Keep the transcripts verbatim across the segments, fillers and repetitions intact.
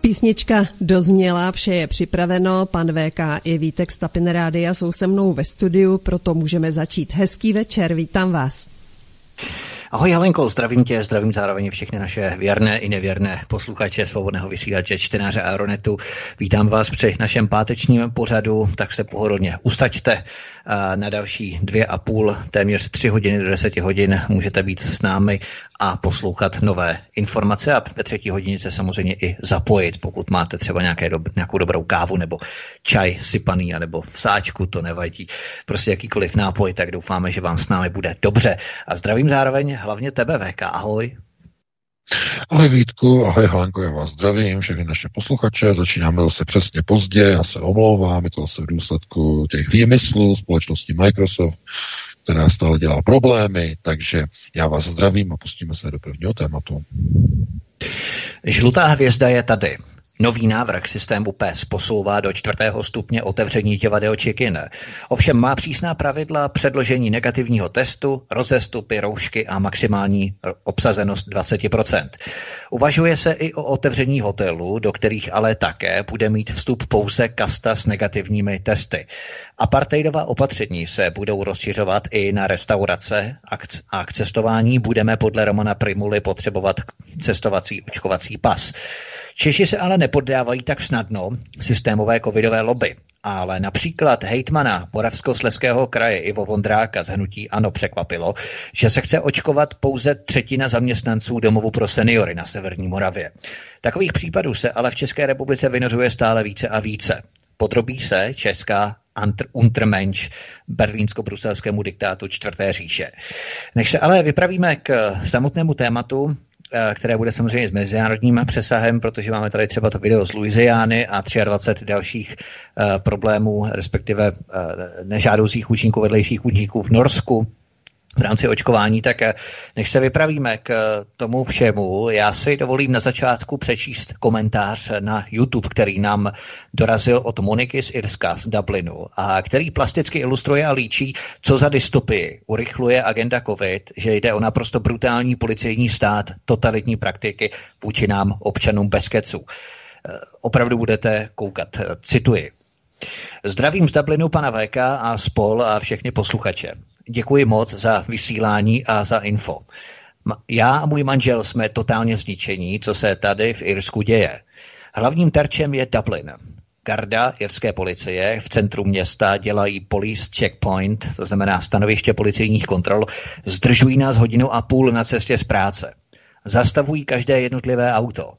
Písnička dozněla, vše je připraveno, pan V K i Vítek z Tapin Rádia jsou se mnou ve studiu, proto můžeme začít. Hezký večer, vítám vás. Ahoj Helenko, zdravím tě, zdravím zároveň všechny naše věrné i nevěrné posluchače Svobodného vysílače, čtenáře Aeronetu. Vítám vás při našem pátečním pořadu, tak se pohodlně ustačte na další dvě a půl, téměř tři hodiny do deseti hodin můžete být s námi a poslouchat nové informace a ve třetí hodině se samozřejmě i zapojit, pokud máte třeba nějaké dob- nějakou dobrou kávu nebo čaj sypaný nebo v sáčku, to nevadí. Prostě jakýkoliv nápoj, tak doufáme, že vám s námi bude dobře. A zdravím zároveň hlavně tebe, V K. Ahoj. Ahoj Vítku, ahoj Helenko, já vás zdravím, všechny naše posluchače, začínáme zase přesně pozdě, já se omlouvám, je to zase v důsledku těch výmyslů společnosti Microsoft, která stále dělá problémy, takže já vás zdravím a pustíme se do prvního tématu. Žlutá hvězda je tady. Nový návrh systému P E S posouvá do čtvrtého stupně otevření divadel či kin. Ovšem má přísná pravidla předložení negativního testu, rozestupy, roušky a maximální obsazenost dvacet procent. Uvažuje se i o otevření hotelů, do kterých ale také bude mít vstup pouze kasta s negativními testy. Apartheidová opatření se budou rozšiřovat i na restaurace a k cestování budeme podle Romana Primuly potřebovat cestovací očkovací pas. Češi se ale nepoddávají tak snadno systémové covidové lobby, ale například hejtmana Moravskoslezského kraje Ivo Vondráka z hnutí ANO překvapilo, že se chce očkovat pouze třetina zaměstnanců domovu pro seniory na severní Moravě. Takových případů se ale v České republice vynořuje stále více a více. Podrobí se česká Untermensch berlínsko-bruselskému diktátu čtvrté říše. Než se ale vypravíme k samotnému tématu, které bude samozřejmě s mezinárodním přesahem, protože máme tady třeba to video z Louisiany a dvacet tři dalších uh, problémů, respektive uh, nežádoucích účinků, vedlejších účinků v Norsku v rámci očkování, tak než se vypravíme k tomu všemu, já si dovolím na začátku přečíst komentář na YouTube, který nám dorazil od Moniky z Irska, z Dublinu, a který plasticky ilustruje a líčí, co za dystopii urychluje agenda COVID, že jde o naprosto brutální policejní stát, totalitní praktiky vůči nám občanům bez keců. Opravdu budete koukat. Cituji. Zdravím z Dublinu pana V K a spol a všechny posluchače. Děkuji moc za vysílání a za info. Já a můj manžel jsme totálně zničení, co se tady v Irsku děje. Hlavním terčem je Dublin. Garda irské policie v centru města dělají police checkpoint, to znamená stanoviště policejních kontrol, zdržují nás hodinu a půl na cestě z práce. Zastavují každé jednotlivé auto.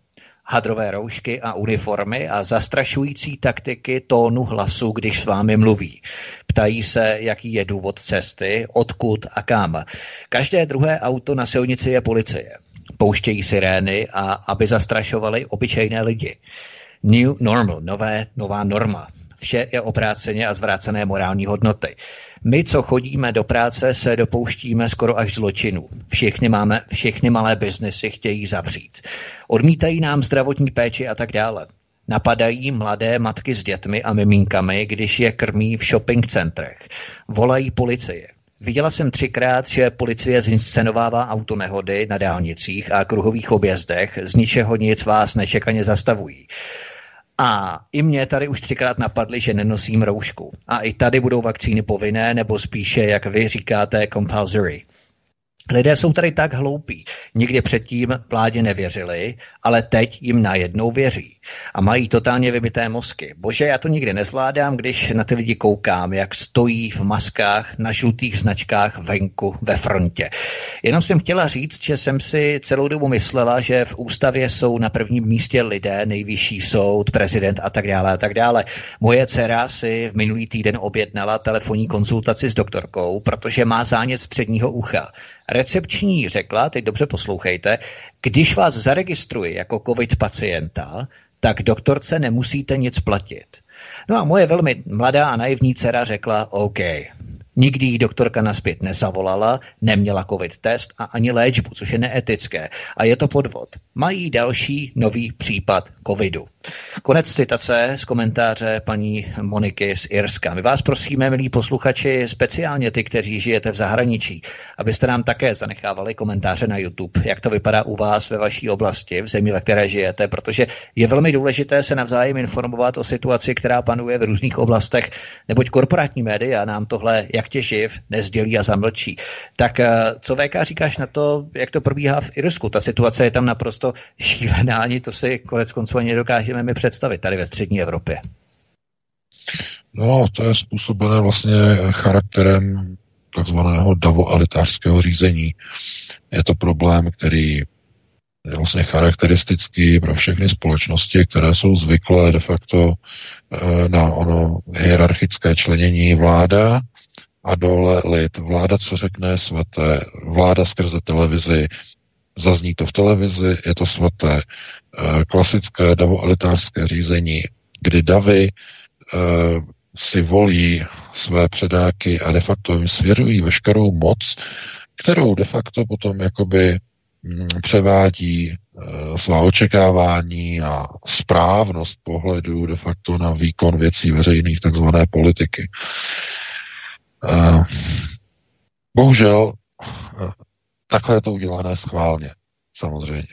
Hadrové roušky a uniformy a zastrašující taktiky tónu hlasu, když s vámi mluví. Ptají se, jaký je důvod cesty, odkud a kam. Každé druhé auto na silnici je policie. Pouštějí sirény, a aby zastrašovali obyčejné lidi. New normal, nové, nová norma. Vše je opráceně a zvrácené morální hodnoty. My, co chodíme do práce, se dopouštíme skoro až zločinů. Všichni máme, všichni malé biznesy chtějí zavřít. Odmítají nám zdravotní péči a tak dále. Napadají mladé matky s dětmi a miminkami, když je krmí v shopping centrech. Volají policie. Viděla jsem třikrát, že policie zinscenovává autonehody na dálnicích a kruhových objezdech, z ničeho nic vás nečekaně zastavují. A i mě tady už třikrát napadli, že nenosím roušku. A i tady budou vakcíny povinné, nebo spíše, jak vy říkáte, compulsory. Lidé jsou tady tak hloupí. Nikdy předtím vládě nevěřili, ale teď jim najednou věří. A mají totálně vymyté mozky. Bože, já to nikdy nezvládám, když na ty lidi koukám, jak stojí v maskách, na žlutých značkách venku ve frontě. Jenom jsem chtěla říct, že jsem si celou dobu myslela, že v ústavě jsou na prvním místě lidé, nejvyšší soud, prezident a tak dále a tak dále. Moje dcera si v minulý týden objednala telefonní konzultaci s doktorkou, protože má zánět středního ucha. Recepční řekla, teď dobře poslouchejte, když vás zaregistruji jako covid pacienta, tak doktorce nemusíte nic platit. No a moje velmi mladá a naivní dcera řekla OK. Nikdy jí doktorka nazpět nezavolala, neměla covid test a ani léčbu, což je neetické. A je to podvod. Mají další nový případ covidu. Konec citace z komentáře paní Moniky z Irska. My vás prosíme, milí posluchači, speciálně ty, kteří žijete v zahraničí, abyste nám také zanechávali komentáře na YouTube, jak to vypadá u vás ve vaší oblasti, v zemi, ve které žijete, protože je velmi důležité se navzájem informovat o situaci, která panuje v různých oblastech, neboť korporátní média nám tohle, jak tě živ, nezdělí a zamlčí. Tak co V K říkáš na to, jak to probíhá v Irsku? Ta situace je tam naprosto šílená, ani to si konec konců ani nedokážeme my představit tady ve střední Evropě. No, to je způsobené vlastně charakterem takzvaného davoalitářského řízení. Je to problém, který je vlastně charakteristický pro všechny společnosti, které jsou zvyklé de facto na ono hierarchické členění vláda, a dole lid. Vláda, co řekne, svaté. Vláda skrze televizi. Zazní to v televizi, je to svaté. Klasické davoelitářské řízení, kdy davy si volí své předáky a de facto jim svěřují veškerou moc, kterou de facto potom jakoby převádí svá očekávání a správnost pohledu de facto na výkon věcí veřejných, takzvané politiky. Uh, bohužel uh, takhle je to udělané schválně, samozřejmě.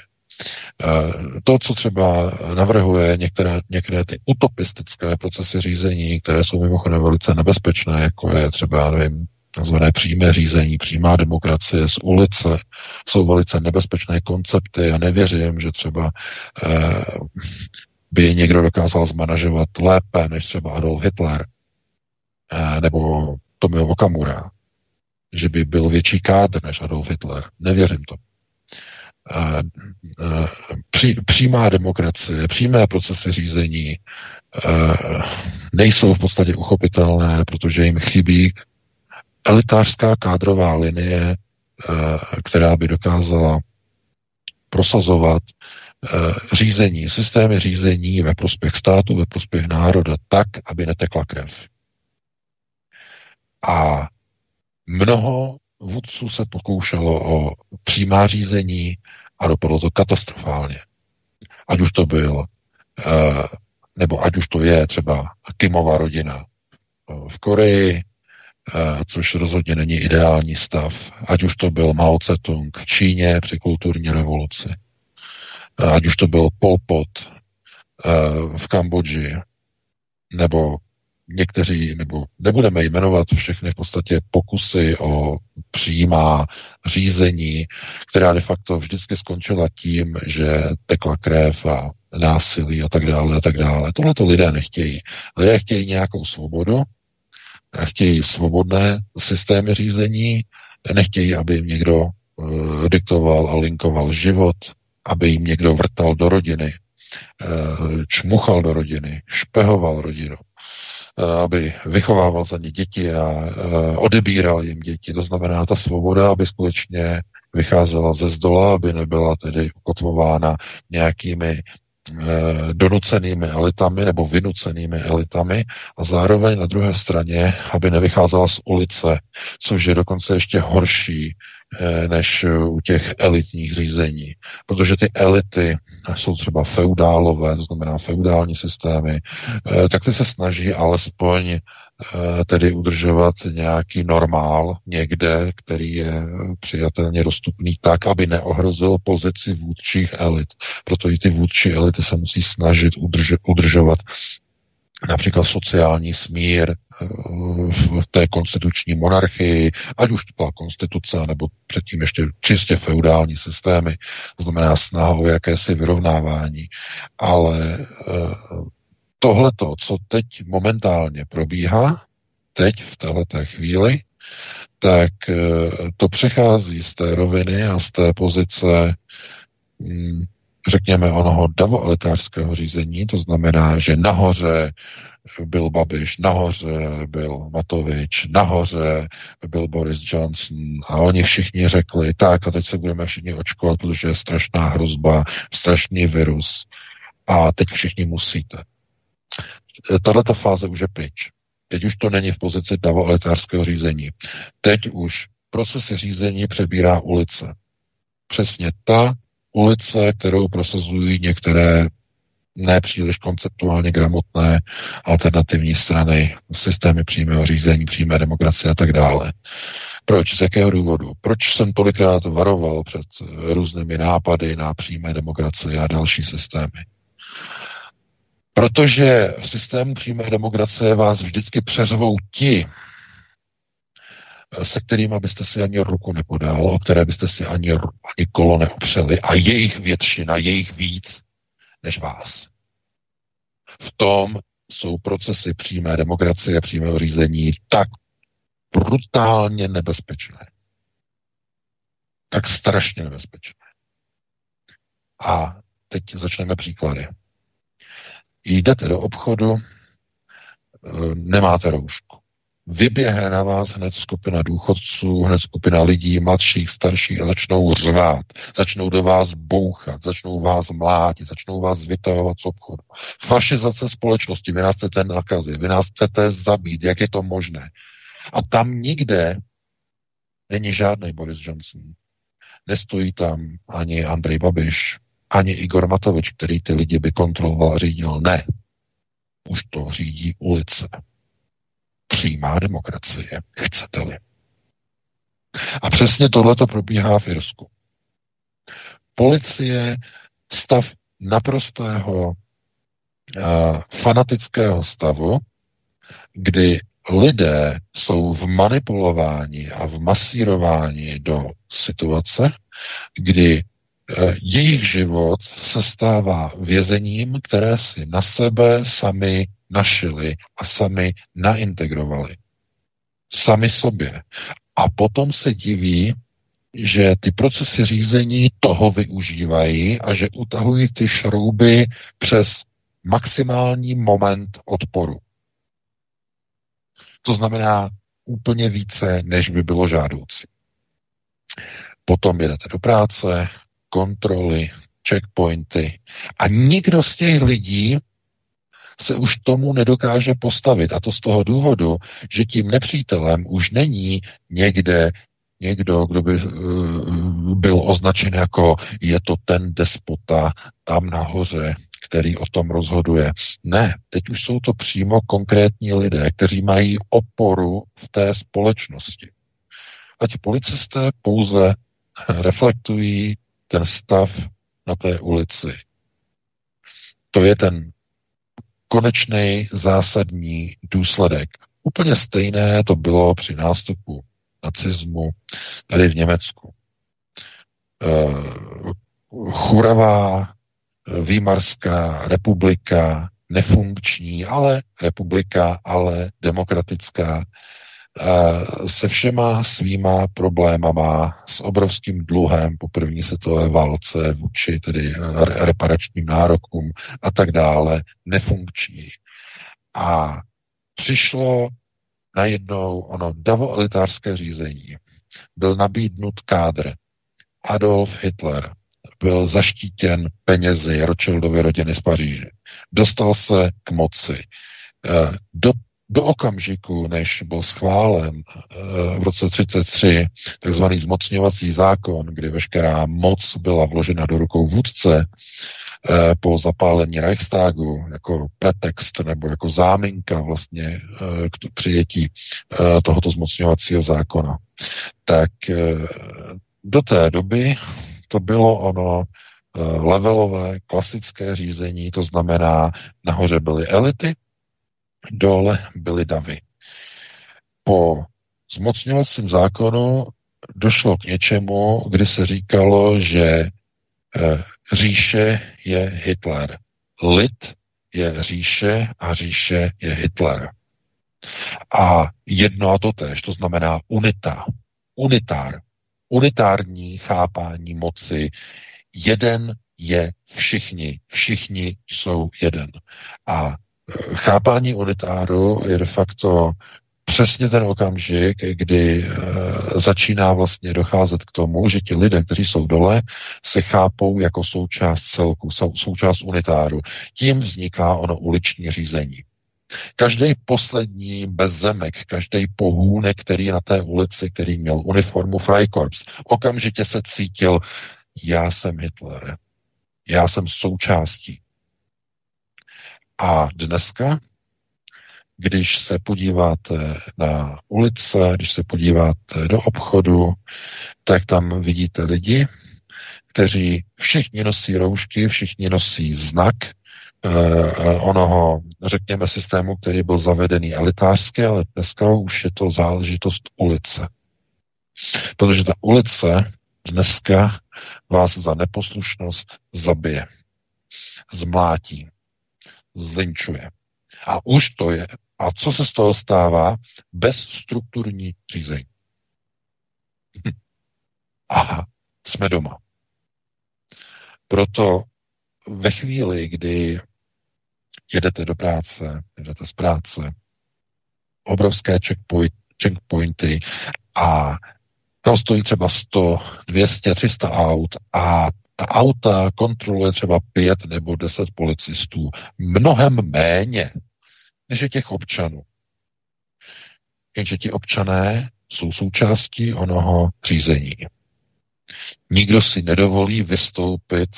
Uh, to, co třeba navrhuje některé, některé ty utopistické procesy řízení, které jsou mimochodem velice nebezpečné, jako je třeba, nevím, nazvané přímé řízení, přímá demokracie z ulice, jsou velice nebezpečné koncepty a nevěřím, že třeba uh, by někdo dokázal zmanažovat lépe než třeba Adolf Hitler, nebo Tomio Okamura, že by byl větší kádr než Adolf Hitler. Nevěřím to. Pří, přímá demokracie, přímé procesy řízení nejsou v podstatě uchopitelné, protože jim chybí elitářská kádrová linie, která by dokázala prosazovat řízení, systémy řízení ve prospěch státu, ve prospěch národa tak, aby netekla krev. A mnoho vůdců se pokoušelo o přímá řízení a dopadlo to katastrofálně. Ať už to byl, nebo ať už to je třeba Kimova rodina v Koreji, což rozhodně není ideální stav. Ať už to byl Mao Tse-tung v Číně při kulturní revoluci. Ať už to byl Pol Pot v Kambodži, nebo někteří, nebo nebudeme jmenovat všechny v podstatě pokusy o přímá řízení, která de facto vždycky skončila tím, že tekla krev a násilí a tak dále a tak dále. Tohle to lidé nechtějí. Lidé chtějí nějakou svobodu, chtějí svobodné systémy řízení, nechtějí, aby jim někdo uh, diktoval a linkoval život, aby jim někdo vrtal do rodiny, uh, čmuchal do rodiny, špehoval rodinu, aby vychovával za ně děti a odebíral jim děti. To znamená, ta svoboda, aby skutečně vycházela ze zdola, aby nebyla tedy ukotvována nějakými donucenými elitami nebo vynucenými elitami a zároveň na druhé straně, aby nevycházela z ulice, což je dokonce ještě horší než u těch elitních řízení. Protože ty elity jsou třeba feudálové, to znamená feudální systémy, tak ty se snaží alespoň tedy udržovat nějaký normál někde, který je přijatelně dostupný tak, aby neohrozil pozici vůdčích elit. Proto i ty vůdčí elity se musí snažit udrž- udržovat například sociální smír v té konstituční monarchii, ať už to byla konstituce, nebo předtím ještě čistě feudální systémy, znamená snaha o jakési vyrovnávání. Ale tohleto, co teď momentálně probíhá, teď v téhleté chvíli, tak to přechází z té roviny a z té pozice řekněme onoho davoelitářského řízení, to znamená, že nahoře byl Babiš, nahoře byl Matovič, nahoře byl Boris Johnson a oni všichni řekli, tak a teď se budeme všichni očkovat, protože je strašná hrozba, strašný virus a teď všichni musíte. Tato fáze už je pryč. Teď už to není v pozici davolitářského řízení. Teď už procesy řízení přebírá ulice. Přesně ta ulice, kterou prosazují některé nepříliš konceptuálně gramotné alternativní strany, systémy přímého řízení, přímé demokracie a tak dále. Proč? Z jakého důvodu? Proč jsem tolikrát varoval před různými nápady na přímé demokracie a další systémy? Protože v systému přímé demokracie vás vždycky přeřvou ti, se kterými byste si ani ruku nepodal, o které byste si ani, ani kolo neopřeli, a jejich většina, jejich víc než vás. V tom jsou procesy přímé demokracie, přímého řízení tak brutálně nebezpečné. Tak strašně nebezpečné. A teď začneme příklady. Jdete do obchodu, nemáte roušku. Vyběhne na vás hned skupina důchodců, hned skupina lidí, mladších, starších a začnou řvát, začnou do vás bouchat, začnou vás mlátit, začnou vás vytahovat z obchodu. Fašizace společnosti, vy nás chcete nakazit, vy nás chcete zabít, jak je to možné. A tam nikde není žádný Boris Johnson. Nestojí tam ani Andrej Babiš, ani Igor Matovič, který ty lidi by kontroloval a řídil. Ne. Už to řídí ulice. Přímá demokracie, chcete-li. A přesně tohleto probíhá v Irsku. Policie, stav naprostého uh, fanatického stavu, kdy lidé jsou v manipulování a v masírování do situace, kdy uh, jejich život se stává vězením, které si na sebe sami našili a sami naintegrovali. Sami sobě. A potom se diví, že ty procesy řízení toho využívají a že utahují ty šrouby přes maximální moment odporu. To znamená úplně více, než by bylo žádoucí. Potom jedete do práce, kontroly, checkpointy a nikdo z těch lidí se už tomu nedokáže postavit. A to z toho důvodu, že tím nepřítelem už není někde někdo, kdo by uh, byl označen jako je to ten despota tam nahoře, který o tom rozhoduje. Ne, teď už jsou to přímo konkrétní lidé, kteří mají oporu v té společnosti. Ať policisté pouze reflektují ten stav na té ulici. To je ten konečný zásadní důsledek. Úplně stejné to bylo při nástupu nacismu tady v Německu. Churavá Výmarská republika, nefunkční, ale republika, ale demokratická, se všema svýma problémama, s obrovským dluhem po první světové válce vůči tedy reparačním nárokům a tak dále, nefunkční. A přišlo najednou ono davoelitářské řízení. Byl nabídnut kádr. Adolf Hitler byl zaštítěn penězi Rothschildovy rodiny z Paříže. Dostal se k moci. Do Do okamžiku, než byl schválen v roce třicet tři takzvaný zmocňovací zákon, kdy veškerá moc byla vložena do rukou vůdce po zapálení Reichstagu jako pretext nebo jako záminka vlastně k přijetí tohoto zmocňovacího zákona, tak do té doby to bylo ono levelové, klasické řízení, to znamená, nahoře byly elity, dole byly davy. Po zmocňovacím zákonu došlo k něčemu, kdy se říkalo, že říše je Hitler. Lid je říše a říše je Hitler. A jedno a to též, to znamená unita. Unitár. Unitární chápání moci. Jeden je všichni. Všichni jsou jeden. A chápání unitáru je de facto přesně ten okamžik, kdy e, začíná vlastně docházet k tomu, že ti lidé, kteří jsou dole, se chápou jako součást celku, sou, součást unitáru. Tím vzniká ono uliční řízení. Každý poslední bezzemek, každý pohůnek, který na té ulici, který měl uniformu Freikorps, okamžitě se cítil, já jsem Hitler, já jsem součástí. A dneska, když se podíváte na ulice, když se podíváte do obchodu, tak tam vidíte lidi, kteří všichni nosí roušky, všichni nosí znak eh, onoho, řekněme, systému, který byl zavedený elitářsky, ale dneska už je to záležitost ulice. Protože ta ulice dneska vás za neposlušnost zabije, zmlátí, zlinčuje. A už to je. A co se z toho stává? Bezstrukturní řízení. Hm. Aha, jsme doma. Proto ve chvíli, kdy jedete do práce, jedete z práce, obrovské checkpoint, checkpointy a tam stojí třeba sto, dvě stě, tři sta aut a ta auta kontroluje třeba pět nebo deset policistů. Mnohem méně než je těch občanů. Jenže ti občané jsou součástí onoho řízení. Nikdo si nedovolí vystoupit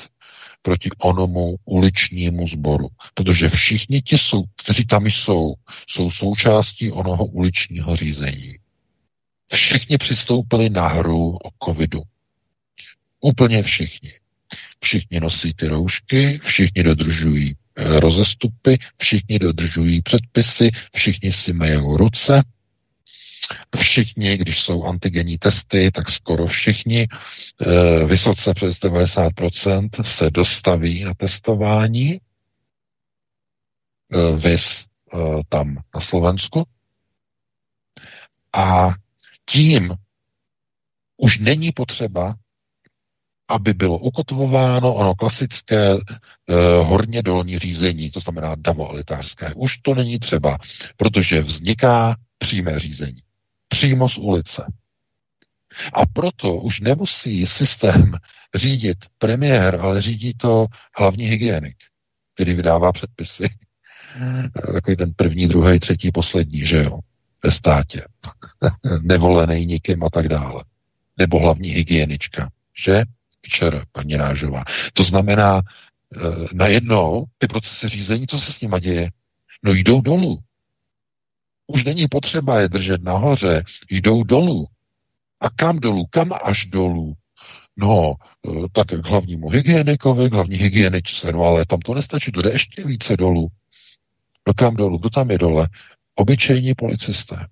proti onomu uličnímu sboru, protože všichni ti, jsou, kteří tam jsou, jsou součástí onoho uličního řízení. Všichni přistoupili na hru o covidu. Úplně všichni. Všichni nosí ty roušky, všichni dodržují rozestupy, všichni dodržují předpisy, všichni si myjou ruce, všichni, když jsou antigenní testy, tak skoro všichni, vysoce přes devadesát procent se dostaví na testování, viz tam na Slovensku. A tím už není potřeba, aby bylo ukotvováno ono klasické eh, horně-dolní řízení, to znamená davoelitářské. Už to není třeba, protože vzniká přímé řízení. Přímo z ulice. A proto už nemusí systém řídit premiér, ale řídí to hlavní hygienik, který vydává předpisy. Takový ten první, druhý, třetí, poslední, že jo, ve státě. Nevolený nikým a tak dále. Nebo hlavní hygienička, že? Včera, paní Rážová. To znamená, e, najednou ty procesy řízení, co se s nima děje? No jdou dolů. Už není potřeba je držet nahoře, jdou dolů. A kam dolů? Kam až dolů? No, e, tak k hlavnímu hygienikovi, k hlavní hygieničce, no ale tam to nestačí, to jde ještě více dolů. No kam dolů? Kdo tam je dole? Obyčejní policisté.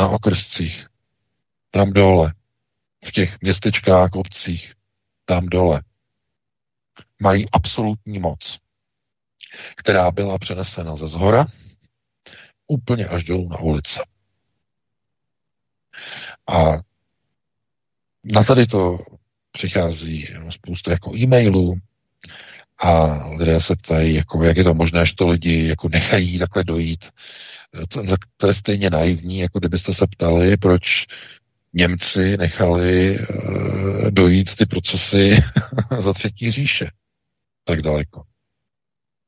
Na okrscích. Tam dole. V těch městečkách, obcích. Tam dole, mají absolutní moc, která byla přenesena ze zhora úplně až dolů na ulice. A na tady to přichází spousta jako e-mailů a lidé se ptají, jako, jak je to možné, že to lidi jako nechají takhle dojít. To, to je stejně naivní, jako kdybyste se ptali, proč Němci nechali uh, dojít ty procesy za třetí říše tak daleko.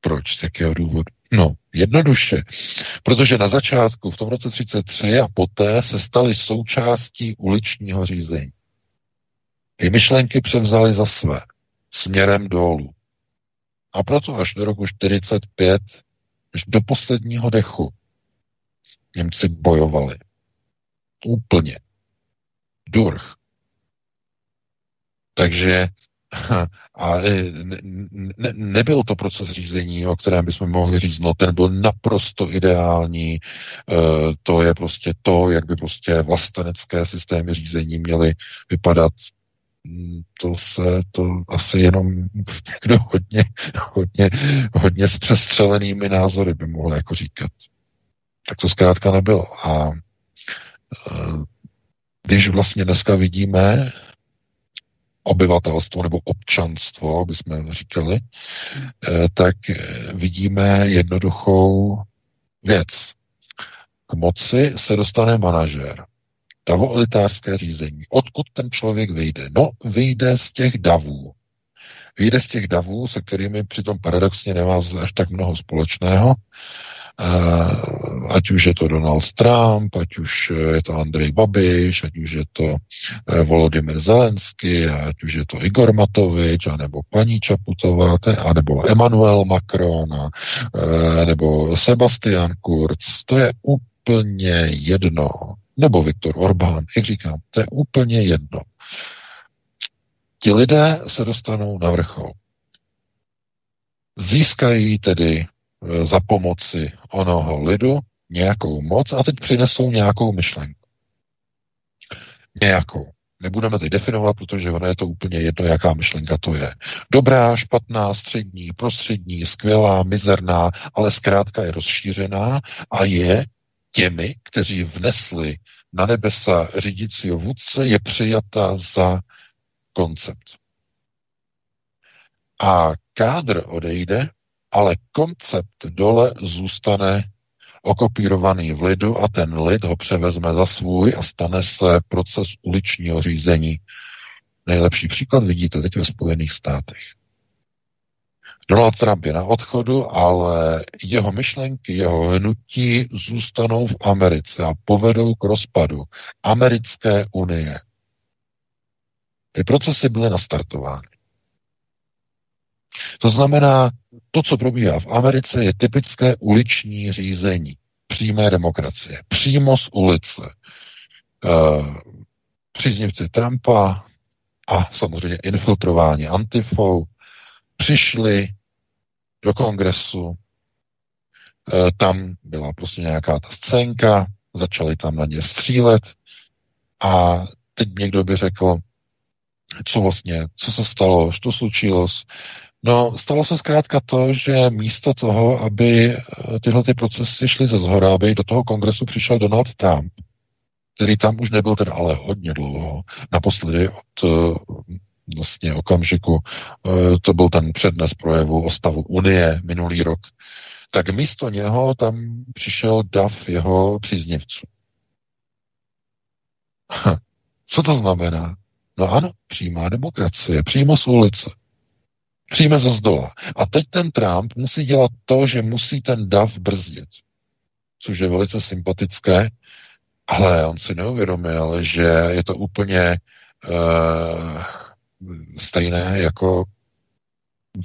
Proč? Z jakého důvodu? No, jednoduše. Protože na začátku, v tom roce třicet tři a poté se stali součástí uličního řízení. Ty myšlenky převzali za své. Směrem dolů. A proto až do roku čtyřicet pět, až do posledního dechu, Němci bojovali. Úplně. Durch. Takže a ne, nebyl to proces řízení, o kterém bychom mohli říct, no ten byl naprosto ideální, to je prostě to, jak by prostě vlastenecké systémy řízení měly vypadat. To se, to asi jenom někdo hodně, hodně, hodně s přestřelenými názory by mohl jako říkat. Tak to zkrátka nebylo. A když vlastně dneska vidíme obyvatelstvo nebo občanstvo, bychom říkali, tak vidíme jednoduchou věc. K moci se dostane manažér. Davolitářské řízení. Odkud ten člověk vyjde? No, vyjde z těch davů. Vyjde z těch davů, se kterými přitom paradoxně nemá až tak mnoho společného. Ať už je to Donald Trump, ať už je to Andrej Babiš, ať už je to Volodymyr Zelensky, ať už je to Igor Matovič, anebo paní Čaputová, anebo Emmanuel Macron, a, nebo Sebastian Kurz. To je úplně jedno. Nebo Viktor Orbán, jak říkám, to je úplně jedno. Ti lidé se dostanou na vrchol. Získají tedy za pomoci onoho lidu nějakou moc a teď přinesou nějakou myšlenku. Nějakou. Nebudeme teď definovat, protože ono je to úplně jedno, jaká myšlenka to je. Dobrá, špatná, střední, prostřední, skvělá, mizerná, ale zkrátka je rozšířená a je těmi, kteří vnesli na nebesa řídícího vůdce, je přijata za koncept. A kádr odejde, ale koncept dole zůstane okopírovaný v lidu a ten lid ho převezme za svůj a stane se proces uličního řízení. Nejlepší příklad vidíte teď ve Spojených státech. Donald Trump je na odchodu, ale jeho myšlenky, jeho hnutí zůstanou v Americe a povedou k rozpadu Americké unie. Ty procesy byly nastartovány. To znamená, to, co probíhá v Americe, je typické uliční řízení přímé demokracie. Přímo z ulice. Uh, příznivci Trumpa a samozřejmě infiltrování Antifou přišli do kongresu, uh, tam byla prostě nějaká ta scénka, začali tam na ně střílet a teď někdo by řekl, co vlastně, co se stalo, co slučilo. No, stalo se zkrátka to, že místo toho, aby tyhle ty procesy šly ze zhora, aby do toho kongresu přišel Donald Trump, který tam už nebyl teda ale hodně dlouho, naposledy od vlastně okamžiku, to byl ten přednes projevu o stavu Unie minulý rok, tak místo něho tam přišel dav jeho příznivců. Co to znamená? No ano, přímá demokracie, přímo z ulice. Přijme ze zdola. A teď ten Trump musí dělat to, že musí ten dav brzdit. Což je velice sympatické, ale on si neuvědomil, že je to úplně uh, stejné jako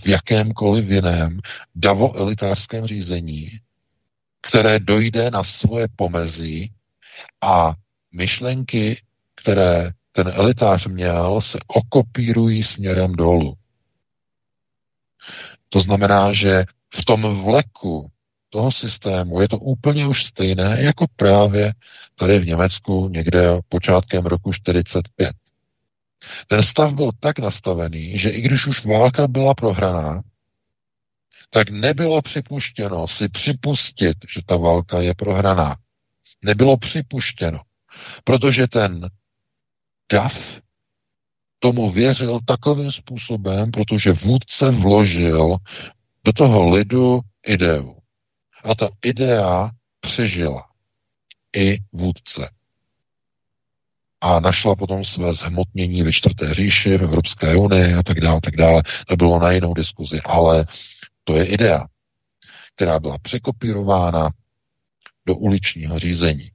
v jakémkoliv jiném davoelitářském řízení, které dojde na svoje pomezí a myšlenky, které ten elitář měl, se okopírují směrem dolů. To znamená, že v tom vleku toho systému je to úplně už stejné, jako právě tady v Německu někde počátkem roku čtyřicet pět. Ten stav byl tak nastavený, že i když už válka byla prohraná, tak nebylo připuštěno si připustit, že ta válka je prohraná. Nebylo připuštěno, protože ten dav tomu věřil takovým způsobem, protože vůdce vložil do toho lidu ideu. A ta idea přežila i vůdce. A našla potom své zhmotnění ve čtvrté říši, v Evropské unii a tak dále, tak dále. To bylo na jinou diskuzi, ale to je idea, která byla překopírována do uličního řízení.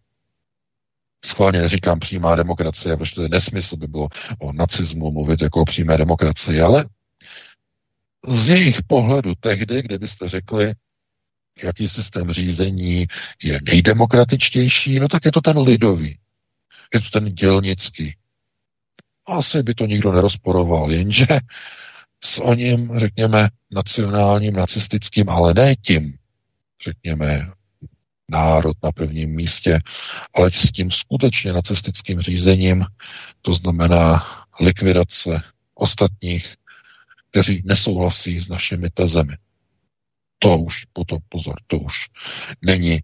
Schválně neříkám přímá demokracie, protože to je nesmysl, by bylo o nacismu mluvit jako o přímé demokracii, ale z jejich pohledu tehdy, kdybyste řekli, jaký systém řízení je nejdemokratičtější, no tak je to ten lidový, je to ten dělnický. Asi by to nikdo nerozporoval, jenže s o ním, řekněme, nacionálním, nacistickým, ale ne tím, řekněme, národ na prvním místě, ale s tím skutečně nacistickým řízením, to znamená likvidace ostatních, kteří nesouhlasí s našimi tezemi. To už, potom pozor, to už není e,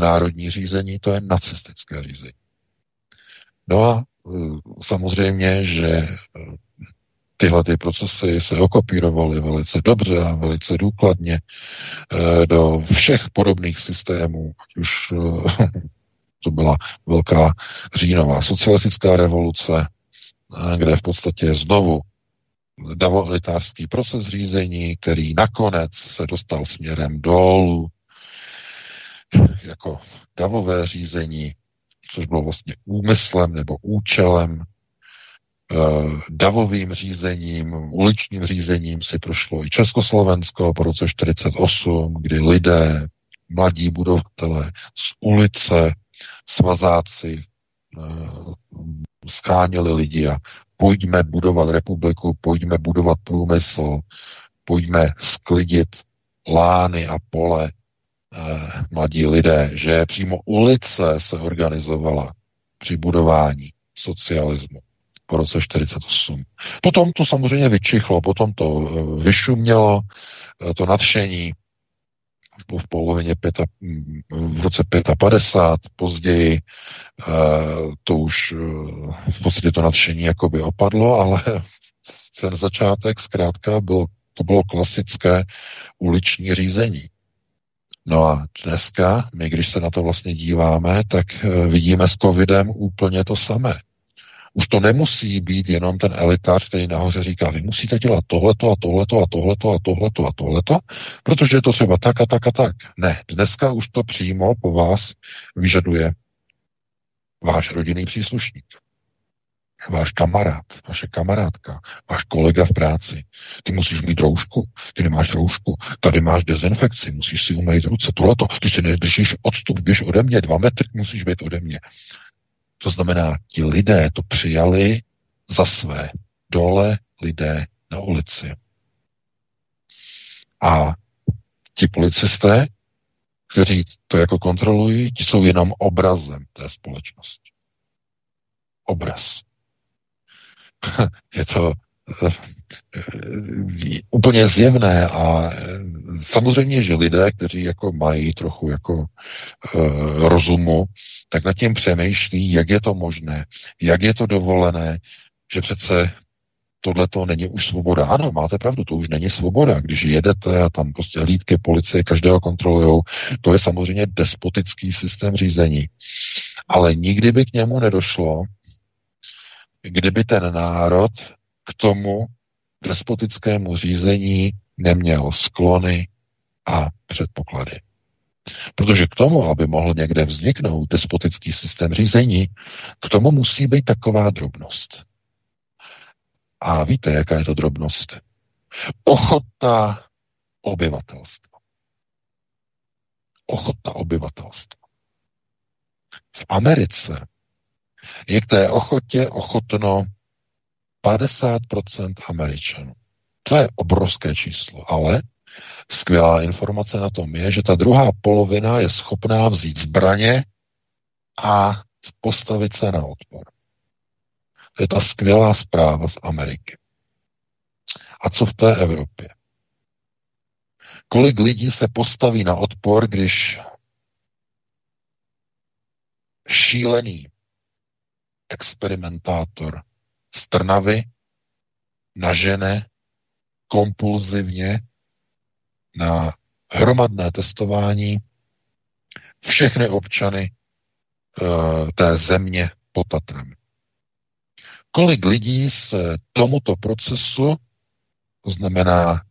národní řízení, to je nacistické řízení. No a e, samozřejmě, že e, tyhle ty procesy se okopírovaly velice dobře a velice důkladně do všech podobných systémů, ať už To byla velká říjnová socialistická revoluce, kde v podstatě znovu davolitářský proces řízení, který nakonec se dostal směrem dolů jako davové řízení, což bylo vlastně úmyslem nebo účelem, davovým řízením, uličním řízením si prošlo i Československo po roce čtyřicet osm, kdy lidé, mladí budovatelé z ulice, svazáci skáněli lidi a pojďme budovat republiku, pojďme budovat průmysl, pojďme sklidit lány a pole. Mladí lidé, že přímo ulice se organizovala při budování socialismu po roce čtyřicet osm. Potom to samozřejmě vyčichlo, potom to vyšumělo, to nadšení už bylo v polovině pěta, v roce padesát pět, později to už v podstatě to nadšení jakoby opadlo, ale ten začátek zkrátka bylo, to bylo klasické uliční řízení. No a dneska, my když se na to vlastně díváme, tak vidíme s covidem úplně to samé. Už to nemusí být jenom ten elitář, který nahoře říká, vy musíte dělat tohleto a tohleto a tohleto a tohleto a tohleto, protože je to třeba tak a tak a tak. Ne, dneska už to přímo po vás vyžaduje váš rodinný příslušník, váš kamarád, vaše kamarádka, váš kolega v práci. Ty musíš mít roušku, ty nemáš roušku, tady máš dezinfekci, musíš si umýt ruce, tohleto, ty si nedržíš odstup, běž ode mě, dva metry musíš být ode mě. To znamená, ti lidé to přijali za své, dole lidé na ulici. A ti policisté, kteří to jako kontrolují, ti jsou jenom obrazem té společnosti. Obraz. Je to úplně zjevné a samozřejmě, že lidé, kteří jako mají trochu jako e, rozumu, tak nad tím přemýšlí, jak je to možné, jak je to dovolené, že přece tohleto není už svoboda. Ano, máte pravdu, to už není svoboda. Když jedete a tam prostě hlídky, policie, každého kontrolujou, to je samozřejmě despotický systém řízení. Ale nikdy by k němu nedošlo, kdyby ten národ k tomu despotickému řízení neměl sklony a předpoklady. Protože k tomu, aby mohl někde vzniknout despotický systém řízení, k tomu musí být taková drobnost. A víte, jaká je to drobnost? Ochota obyvatelstva. Ochota obyvatelstva. V Americe je k té ochotě ochotno padesát procent Američanů. To je obrovské číslo, ale skvělá informace na tom je, že ta druhá polovina je schopná vzít zbraně a postavit se na odpor. To je ta skvělá zpráva z Ameriky. A co v té Evropě? Kolik lidí se postaví na odpor, když šílený experimentátor z Trnavy nažene kompulzivně na hromadné testování všechny občany e, té země pod Tatrami. Kolik lidí se tomuto procesu, to znamená,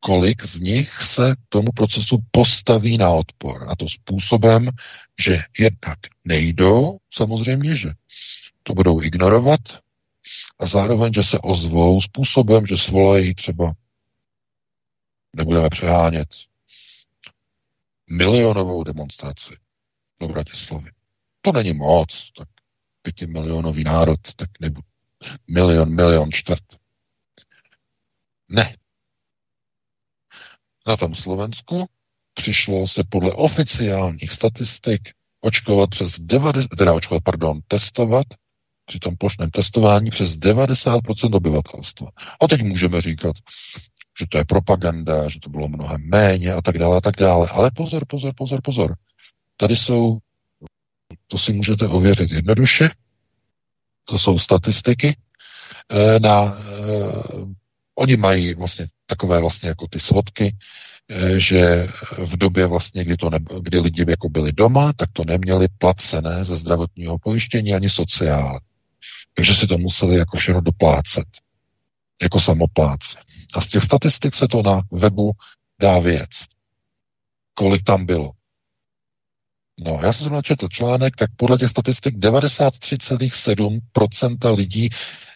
kolik z nich se tomu procesu postaví na odpor. A to způsobem, že jednak nejdou, samozřejmě, že to budou ignorovat, a zároveň, že se ozvou způsobem, že svolají třeba, nebudeme přehánět, milionovou demonstraci do Bratislavy. To není moc, tak pětimilionový národ, tak nebude milion, milion čtvrt. Ne. Na tom Slovensku přišlo se podle oficiálních statistik očkovat přes devadesát, teda očkovat, pardon, testovat při tom plošném testování přes devadesát procent obyvatelstva. A teď můžeme říkat, že to je propaganda, že to bylo mnohem méně a tak dále a tak dále. Ale pozor, pozor, pozor, pozor. Tady jsou, to si můžete ověřit jednoduše, to jsou statistiky na, eh, oni mají vlastně takové vlastně jako ty svodky že v době vlastně, kdy, to ne, kdy lidi jako byli doma, tak to neměli placené ze zdravotního pojištění ani sociál. Takže si to museli jako všechno doplácet. Jako samopláce. A z těch statistik se to na webu dá věc. Kolik tam bylo. No, já jsem načetl článek, tak podle těch statistik devadesát tři celá sedm procenta lidí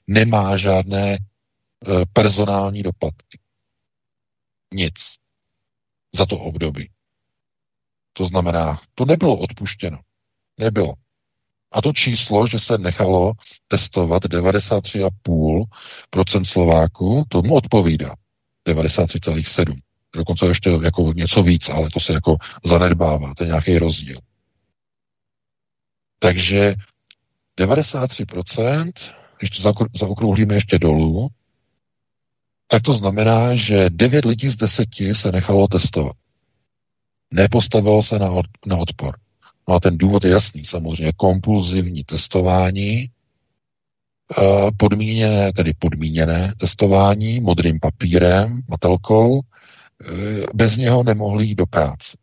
nemá žádné e, personální doplatky. Nic. Za to období. To znamená, to nebylo odpuštěno. Nebylo. A to číslo, že se nechalo testovat devadesát tři celá pět procenta Slováků, tomu odpovídá. devadesát tři celá sedm. Dokonce ještě jako něco víc, ale to se jako zanedbává. To je nějaký rozdíl. Takže devadesát tři procent, když to zaokrouhlíme ještě dolů, tak to znamená, že devět lidí z deseti se nechalo testovat. Nepostavilo se na, od, na odpor. No a ten důvod je jasný, samozřejmě kompulzivní testování, podmíněné, tedy podmíněné testování modrým papírem, matelkou, bez něho nemohli jít do práce.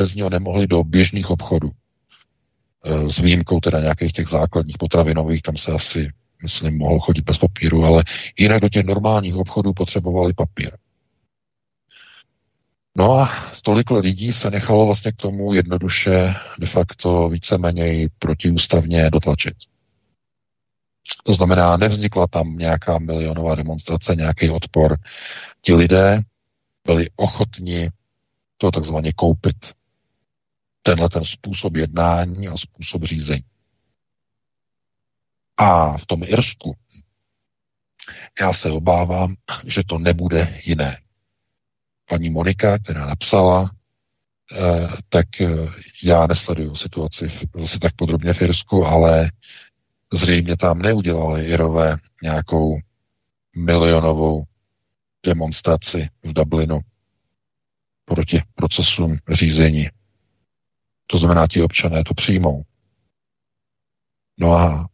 Bez něho nemohli do běžných obchodů. S výjimkou teda nějakých těch základních potravinových, tam se asi, myslím, mohlo chodit bez papíru, ale jinak do těch normálních obchodů potřebovali papír. No a tolik lidí se nechalo vlastně k tomu jednoduše de facto víceméně protiústavně dotlačit. To znamená, nevznikla tam nějaká milionová demonstrace, nějaký odpor. Ti lidé byli ochotni to takzvaně koupit. Tenhle ten způsob jednání a způsob řízení. A v tom Irsku já se obávám, že to nebude jiné. Paní Monika, která napsala, eh, tak eh, já nesleduju situaci v, zase tak podrobně v Irsku, ale zřejmě tam neudělali Irové nějakou milionovou demonstraci v Dublinu proti procesům řízení. To znamená, ti občané to přijmou. No a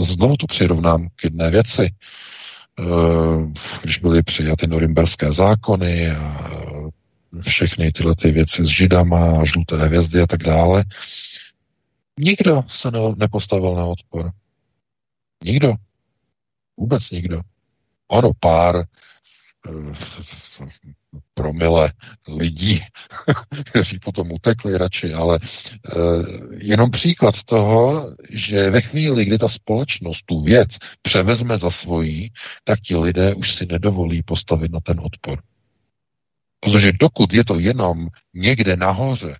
znovu to přirovnám k jedné věci. Když byly přijaty norimberské zákony a všechny tyhle ty věci s židama, žluté hvězdy a tak dále, nikdo se nepostavil na odpor. Nikdo. Vůbec nikdo. Ono pár promile lidí, kteří potom utekli radši, ale jenom příklad toho, že ve chvíli, kdy ta společnost tu věc převezme za svojí, tak ti lidé už si nedovolí postavit na ten odpor. Protože dokud je to jenom někde nahoře,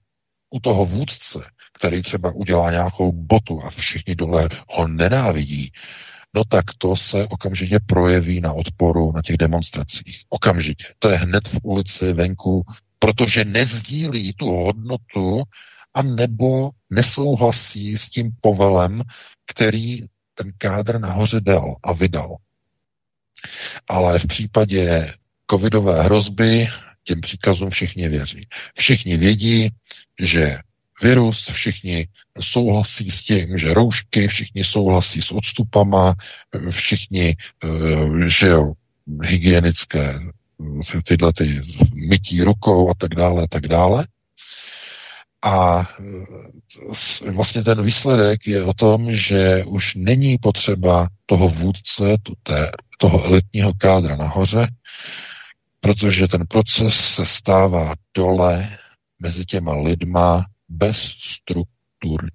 u toho vůdce, který třeba udělá nějakou botu a všichni dole ho nenávidí, no tak to se okamžitě projeví na odporu na těch demonstracích. Okamžitě. To je hned v ulici, venku, protože nezdílí tu hodnotu a nebo nesouhlasí s tím povelem, který ten kádr nahoře dal a vydal. Ale v případě covidové hrozby těm příkazům všichni věří. Všichni vědí, že virus, všichni souhlasí s tím, že roušky, všichni souhlasí s odstupama, všichni uh, žijou hygienické tyhle ty mytí rukou a tak dále, a tak dále. A vlastně ten výsledek je o tom, že už není potřeba toho vůdce, toho elitního kádra nahoře, protože ten proces se stává dole mezi těma lidma, bezstrukturní.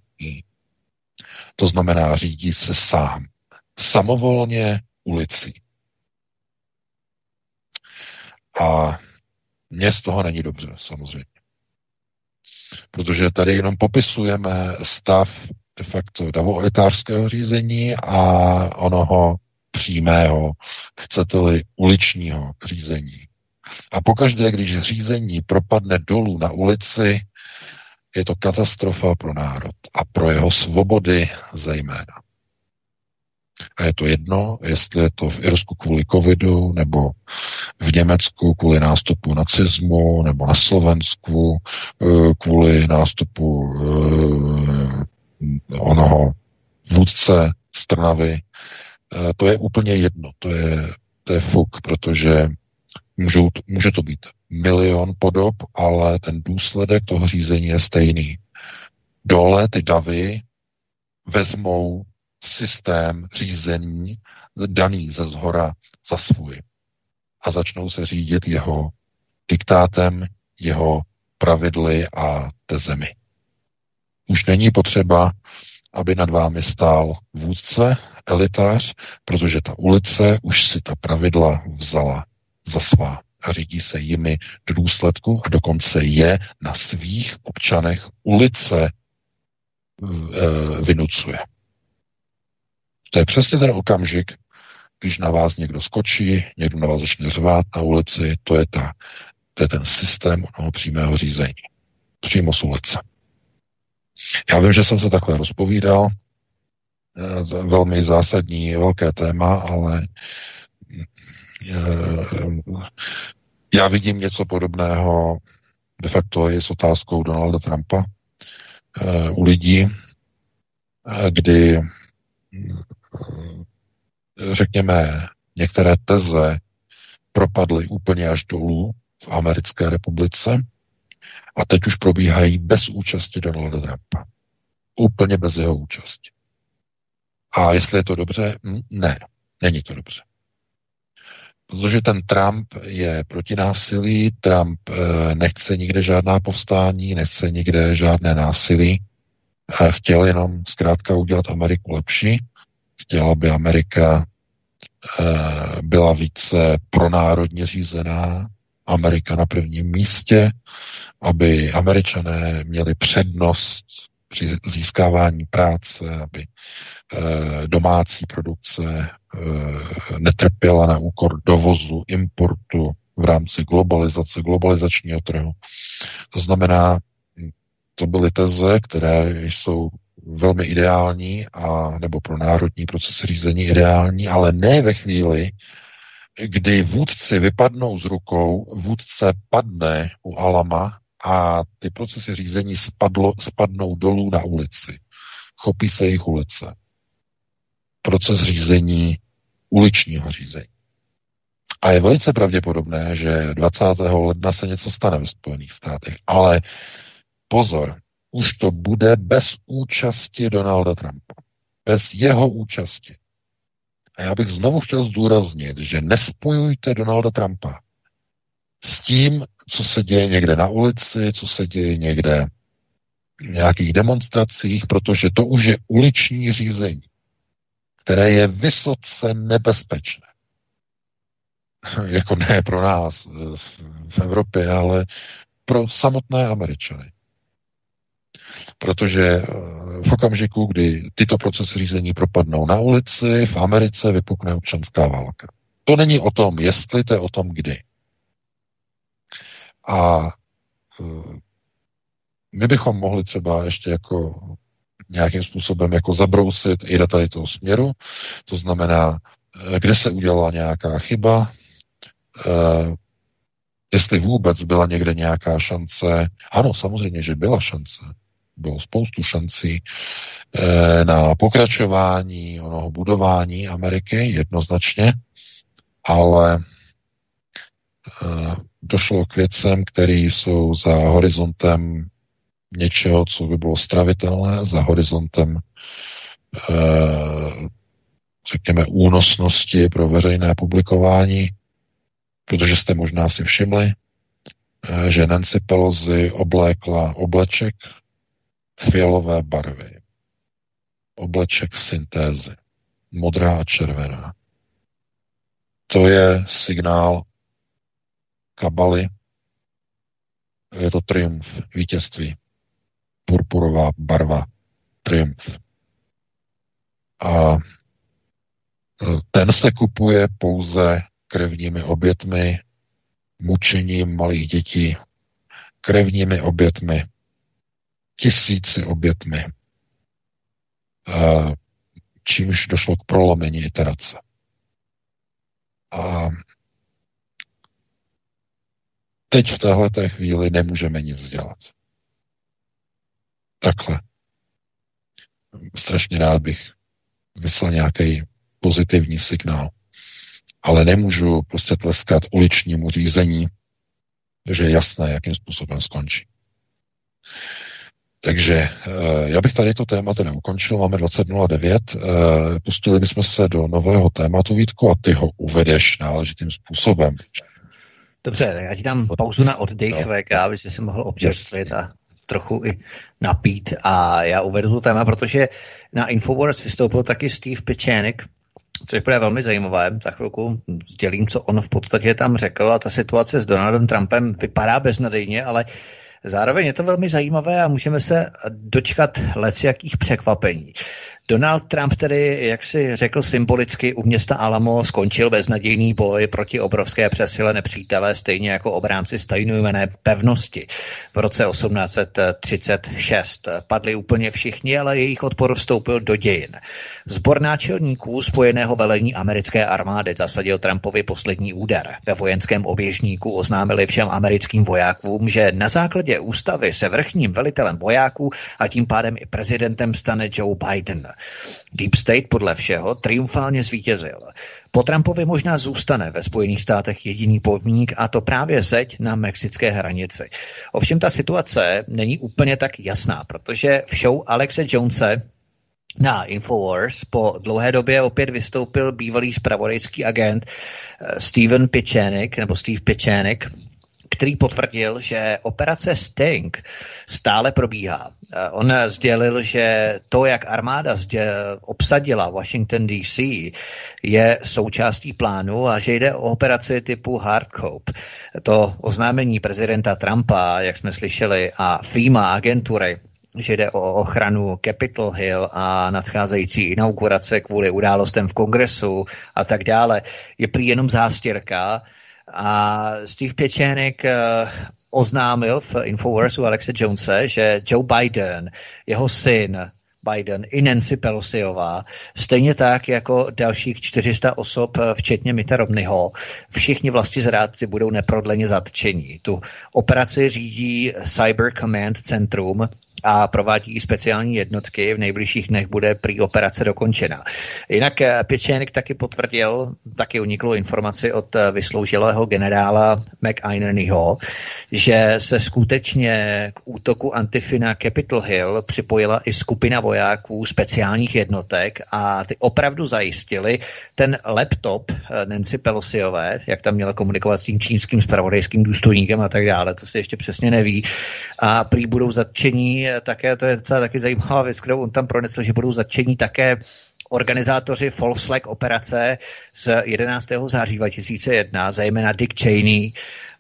To znamená, řídí se sám. Samovolně ulicí. A mně z toho není dobře, samozřejmě. Protože tady jenom popisujeme stav de facto davolitářského řízení a onoho přímého, chcete-li, uličního řízení. A pokaždé, když řízení propadne dolů na ulici, je to katastrofa pro národ a pro jeho svobody zejména. A je to jedno, jestli je to v Irsku kvůli covidu, nebo v Německu kvůli nástupu nacismu, nebo na Slovensku kvůli nástupu onoho vůdce z Trnavy. To je úplně jedno, to je, to je fuk, protože Můžou, může to být milion podob, ale ten důsledek toho řízení je stejný. Dole ty davy vezmou systém řízení daný ze zhora za svůj a začnou se řídit jeho diktátem, jeho pravidly a tezemi. Už není potřeba, aby nad vámi stál vůdce, elitář, protože ta ulice už si ta pravidla vzala za svá a řídí se jimi do důsledku a dokonce je na svých občanech ulice vynucuje. To je přesně ten okamžik, když na vás někdo skočí, někdo na vás začne řvát na ulici, to je, ta, to je ten systém onoho přímého řízení. Přímo z ulice. Já vím, že jsem se takhle rozpovídal, velmi zásadní, velké téma, ale já vidím něco podobného, de facto je s otázkou Donalda Trumpa u lidí, kdy řekněme, některé teze propadly úplně až dolů v Americké republice a teď už probíhají bez účasti Donalda Trumpa. Úplně bez jeho účasti. A jestli je to dobře? Ne, není to dobře. Protože ten Trump je proti násilí, Trump nechce nikde žádná povstání, nechce nikde žádné násilí, chtěl jenom zkrátka udělat Ameriku lepší, chtěl, aby Amerika byla více pronárodně řízená, Amerika na prvním místě, aby Američané měli přednost při získávání práce, aby domácí produkce netrpěla na úkor dovozu, importu v rámci globalizace, globalizačního trhu. To znamená, to byly teze, které jsou velmi ideální a nebo pro národní proces řízení ideální, ale ne ve chvíli, kdy vůdci vypadnou z rukou, vůdce padne u Alama a ty procesy řízení spadlo, spadnou dolů na ulici. Chopí se jich ulice. Proces řízení, uličního řízení. A je velice pravděpodobné, že dvacátého ledna se něco stane ve Spojených státech, ale pozor, už to bude bez účasti Donalda Trumpa. Bez jeho účasti. A já bych znovu chtěl zdůraznit, že nespojujte Donalda Trumpa s tím, co se děje někde na ulici, co se děje někde v nějakých demonstracích, protože to už je uliční řízení, které je vysoce nebezpečné. Jako ne pro nás v Evropě, ale pro samotné Američany. Protože v okamžiku, kdy tyto procesy řízení propadnou na ulici, v Americe vypukne občanská válka. To není o tom, jestli, to je o tom, kdy. A my bychom mohli třeba ještě jako nějakým způsobem jako zabrousit i do tady toho směru, to znamená, kde se udělala nějaká chyba, jestli vůbec byla někde nějaká šance, ano, samozřejmě, že byla šance, bylo spoustu šancí na pokračování onoho budování Ameriky, jednoznačně, ale došlo k věcem, které jsou za horizontem něčeho, co by bylo stravitelné, za horizontem řekněme únosnosti pro veřejné publikování, protože jste možná si všimli, že Nancy Pelosi oblékla obleček fialové barvy. Obleček syntézy. Modrá a červená. To je signál kabaly. Je to triumf, vítězství. Purpurová barva. Triumf. A ten se kupuje pouze krevními obětmi, mučením malých dětí, krevními obětmi, tisíci obětmi, čímž došlo k prolomení iterace. A teď v téhleté chvíli nemůžeme nic dělat. Takhle. Strašně rád bych vyslal nějaký pozitivní signál. ale nemůžu prostě tleskat uličnímu řízení, že je jasné, jakým způsobem skončí. Takže já bych tady to téma teda ukončil, máme dvacet nula devět, pustili bychom se do nového tématu, Vítku, a ty ho uvedeš náležitým způsobem. Dobře, tak já ti dám pauzu na oddech, no. V K, abyste se mohl občerstvit a trochu i napít. A já uvedu to téma, protože na Infowars vystoupil taky Steve Pečenek, což je velmi zajímavé. Za chvilku sdělím, co on v podstatě tam řekl. A ta situace s Donaldem Trumpem vypadá beznadějně, ale zároveň je to velmi zajímavé a můžeme se dočkat lecjakých překvapení. Donald Trump tedy, jak si řekl symbolicky, u města Alamo skončil beznadějný boj proti obrovské přesile nepřítele, stejně jako obránci stejnojmenné pevnosti. V roce osmnáct třicet šest padli úplně všichni, ale jejich odpor vstoupil do dějin. Sbor náčelníků spojeného velení americké armády zasadil Trumpovi poslední úder. Ve vojenském oběžníku oznámili všem americkým vojákům, že na základě ústavy se vrchním velitelem vojáků a tím pádem i prezidentem stane Joe Biden. Deep State podle všeho triumfálně zvítězil. Po Trumpovi možná zůstane ve Spojených státech jediný podmínek, a to právě zeď na mexické hranici. Ovšem ta situace není úplně tak jasná, protože v show Alexe Jonese na Infowars po dlouhé době opět vystoupil bývalý zpravodajský agent Steven Pečenek, nebo Steve Pečenek, který potvrdil, že operace Sting stále probíhá. On sdělil, že to, jak armáda obsadila Washington D C, je součástí plánu a že jde o operaci typu Hardcope. To oznámení prezidenta Trumpa, jak jsme slyšeli, a FEMA agentury, že jde o ochranu Capitol Hill a nadcházející inaugurace kvůli událostem v kongresu a tak dále, je prý jenom zástěrka. A Steve Pečenek uh, oznámil v Infowarsu Alexe Jonese, že Joe Biden, jeho syn Biden i Nancy Pelosiová, stejně tak jako dalších čtyři sta osob, včetně Mitta Romneyho, všichni vlastizrádci budou neprodleně zatčeni. Tu operaci řídí Cyber Command Centrum a provádí speciální jednotky. V nejbližších dnech bude prý operace dokončena. Jinak Pečenek taky potvrdil, taky uniklo informaci od vysloužilého generála McInerneyho, že se skutečně k útoku Antify na Capitol Hill připojila i skupina vojáků speciálních jednotek a ty opravdu zajistili ten laptop Nancy Pelosiové, jak tam měla komunikovat s tím čínským zpravodajským důstojníkem a tak dále, to se ještě přesně neví. A prý budou zatčení také, to je docela taky zajímavá věc, kterou on tam pronesl, že budou zatčení také organizátoři false flag operace z jedenáctého září dva tisíce jedna, zejména Dick Cheney.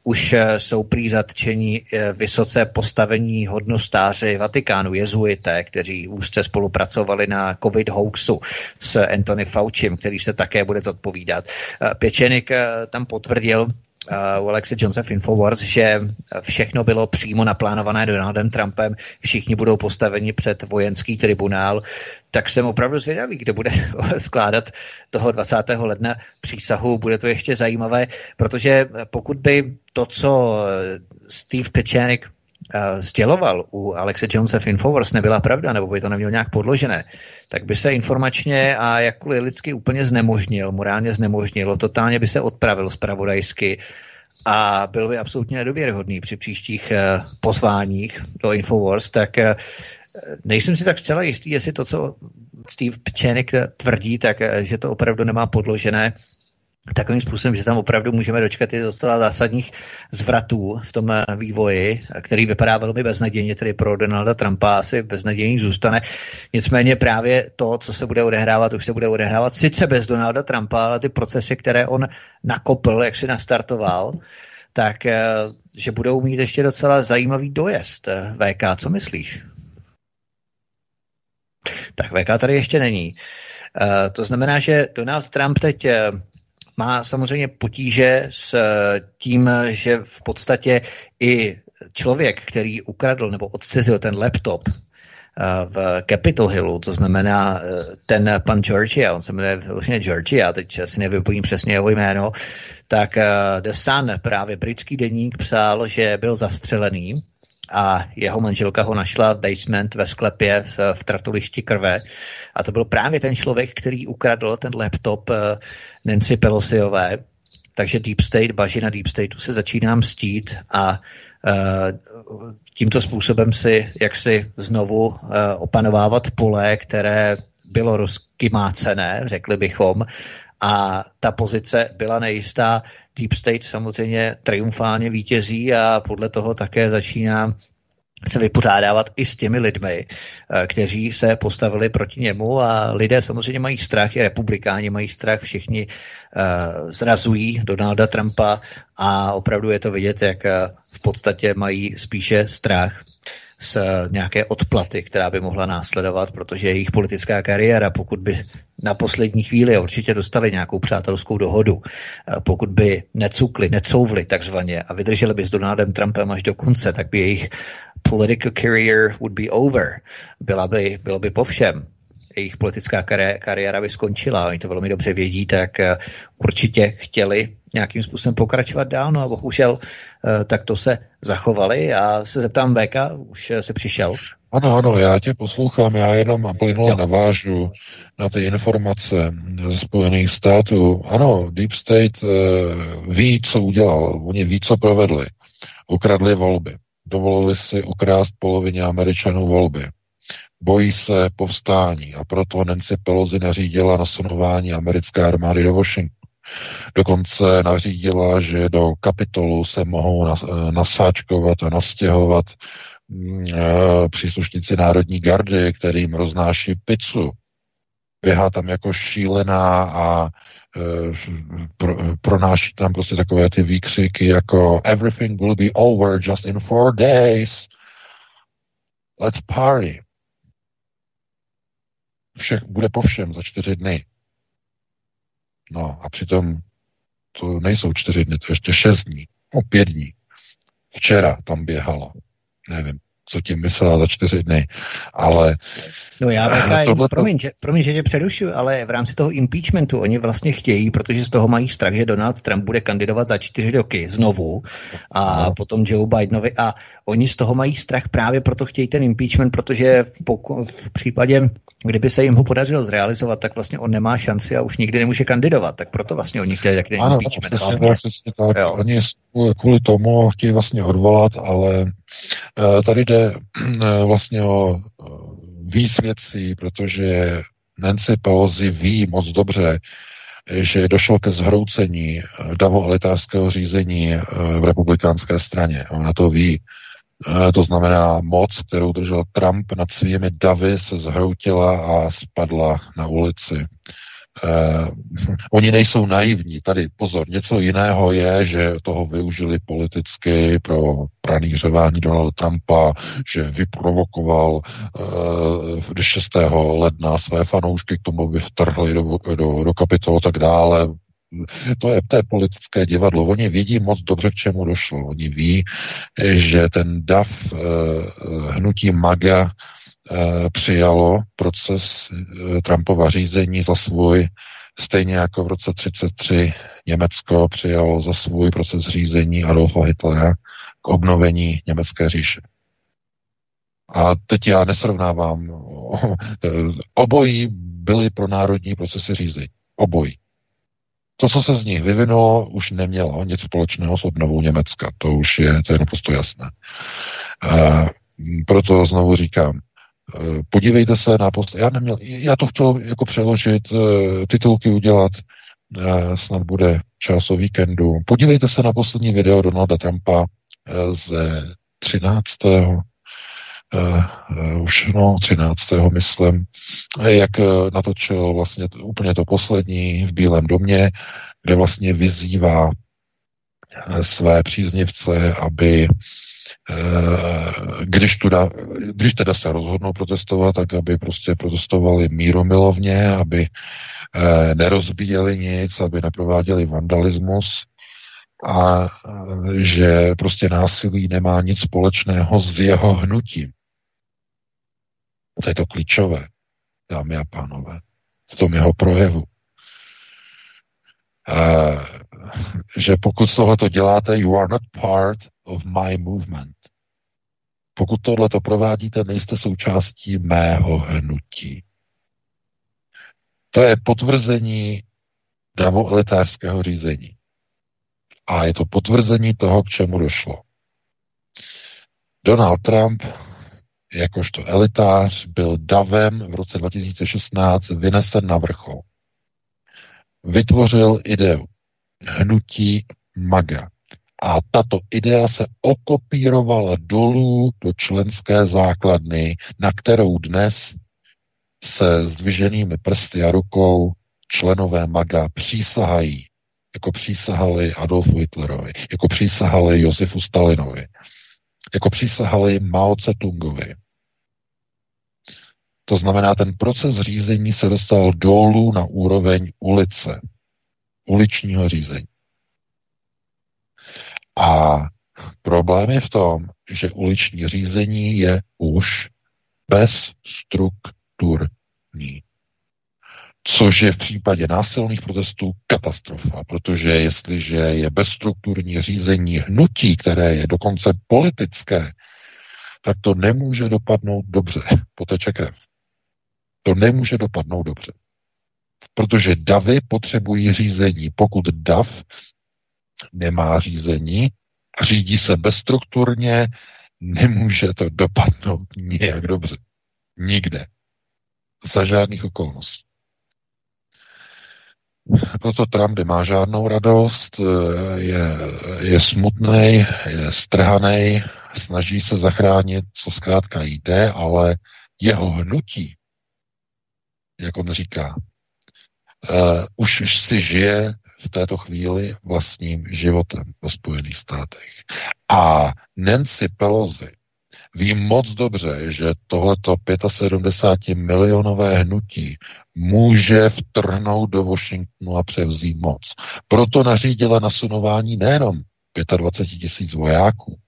Už jsou prý zatčeni vysoce postavení hodnostáři Vatikánu, jezuité, kteří úzce spolupracovali na COVID hoaxu s Anthony Faucim, který se také bude zodpovídat. Pečenek tam potvrdil u Alexe Jonese Infowars, že všechno bylo přímo naplánované Donaldem Trumpem, všichni budou postaveni před vojenský tribunál, tak jsem opravdu zvědavý, kdo bude skládat toho dvacátého ledna přísahu. Bude to ještě zajímavé, protože pokud by to, co Steve Pečenek sděloval u Alexe Jonese Infowars, nebyla pravda, nebo by to nemělo nějak podložené, tak by se informačně a jakkoliv lidsky úplně znemožnil, morálně znemožnil, totálně by se odpravil zpravodajsky a byl by absolutně nedověryhodný při příštích pozváních do Infowars, tak nejsem si tak zcela jistý, jestli to, co Steve Pečenek tvrdí, tak že to opravdu nemá podložené takovým způsobem, že tam opravdu můžeme dočkat i docela zásadních zvratů v tom vývoji, který vypadá velmi beznadějně, tedy pro Donalda Trumpa asi beznadějný zůstane. Nicméně právě to, co se bude odehrávat, už se bude odehrávat sice bez Donalda Trumpa, ale ty procesy, které on nakopl, jak si nastartoval, tak že budou mít ještě docela zajímavý dojezd. V K, co myslíš? Tak V K tady ještě není. To znamená, že Donald Trump teď má samozřejmě potíže s tím, že v podstatě i člověk, který ukradl nebo odcizil ten laptop v Capitol Hillu, to znamená ten pan Georgia, on se jmenuje vlastně Georgia, teď asi nevypovím přesně jeho jméno, tak The Sun, právě britský deník, psal, že byl zastřelený a jeho manželka ho našla v basement ve sklepě v tratolišti krve. A to byl právě ten člověk, který ukradl ten laptop Nancy Pelosiové. Takže Deep State, bažina Deep Stateu se začíná mstít a uh, tímto způsobem si jaksi znovu uh, opanovávat pole, které bylo rozkymácené, řekli bychom, a ta pozice byla nejistá. Deep State samozřejmě triumfálně vítězí a podle toho také začíná se vypořádávat i s těmi lidmi, kteří se postavili proti němu, a lidé samozřejmě mají strach, i republikáni mají strach, všichni uh, zrazují Donalda Trumpa a opravdu je to vidět, jak v podstatě mají spíše strach z nějaké odplaty, která by mohla následovat, protože jejich politická kariéra, pokud by na poslední chvíli určitě dostali nějakou přátelskou dohodu, pokud by necukli, necouvli takzvaně a vydrželi by s Donaldem Trumpem až do konce, tak by jejich political career would be over. Byla by, bylo by po všem. Jejich politická kari- kariéra by skončila, oni to velmi dobře vědí, tak určitě chtěli nějakým způsobem pokračovat dál, no a bohužel tak to se zachovali. A se zeptám bé ká, už se přišel? Ano, ano, já tě poslouchám, já jenom plynule navážu na ty informace ze Spojených států. Ano, Deep State ví, co udělal, oni ví, co provedli. Ukradli volby, dovolili si ukrást polovině Američanů volby. Bojí se povstání a proto Nancy Pelosi nařídila nasunování americké armády do Washingtonu. Dokonce nařídila, že do Kapitolu se mohou nasáčkovat a nastěhovat mm, příslušníci Národní gardy, kterým roznáší pizzu. Běhá tam jako šílená a e, pro, pronáší tam prostě takové ty výkřiky jako everything will be over just in four days. Let's party. Všech, bude po všem za čtyři dny. No a přitom to nejsou čtyři dny, to ještě šest dní, no pět dní. Včera tam běhalo. Nevím, co tím myslela za čtyři dny, ale... No já také, tohleto... promiň, že, promiň, že tě přerušu, ale v rámci toho impeachmentu oni vlastně chtějí, protože z toho mají strach, že Donald Trump bude kandidovat za čtyři roky znovu a no. potom Joe Bidenovi, a oni z toho mají strach, právě proto chtějí ten impeachment, protože v, poku- v případě, kdyby se jim ho podařilo zrealizovat, tak vlastně on nemá šanci a už nikdy nemůže kandidovat, tak proto vlastně oni chtějí jaký impeachment. Ano, vlastně tak, jo. Oni kvůli tomu chtějí vlastně odvolat, ale tady jde vlastně o víc věcí, protože Nancy Pelosi ví moc dobře, že došlo ke zhroucení davu elitářského řízení v republikánské straně. Ona to ví. To znamená, moc, kterou držel Trump nad svými davy, se zhroutila a spadla na ulici. Uh, oni nejsou naivní. Tady pozor, něco jiného je, že toho využili politicky pro pranýřování Donalda Trumpa, že vyprovokoval uh, šestého ledna své fanoušky k tomu, aby vtrhli do, do, do Kapitolu a tak dále. To je té politické divadlo. Oni vědí moc dobře, k čemu došlo. Oni ví, že ten dav uh, hnutí MAGA přijalo proces Trumpova řízení za svůj, stejně jako v roce třicet tři Německo přijalo za svůj proces řízení Adolfa Hitlera k obnovení německé říše. A teď já nesrovnávám, obojí byly pro národní procesy řízení. Obojí. To, co se z nich vyvinulo, už nemělo nic společného s obnovou Německa. To už je, to je naprosto jasné. A proto znovu říkám, podívejte se na post... Já neměl, já to chtěl jako přeložit, titulky udělat, snad bude čas o víkendu. Podívejte se na poslední video Donalda Trumpa ze třináctého už no, třináctého myslím, jak natočil vlastně úplně to poslední v Bílém domě, kde vlastně vyzývá své příznivce, aby Když, tuda, když teda se rozhodnou protestovat, tak aby prostě protestovali míromilovně, aby nerozbíjeli nic, aby neprováděli vandalismus a že prostě násilí nemá nic společného s jeho hnutím. To je to klíčové, dámy a pánové, v tom jeho projevu. Uh, že pokud tohle to děláte, you are not part of my movement. Pokud tohle to provádíte, nejste součástí mého hnutí. To je potvrzení dravolitářského řízení. A je to potvrzení toho, k čemu došlo. Donald Trump, jakožto elitář, byl davem v roce dva tisíce šestnáct vynesen na vrchol. Vytvořil ideu hnutí MAGA. A tato idea se okopírovala dolů do členské základny, na kterou dnes se zdviženými prsty a rukou členové MAGA přísahají, jako přísahali Adolfu Hitlerovi, jako přísahali Josefu Stalinovi, jako přísahali Mao Tse-tungovi. To znamená, ten proces řízení se dostal dolů na úroveň ulice, uličního řízení. A problém je v tom, že uliční řízení je už bezstrukturní. Což je v případě násilných protestů katastrofa, protože jestliže je bezstrukturní řízení hnutí, které je dokonce politické, tak to nemůže dopadnout dobře. Poteče krev. To nemůže dopadnout dobře. Protože davy potřebují řízení. Pokud dav nemá řízení, řídí se bezstrukturně, nemůže to dopadnout nějak dobře. Nikde. Za žádných okolností. Proto Trump nemá žádnou radost, je, je smutnej, je strhanej, snaží se zachránit, co zkrátka jde, ale jeho hnutí, jak on říká, uh, už si žije v této chvíli vlastním životem ve Spojených státech. A Nancy Pelosi ví moc dobře, že tohleto sedmdesátipětimilionové hnutí může vtrhnout do Washingtonu a převzít moc. Proto nařídila nasunování nejenom dvacet pět tisíc vojáků,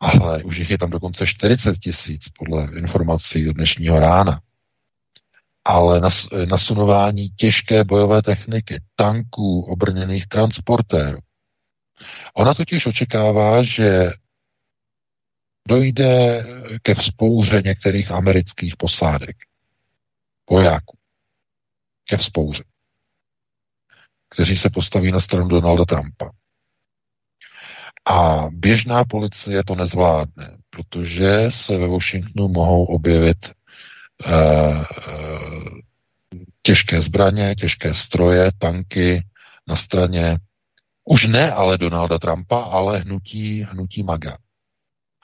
ale už jich je tam dokonce čtyřicet tisíc podle informací z dnešního rána. Ale nas, nasunování těžké bojové techniky, tanků, obrněných transportérů. Ona totiž očekává, že dojde ke vzpouře některých amerických posádek, vojáků. Ke vzpouře. Kteří se postaví na stranu Donalda Trumpa. A běžná policie to nezvládne, protože se ve Washingtonu mohou objevit uh, těžké zbraně, těžké stroje, tanky na straně, už ne ale Donalda Trumpa, ale hnutí, hnutí MAGA.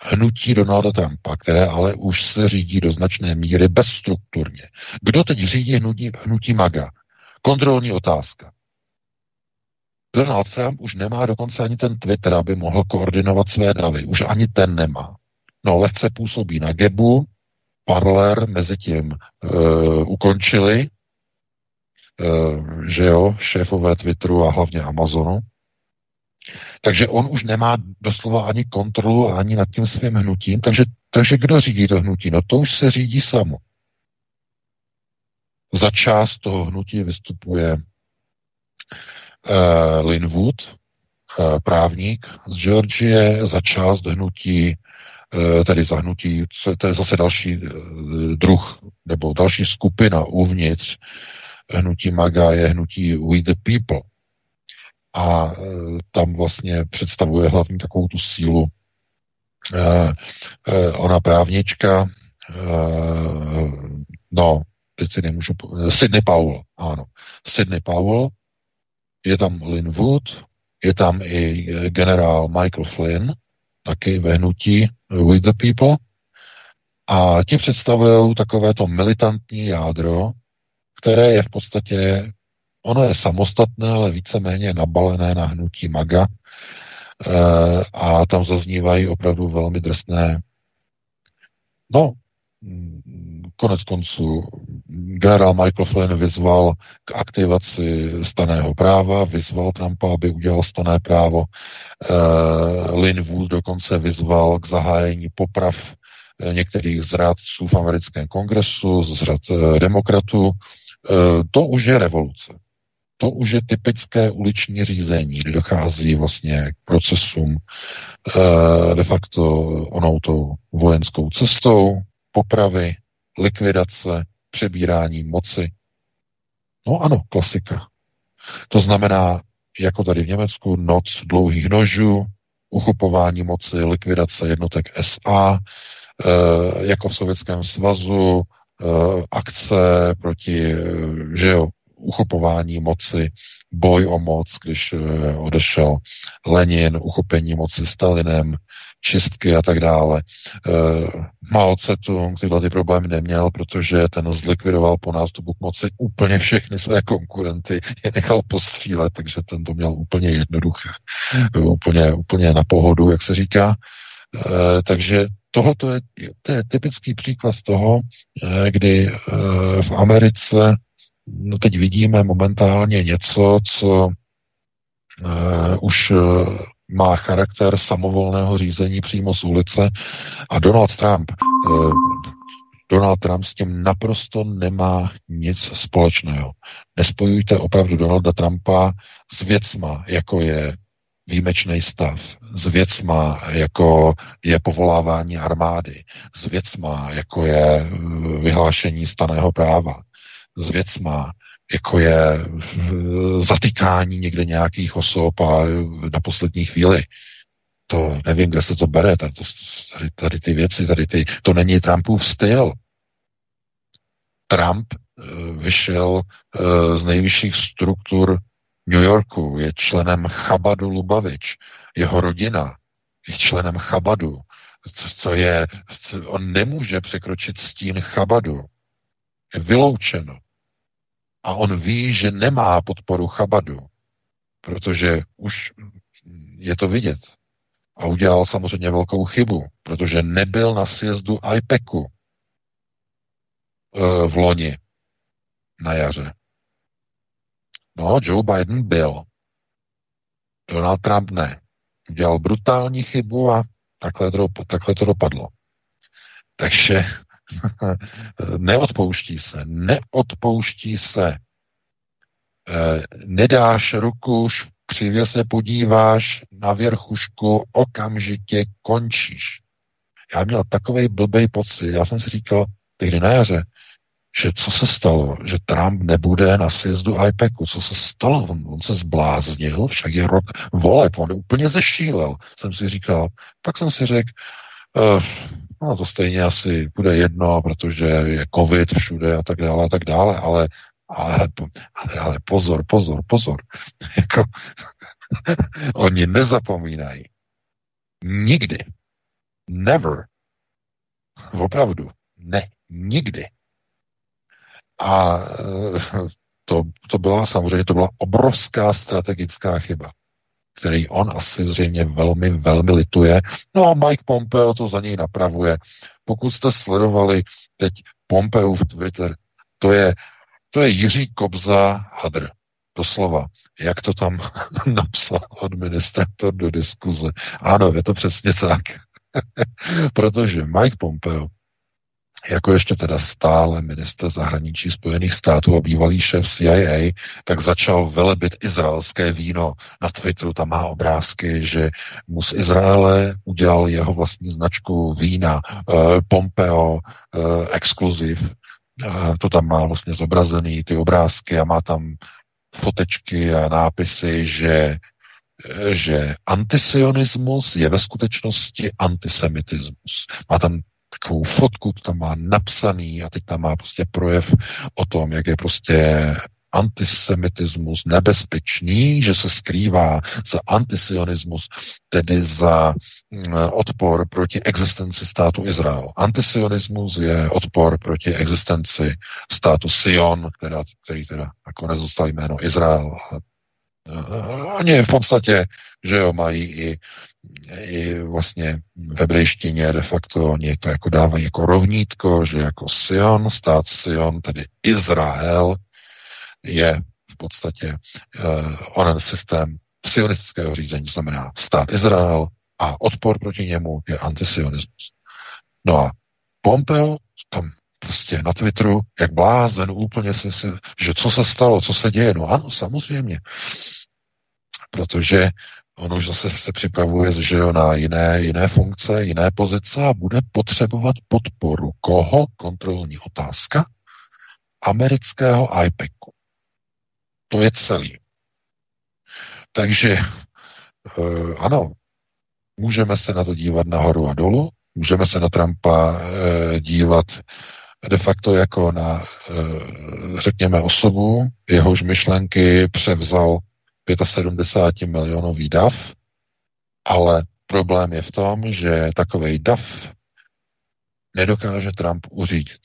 Hnutí Donalda Trumpa, které ale už se řídí do značné míry bezstrukturně. Kdo teď řídí hnutí, hnutí MAGA? Kontrolní otázka. Donald Trump už nemá dokonce ani ten Twitter, aby mohl koordinovat své davy. Už ani ten nemá. No, lehce působí na Gebu, Parler mezi tím e, ukončili, e, že jo, šéfové Twitteru a hlavně Amazonu. Takže on už nemá doslova ani kontrolu ani nad tím svým hnutím. Takže, takže kdo řídí to hnutí? No to už se řídí samo. Za část toho hnutí vystupuje uh, Lynn Wood, uh, právník z Georgie, za část hnutí, uh, tedy za hnutí, to je zase další uh, druh, nebo další skupina uvnitř hnutí MAGA je hnutí We the People. A tam vlastně představuje hlavně takovou tu sílu eh, eh, ona právnička, eh, no, teď si nemůžu, Sidney Powell, ano, Sidney Powell, je tam Lynn Wood, je tam i generál Michael Flynn, taky ve hnutí With the People, a ti představují takovéto militantní jádro, které je v podstatě ono je samostatné, ale víceméně nabalené na hnutí MAGA e, a tam zaznívají opravdu velmi drsné. No, konec konců generál Michael Flynn vyzval k aktivaci stanného práva, vyzval Trumpa, aby udělal stanné právo. E, Lynn Wood dokonce vyzval k zahájení poprav některých zrádců v americkém kongresu, z řad demokratů. E, to už je revoluce. To už je typické uliční řízení, kdy dochází vlastně k procesům eh, de facto onou tou vojenskou cestou, popravy, likvidace, přebírání moci. No ano, klasika. To znamená, jako tady v Německu, noc dlouhých nožů, uchopování moci, likvidace jednotek S A, eh, jako v Sovětském svazu, eh, akce proti, eh, že jo, uchopování moci, boj o moc, když uh, odešel Lenin, uchopení moci Stalinem, čistky a tak dále. Uh, Mao Tse-tung tyhle ty problémy neměl, protože ten zlikvidoval po nástupu k moci úplně všechny své konkurenty, je nechal postřílet, takže ten to měl úplně jednoduché, uh, úplně, úplně na pohodu, jak se říká. Uh, takže tohle to je, to je typický příklad toho, uh, kdy uh, v Americe no teď vidíme momentálně něco, co uh, už uh, má charakter samovolného řízení přímo z ulice a Donald Trump, uh, Donald Trump s tím naprosto nemá nic společného. Nespojujte opravdu Donalda Trumpa s věcma, jako je výjimečný stav, s věcma, jako je povolávání armády, s věcma, jako je vyhlášení stanného práva, s věcma, jako je zatýkání někde nějakých osob a na poslední chvíli. To nevím, kde se to bere, tady, tady, tady ty věci, tady ty, to není Trumpův styl. Trump vyšel z nejvyšších struktur New Yorku, je členem Chabadu Lubavič, jeho rodina je členem Chabadu, co, co je, co, on nemůže překročit stín Chabadu, je vyloučeno. A on ví, že nemá podporu Chabadu, protože už je to vidět. A udělal samozřejmě velkou chybu, protože nebyl na sjezdu AIPECu e, v loni na jaře. No, Joe Biden byl. Donald Trump ne. Udělal brutální chybu a takhle to, takhle to dopadlo. Takže neodpouští se, neodpouští se. E, nedáš ruku, křivě se podíváš na věrchušku, okamžitě končíš. Já měl takovej blbej pocit, já jsem si říkal tehdy na jaře, že co se stalo, že Trump nebude na sjezdu AIPECu, co se stalo, on, on se zbláznil, však je rok voleb, on úplně zešílel, jsem si říkal. Pak jsem si řekl, Uh, no to stejně asi bude jedno, protože je covid všude a tak dále a tak dále, ale, ale, ale pozor, pozor, pozor. Jako, oni nezapomínají. Nikdy. Never. Opravdu. Ne. Nikdy. A uh, to, to byla samozřejmě, to byla obrovská strategická chyba, který on asi zřejmě velmi, velmi lituje. No a Mike Pompeo to za něj napravuje. Pokud jste sledovali teď Pompeu v Twitter, to je, to je Jiří Kobza hadr. Doslova. Jak to tam napsal administrator do diskuze. Ano, je to přesně tak. Protože Mike Pompeo, jako ještě teda stále ministr zahraničí Spojených států a bývalý šéf C I A, tak začal velebit izraelské víno. Na Twitteru tam má obrázky, že mu z Izraele udělal jeho vlastní značku vína eh, Pompeo eh, Exclusive. Eh, to tam má vlastně zobrazený ty obrázky a má tam fotečky a nápisy, že, eh, že antisionismus je ve skutečnosti antisemitismus. Má tam takovou fotku, to tam má napsaný a teď tam má prostě projev o tom, jak je prostě antisemitismus nebezpečný, že se skrývá za antisionismus, tedy za odpor proti existenci státu Izrael. Antisionismus je odpor proti existenci státu Sion, která, který teda nakonec dostal jméno Izrael. Oni v podstatě, že jo, mají i, i vlastně v hebrejštině de facto, oni to jako dávají jako rovnítko, že jako Sion, stát Sion, tedy Izrael, je v podstatě uh, onen systém sionistického řízení, znamená stát Izrael a odpor proti němu je antisionismus. No a Pompeo tam prostě na Twitteru, jak blázen úplně, se, se, že co se stalo, co se děje. No ano, samozřejmě. Protože on už zase se připravuje, že jo, na jiné, jiné funkce, jiné pozice a bude potřebovat podporu koho? Kontrolní otázka? Amerického AIPACu. To je celý. Takže uh, ano, můžeme se na to dívat nahoru a dolů, můžeme se na Trumpa uh, dívat de facto jako na, uh, řekněme, osobu, jehož myšlenky převzal sedmdesátipětimilionový dav, ale problém je v tom, že takovej dav nedokáže Trump uřídit.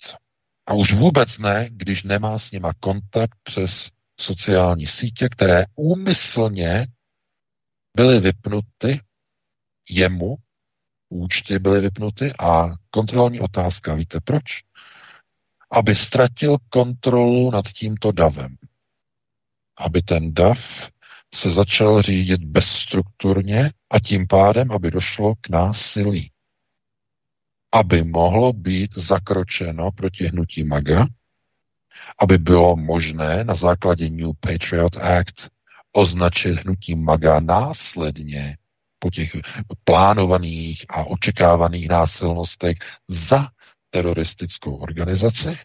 A už vůbec ne, když nemá s nima kontakt přes sociální sítě, které úmyslně byly vypnuty jemu, účty byly vypnuty a kontrolní otázka, víte proč? Aby ztratil kontrolu nad tímto davem. Aby ten dav se začal řídit bezstrukturně a tím pádem, aby došlo k násilí. Aby mohlo být zakročeno proti hnutí MAGA, aby bylo možné na základě New Patriot Act označit hnutí MAGA následně po těch plánovaných a očekávaných násilnostech za teroristickou organizaci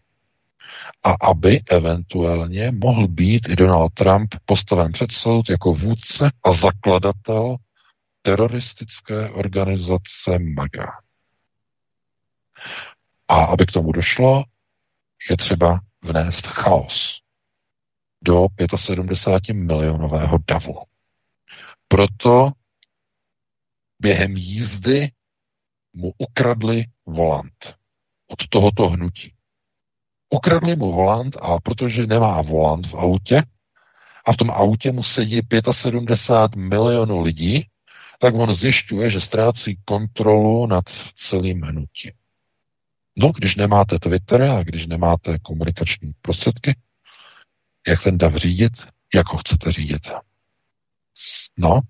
a aby eventuálně mohl být i Donald Trump postaven před soud jako vůdce a zakladatel teroristické organizace MAGA. A aby k tomu došlo, je třeba vnést chaos do sedmdesátimilionového davu. Proto během jízdy mu ukradli volant od tohoto hnutí. Ukradli mu volant a protože nemá volant v autě a v tom autě mu sedí sedmdesát pět milionů lidí, tak on zjišťuje, že ztrácí kontrolu nad celým hnutím. No, když nemáte Twitter a když nemáte komunikační prostředky, jak ten dav řídit, jak ho chcete řídit. No,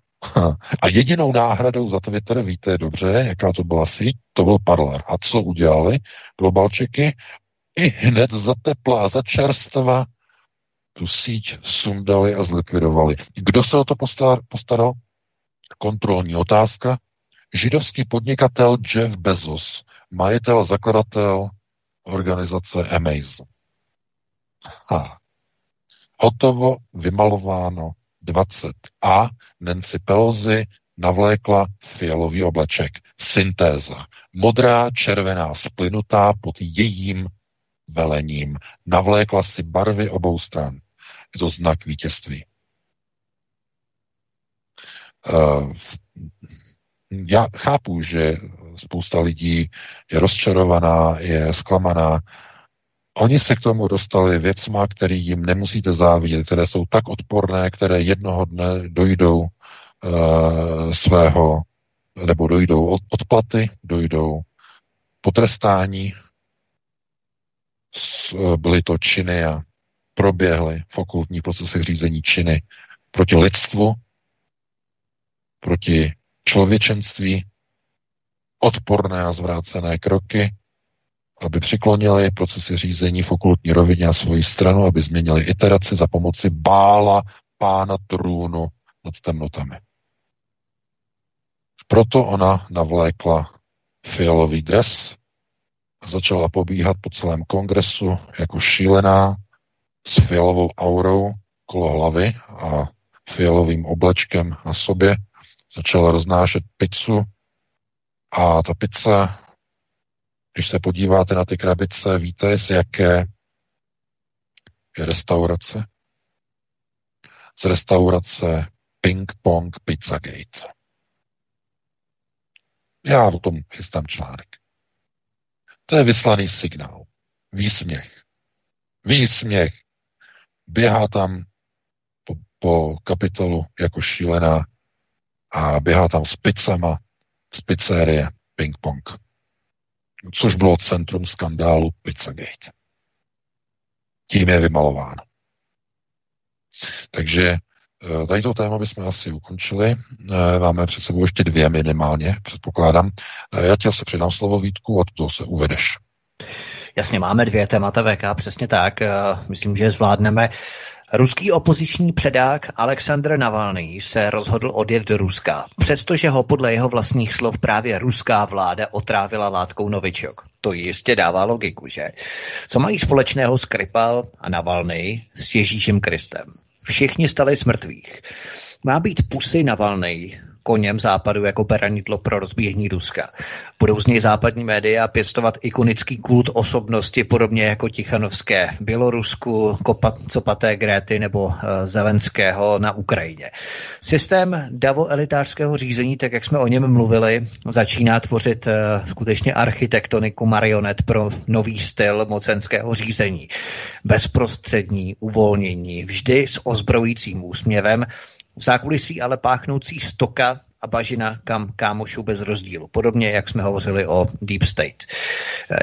a jedinou náhradou za Twitter, víte dobře, jaká to byla síť, to byl Parler. A co udělali globalčeky? I hned za tepla a za čerstva tu síť sundali a zlikvidovali. Kdo se o to postaral? Kontrolní otázka. Židovský podnikatel Jeff Bezos, majitel a zakladatel organizace Amazon. Ha. Hotovo, vymalováno dvacet. A Nancy Pelosi navlékla fialový obleček. Syntéza. Modrá, červená, splynutá pod jejím velením. Navlékla si barvy obou stran. Je to znak vítězství. Uh, já chápu, že spousta lidí je rozčarovaná, je zklamaná. Oni se k tomu dostali věcma, které jim nemusíte závidět, které jsou tak odporné, které jednoho dne dojdou uh, svého, nebo dojdou od, odplaty, dojdou potrestání. Byly to činy a proběhly v okultních procesech řízení činy proti lidstvu, proti člověčenství, odporné a zvrácené kroky, aby přiklonili procesy řízení v okultní rovině na svoji stranu, aby změnili iteraci za pomoci Bála, pána trůnu nad temnotami. Proto ona navlékla fialový dres a začala pobíhat po celém kongresu jako šílená s fialovou aurou kolo hlavy a fialovým oblečkem na sobě. Začala roznášet pizzu a ta pizza, když se podíváte na ty krabice, víte, z jaké je restaurace? Z restaurace Ping Pong Pizzagate. Já o tom chystám článek. To je vyslaný signál. Výsměch. Výsměch. Běhá tam po, po kapitolu jako šílená a běhá tam s pizzama z pizzerie Ping Pong. Což bylo centrum skandálu Pizzagate. Tím je vymalováno. Takže tady to téma bychom asi ukončili. Máme před sebou ještě dvě minimálně, předpokládám. Já tě se předám slovo, Vítku, a to se uvedeš. Jasně, máme dvě témata V K, přesně tak. Myslím, že zvládneme. Ruský opoziční předák Alexandr Navalnyj se rozhodl odjet do Ruska, přestože ho podle jeho vlastních slov právě ruská vláda otrávila látkou novičok. To jistě dává logiku, že? Co mají společného Skripal a Navalnyj s Ježíšem Kristem? Všichni stali z mrtvých. Má být pusy Navalnyj koněm západu jako beranidlo pro rozbíjení Ruska. Budou z něj západní média pěstovat ikonický kult osobnosti, podobně jako Tichanovské v Bělorusku, Copaté Gréty nebo Zelenského na Ukrajině. Systém davoelitářského řízení, tak jak jsme o něm mluvili, začíná tvořit skutečně architektoniku marionet pro nový styl mocenského řízení. Bezprostřední uvolnění, vždy s ozbrojícím úsměvem, v zákulisí ale páchnoucí stoka a bažina kam kámošů bez rozdílu. Podobně, jak jsme hovořili o Deep State.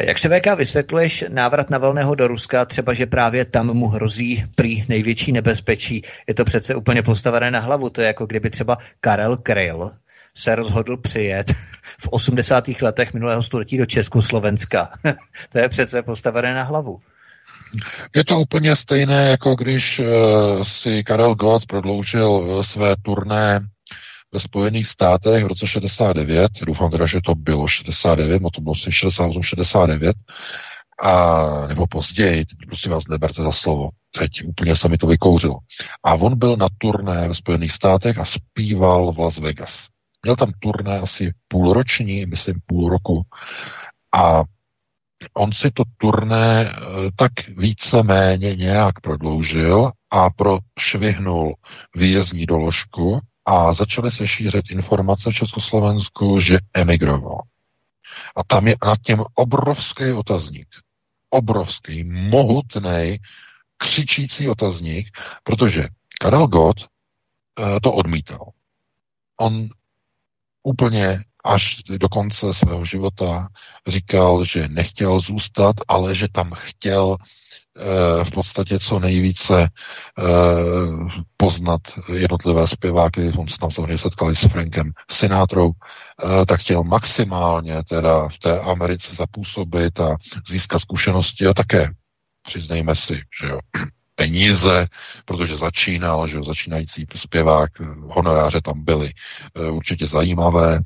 Jak se V K vysvětluješ návrat Navalného do Ruska, třeba že právě tam mu hrozí prý největší nebezpečí? Je to přece úplně postavené na hlavu. To je jako kdyby třeba Karel Kryl se rozhodl přijet v osmdesátých letech minulého století do Československa. To je přece postavené na hlavu. Je to úplně stejné, jako když uh, si Karel Gott prodloužil uh, své turné ve Spojených státech v roce šedesát devět. Doufám teda, že to bylo šedesát devět, no to bylo si šedesát osm šedesát devět. A nebo později, prosím vás, neberte za slovo. Teď úplně se mi to vykouřilo. A on byl na turné ve Spojených státech a zpíval v Las Vegas. Měl tam turné asi půlroční, myslím půl roku. A on si to turné tak víceméně nějak prodloužil a prošvihnul výjezdní doložku a začaly se šířit informace v Československu, že emigroval. A tam je nad tím obrovský otazník. Obrovský, mohutnej, křičící otazník, protože Karel Gott to odmítal. On úplně až do konce svého života říkal, že nechtěl zůstat, ale že tam chtěl e, v podstatě co nejvíce e, poznat jednotlivé zpěváky. On se tam samozřejmě setkal s Frankem Sinatrou, e, tak chtěl maximálně teda v té Americe zapůsobit a získat zkušenosti a také, přiznejme si, že jo, peníze, protože začínal, že jo, začínající zpěvák, honoráře tam byly e, určitě zajímavé,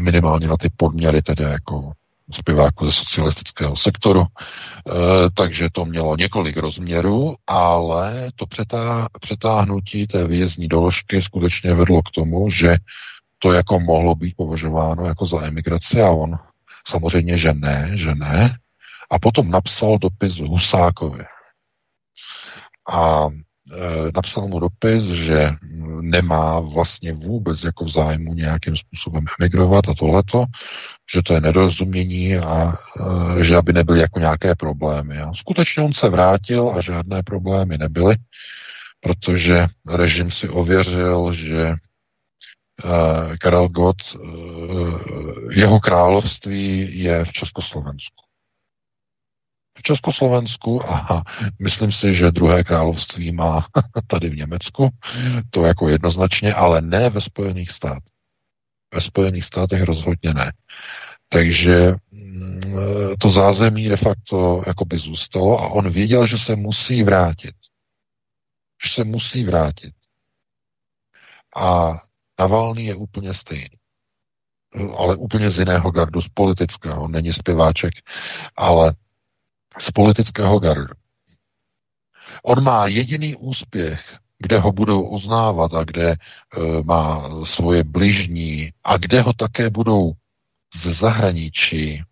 minimálně na ty podměry, tedy jako zpěváku ze socialistického sektoru. E, takže to mělo několik rozměrů, ale to přetá, přetáhnutí té výjezdní doložky skutečně vedlo k tomu, že to jako mohlo být považováno jako za emigraci a on samozřejmě, že ne, že ne. A potom napsal dopis Husákovi. A napsal mu dopis, že nemá vlastně vůbec jako v zájmu nějakým způsobem emigrovat a tohleto, že to je nedorozumění a že aby nebyly jako nějaké problémy. A skutečně on se vrátil a žádné problémy nebyly, protože režim si ověřil, že Karel Gott, jeho království je v Československu. V Československu a myslím si, že druhé království má tady v Německu, to jako jednoznačně, ale ne ve Spojených státech. Ve Spojených státech rozhodně ne. Takže to zázemí de facto jakoby zůstalo a on věděl, že se musí vrátit. Že se musí vrátit. A Navalnyj je úplně stejný. Ale úplně z jiného gardu, z politického. On není zpěváček, ale z politického gardu. On má jediný úspěch, kde ho budou uznávat a kde e, má svoje bližní a kde ho také budou ze zahraničí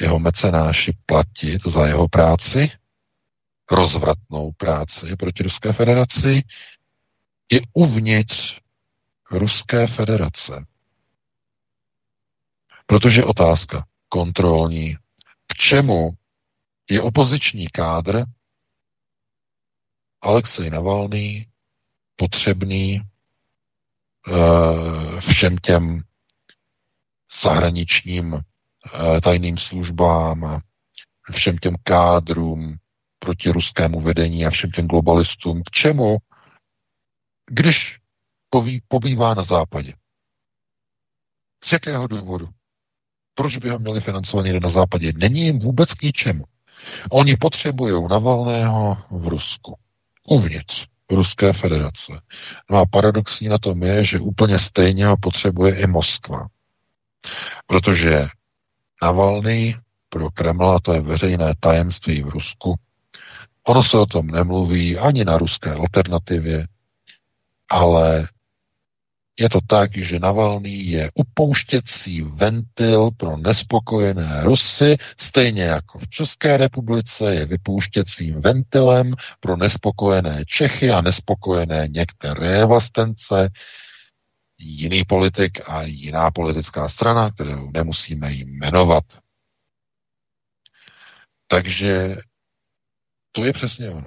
jeho mecenáši platit za jeho práci, rozvratnou práci proti Ruské federaci, je uvnitř Ruské federace. Protože otázka kontrolní, k čemu je opoziční kádr Alexej Navalnyj potřebný e, všem těm zahraničním e, tajným službám a všem těm kádrům proti ruskému vedení a všem těm globalistům. K čemu, když pobývá na západě? Z jakého důvodu? Proč by ho měli financovaný na západě? Není jim vůbec k ničemu. Oni potřebují Navalného v Rusku. Uvnitř Ruské federace. No a paradoxní na tom je, že úplně stejně ho potřebuje i Moskva. Protože Navalný pro Kremla, to je veřejné tajemství v Rusku, ono se o tom nemluví ani na Ruské alternativě, ale je to tak, že Navalný je upouštěcí ventil pro nespokojené Rusy, stejně jako v České republice je vypouštěcím ventilem pro nespokojené Čechy a nespokojené některé vlastence. Jiný politik a jiná politická strana, kterou nemusíme jmenovat. Takže to je přesně ono.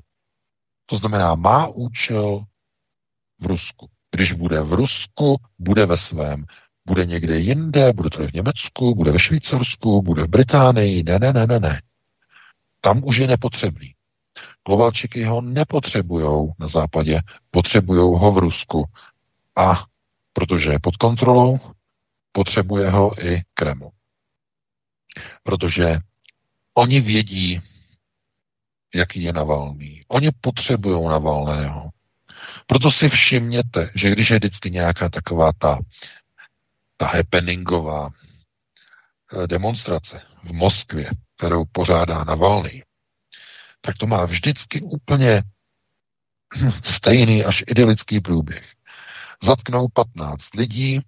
To znamená, má účel v Rusku. Když bude v Rusku, bude ve svém. Bude někde jinde, bude to v Německu, bude ve Švýcarsku, bude v Británii. Ne, ne, ne, ne, ne. Tam už je nepotřebný. Globalčiky ho nepotřebujou na západě, potřebujou ho v Rusku. A protože je pod kontrolou, potřebuje ho i Kreml. Protože oni vědí, jaký je Navalný. Oni potřebují Navalného. Proto si všimněte, že když je vždycky nějaká taková ta, ta happeningová demonstrace v Moskvě, kterou pořádá Navalný, tak to má vždycky úplně stejný až idylický průběh. Zatknou patnáct lidí,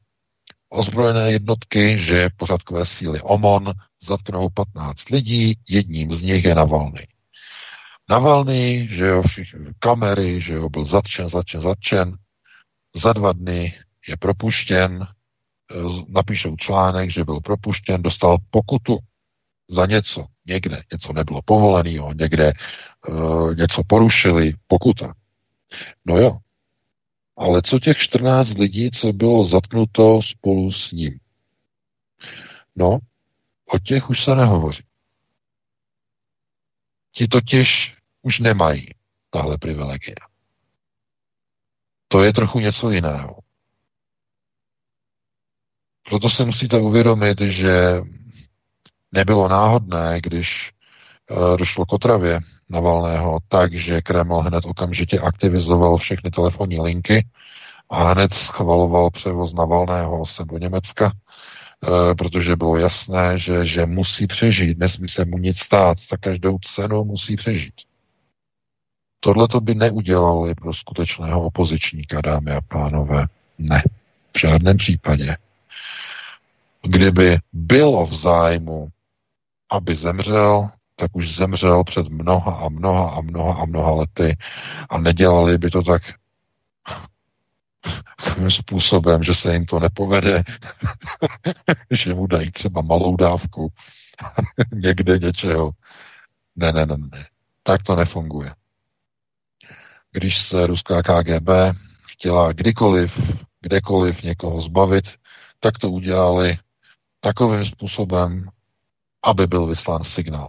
ozbrojené jednotky, že pořádkové síly O M O N, zatknou patnáct lidí, jedním z nich je Navalný. Navalný, že jo, všichni kamery, že jo, byl zatčen, zatčen, zatčen, za dva dny je propuštěn, napíšou článek, že byl propuštěn, dostal pokutu za něco, někde, něco nebylo povoleného, někde uh, něco porušili, pokuta. No jo, ale co těch čtrnáct lidí, co bylo zatknuto spolu s ním? No, o těch už se nehovoří. Ti totiž už nemají tahle privilegie. To je trochu něco jiného. Proto se musíte uvědomit, že nebylo náhodné, když došlo k otravě Navalného tak, že Kreml hned okamžitě aktivizoval všechny telefonní linky a hned schvaloval převoz Navalného sem do Německa, protože bylo jasné, že, že musí přežít, nesmí se mu nic stát, za každou cenu musí přežít. Tohle to by neudělali pro skutečného opozičníka, dámy a pánové. Ne, v žádném případě. Kdyby bylo v zájmu, aby zemřel, tak už zemřel před mnoha a mnoha a mnoha a mnoha lety a nedělali by to tak způsobem, že se jim to nepovede, že mu dají třeba malou dávku někde něčeho. Ne, ne, ne, ne. Tak to nefunguje. Když se ruská K G B chtěla kdykoliv, kdekoliv někoho zbavit, tak to udělali takovým způsobem, aby byl vyslán signál.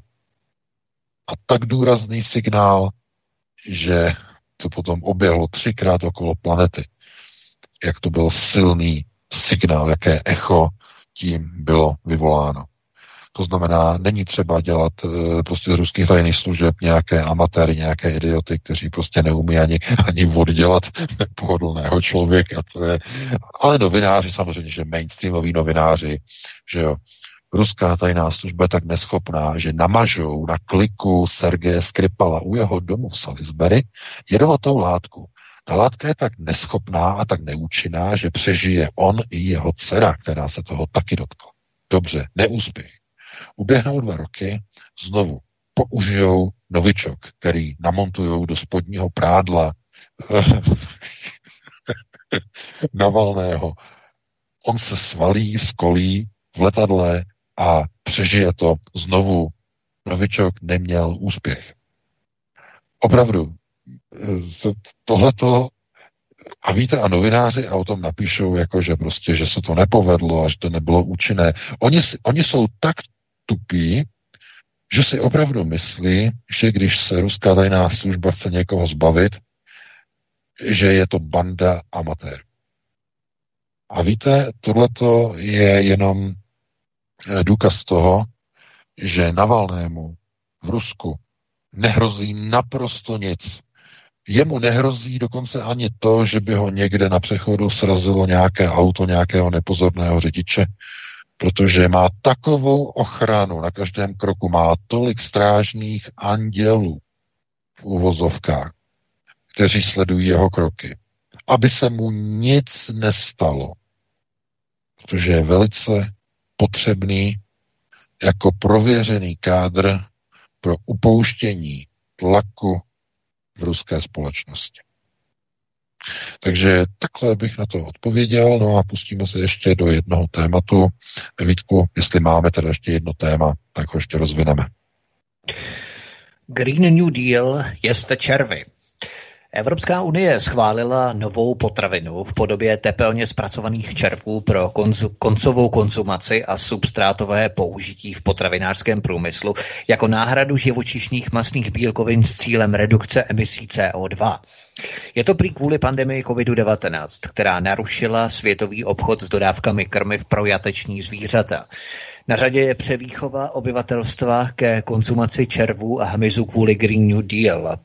A tak důrazný signál, že to potom oběhlo třikrát okolo planety. Jak to byl silný signál, jaké echo tím bylo vyvoláno. To znamená, není třeba dělat prostě z ruských tajných služeb nějaké amatéry, nějaké idioty, kteří prostě neumí ani, ani oddělat nepohodlného člověka. Je, ale novináři samozřejmě, že mainstreamoví novináři, že jo, ruská tajná služba je tak neschopná, že namažou na kliku Sergeje Skripala u jeho domu v Salisbury jedovatou látku. Ta látka je tak neschopná a tak neúčinná, že přežije on i jeho dcera, která se toho taky dotkla. Dobře, neúspěch. Uběhnou dva roky, znovu použijou novičok, který namontujou do spodního prádla Navalného. On se svalí, skolí v letadle a přežije to znovu. Novičok neměl úspěch. Opravdu. Tohleto, a víte, a novináři a o tom napíšou, jako, že prostě, že se to nepovedlo a že to nebylo účinné. Oni, oni jsou tak tupí, že si opravdu myslí, že když se ruská tajná služba chce někoho zbavit, že je to banda amatérů. A víte, tohleto je jenom důkaz toho, že Navalnému v Rusku nehrozí naprosto nic. Jemu nehrozí dokonce ani to, že by ho někde na přechodu srazilo nějaké auto, nějakého nepozorného řidiče, protože má takovou ochranu, na každém kroku má tolik strážných andělů v uvozovkách, kteří sledují jeho kroky, aby se mu nic nestalo, protože je velice potřebný jako prověřený kádr pro upouštění tlaku v ruské společnosti. Takže takhle bych na to odpověděl, no a pustíme se ještě do jednoho tématu. Vítku, jestli máme teda ještě jedno téma, tak ho ještě rozvineme. Green New Deal jeste červy. Evropská unie schválila novou potravinu v podobě tepelně zpracovaných červů pro konzu, koncovou konzumaci a substrátové použití v potravinářském průmyslu jako náhradu živočišných masných bílkovin s cílem redukce emisí C O dva. Je to prý kvůli pandemii covid devatenáct, která narušila světový obchod s dodávkami krmiv pro jateční zvířata. Na řadě je převýchova obyvatelstva ke konzumaci červů a hmyzu kvůli Green New Deal,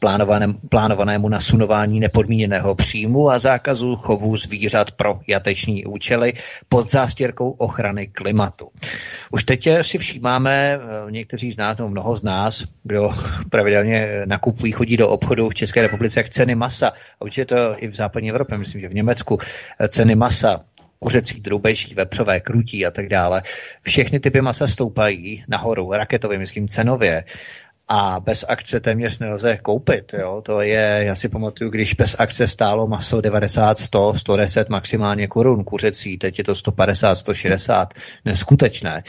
plánovanému nasunování nepodmíněného příjmu a zákazu chovu zvířat pro jateční účely pod zástěrkou ochrany klimatu. Už teď si všímáme, někteří z nás, no mnoho z nás, kdo pravidelně nakupují, chodí do obchodu v České republice, jak ceny masa, a určitě to i v západní Evropě, myslím, že v Německu, ceny masa, kuřecí drůbeží, vepřové krutí a tak dále. Všechny typy masa stoupají nahoru, raketově, myslím, cenově. A bez akce téměř nelze koupit. Jo? To je, já si pamatuju, když bez akce stálo maso devadesát, sto, sto deset maximálně korun kuřecí, teď je to sto padesát, sto šedesát, neskutečné.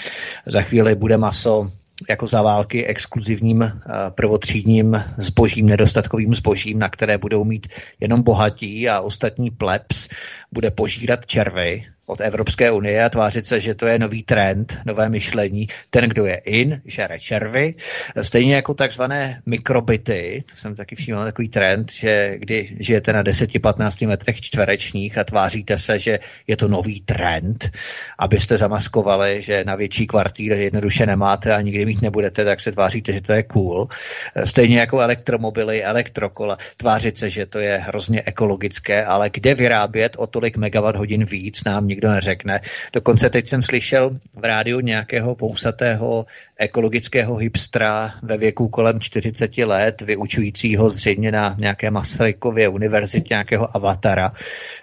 Za chvíli bude maso jako za války exkluzivním prvotřídním zbožím, nedostatkovým zbožím, na které budou mít jenom bohatí a ostatní plebs bude požírat červy od Evropské unie a tvářit se, že to je nový trend, nové myšlení. Ten, kdo je in, žere červy. Stejně jako takzvané mikrobity, to jsem taky všiml, takový trend, že kdy žijete na deset až patnáct metrech čtverečních a tváříte se, že je to nový trend, abyste zamaskovali, že na větší kvartýr jednoduše nemáte a nikdy mít nebudete, tak se tváříte, že to je cool. Stejně jako elektromobily, elektrokola, tvářit se, že to je hrozně ekologické, ale kde vyrábět o tolik megawatt hodin víc, nám nikdo neřekne. Dokonce teď jsem slyšel v rádiu nějakého vousatého ekologického hipstra ve věku kolem čtyřicet let, vyučujícího zřejmě na nějaké Masarykově univerzitě nějakého avatara,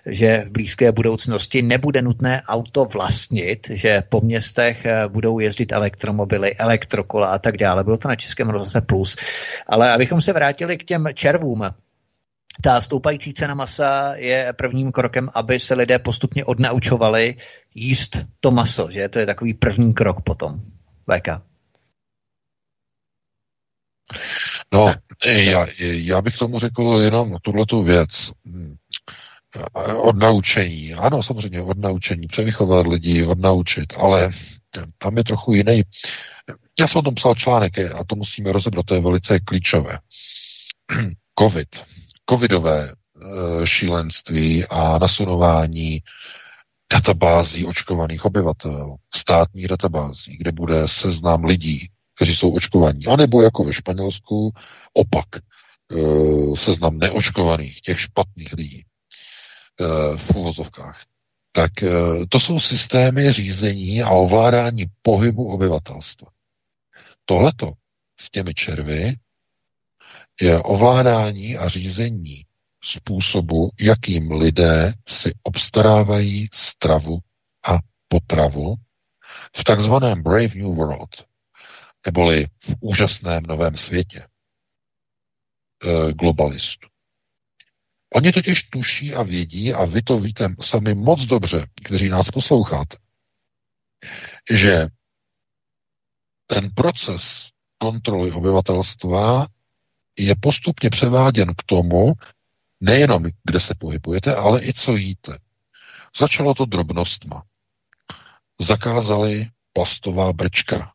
že v blízké budoucnosti nebude nutné auto vlastnit, že po městech budou jezdit elektromobily, elektrokola a tak dále. Bylo to na Českém rozhlase Plus. Ale abychom se vrátili k těm červům, ta stoupající cena masa je prvním krokem, aby se lidé postupně odnaučovali jíst to maso, že? To je takový první krok potom. Véka. No, já, já bych tomu řekl jenom tuhletu věc. Odnaučení. Ano, samozřejmě odnaučení. Převychovat lidi, odnaučit, ale tam je trochu jiný. Já jsem o tom psal článek a to musíme rozebrat, to je velice klíčové. COVID. Covidové šílenství a nasunování databází očkovaných obyvatel, státních databází, kde bude seznam lidí, kteří jsou očkovaní, anebo jako ve Španělsku opak, seznam neočkovaných, těch špatných lidí v uvozovkách. Tak to jsou systémy řízení a ovládání pohybu obyvatelstva. Tohleto s těmi červy je ovládání a řízení způsobu, jakým lidé si obstarávají stravu a potravu v takzvaném Brave New World, neboli v úžasném novém světě e, globalistů. Oni totiž tuší a vědí, a vy to víte sami moc dobře, kteří nás posloucháte, že ten proces kontroly obyvatelstva je postupně převáděn k tomu, nejenom kde se pohybujete, ale i co jíte. Začalo to drobnostma. Zakázali plastová brčka.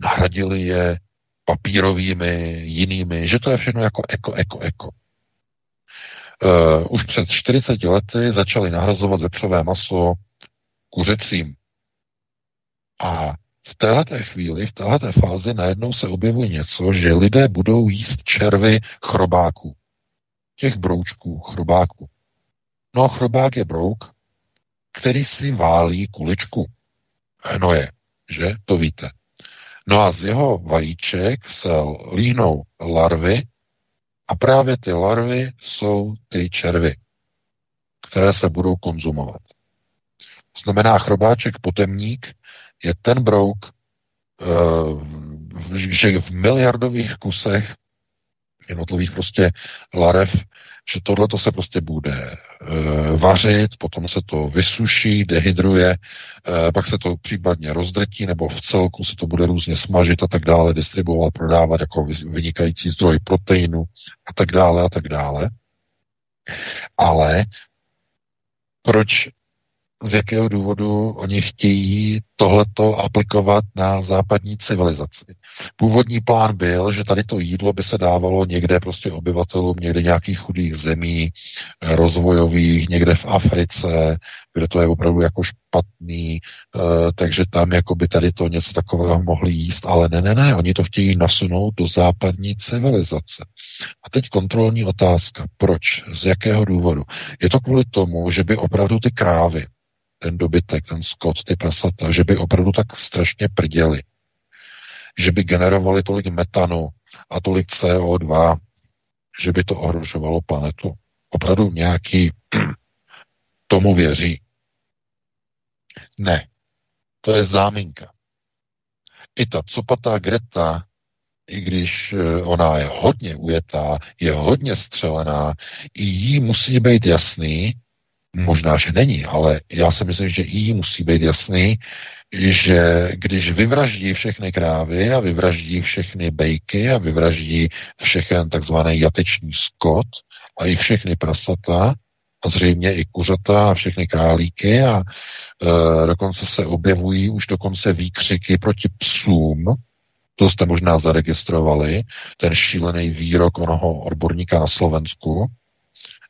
Nahradili je papírovými, jinými, že to je všechno jako eko, eko, eko. Uh, už před čtyřiceti lety začali nahrazovat vepřové maso kuřecím. A v téhleté chvíli, v téhleté fázi najednou se objevuje něco, že lidé budou jíst červy chrobáků. Těch broučků, chrobáků. No chrobák je brouk, který si válí kuličku. Hnoje, že? To víte. No a z jeho vajíček se líhnou larvy a právě ty larvy jsou ty červy, které se budou konzumovat. Znamená chrobáček potemník je ten brouk, že v miliardových kusech jednotlivých prostě larev, že tohle to se prostě bude vařit, potom se to vysuší, dehydruje, pak se to případně rozdrtí, nebo v celku se to bude různě smažit a tak dále, distribuovat, prodávat jako vynikající zdroj proteinu a tak dále a tak dále. Ale proč, z jakého důvodu oni chtějí tohleto aplikovat na západní civilizaci? Původní plán byl, že tady to jídlo by se dávalo někde prostě obyvatelům, někde nějakých chudých zemí, rozvojových, někde v Africe, kde to je opravdu jako špatný, takže tam jako by tady to něco takového mohli jíst, ale ne, ne, ne, oni to chtějí nasunout do západní civilizace. A teď kontrolní otázka, proč, z jakého důvodu? Je to kvůli tomu, že by opravdu ty krávy, ten dobytek, ten skot, ty prasata, že by opravdu tak strašně prděli, že by generovali tolik metanu a tolik C O dva, že by to ohrožovalo planetu. Opravdu nějaký tomu věří. Ne, to je záminka. I ta copatá Greta, i když ona je hodně ujetá, je hodně střelená, i jí musí být jasný, možná, že není, ale já si myslím, že i jí musí být jasný, že když vyvraždí všechny krávy a vyvraždí všechny bejky a vyvraždí všechen takzvaný jateční skot a i všechny prasata a zřejmě i kuřata a všechny králíky a e, dokonce se objevují už dokonce výkřiky proti psům, to jste možná zaregistrovali, ten šílený výrok onoho odborníka na Slovensku.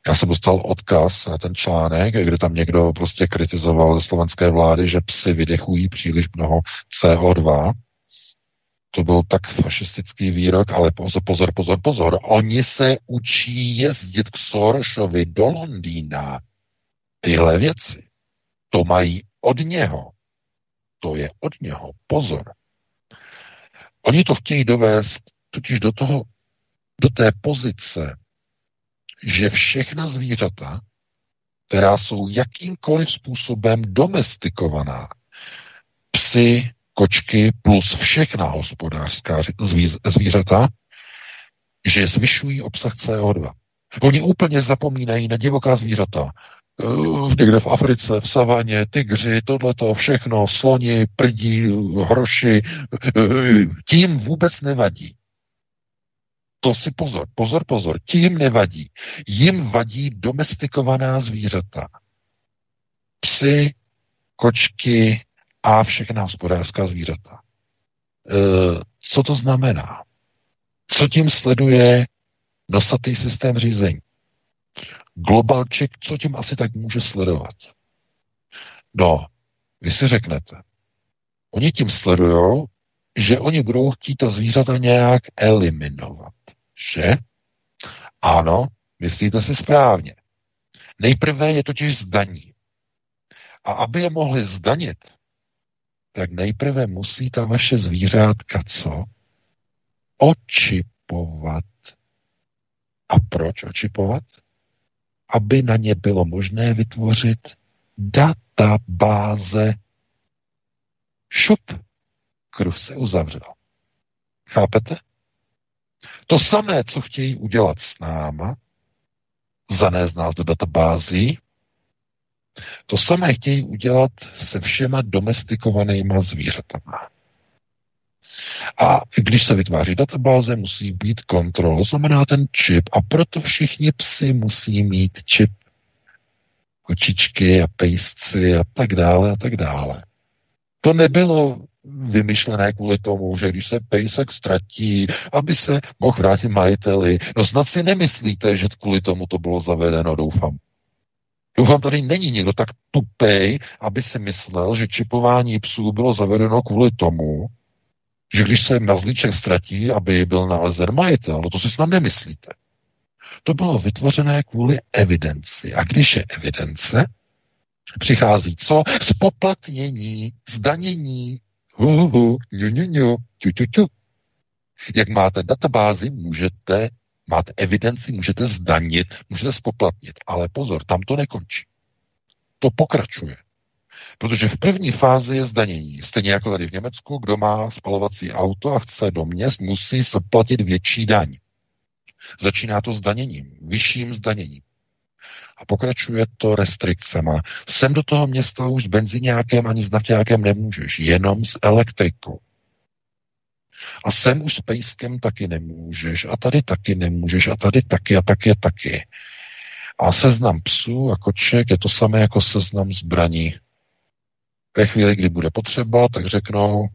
Já jsem dostal odkaz na ten článek, kde tam někdo prostě kritizoval ze slovenské vlády, že psi vydechují příliš mnoho C O dva. To byl tak fašistický výrok, ale pozor, pozor, pozor, pozor. Oni se učí jezdit k Sorošovi do Londýna. Tyhle věci. To mají od něho. To je od něho. Pozor. Oni to chtějí dovést totiž do toho, do té pozice, že všechna zvířata, která jsou jakýmkoliv způsobem domestikovaná, psy, kočky plus všechna hospodářská zvířata, že zvyšují obsah C O dva. Oni úplně zapomínají na divoká zvířata. Někde v Africe, v savaně, tygři, tohleto, všechno, sloni, prdí, hroši, tím vůbec nevadí. To si pozor, pozor, pozor, ti jim nevadí. Jim vadí domestikovaná zvířata. Psy, kočky a všechna hospodářská zvířata. E, co to znamená? Co tím sleduje nosatý systém řízení? Globalček, co tím asi tak může sledovat? No, vy si řeknete, oni tím sledujou, že oni budou chtít ta zvířata nějak eliminovat. Že? Ano, myslíte si správně. Nejprve je totiž zdaní. A aby je mohli zdanit, tak nejprve musí ta vaše zvířátka co? Očipovat. A proč očipovat? Aby na ně bylo možné vytvořit databáze. Šup. Kruh se uzavřel. Chápete? To samé, co chtějí udělat s náma, zanést nás do databází, to samé chtějí udělat se všema domestikovanýma zvířatama. A když se vytváří databáze, musí být kontrola, znamená ten čip. A proto všichni psi musí mít čip. Kočičky a pejsci a tak dále a tak dále. To nebylo vymyšlené kvůli tomu, že když se pejsek ztratí, aby se mohl vrátit majiteli. No snad si nemyslíte, že kvůli tomu to bylo zavedeno, doufám. Doufám, tady není nikdo tak tupej, aby si myslel, že čipování psů bylo zavedeno kvůli tomu, že když se mazlíček ztratí, aby byl nalezen majitel. No to si snad nemyslíte. To bylo vytvořené kvůli evidenci. A když je evidence, přichází co? Spoplatnění, zdanění. Huhu, ňu, ňu, ňu, ťu, ťu, ťu. Jak máte databázi, můžete, máte evidenci, můžete zdanit, můžete spoplatnit. Ale pozor, tam to nekončí. To pokračuje. Protože v první fázi je zdanění. Stejně jako tady v Německu, kdo má spalovací auto a chce do měst, musí zaplatit větší daň. Začíná to zdaněním, vyšším zdaněním. A pokračuje to restrikcema. Sem do toho města už s benziňákem ani s nafťákem nemůžeš, jenom s elektrikou. A sem už s pejskem taky nemůžeš, a tady taky nemůžeš, a tady taky, a taky, a taky. A seznam psů a koček je to samé jako seznam zbraní. Ve chvíli, kdy bude potřeba, tak řeknou,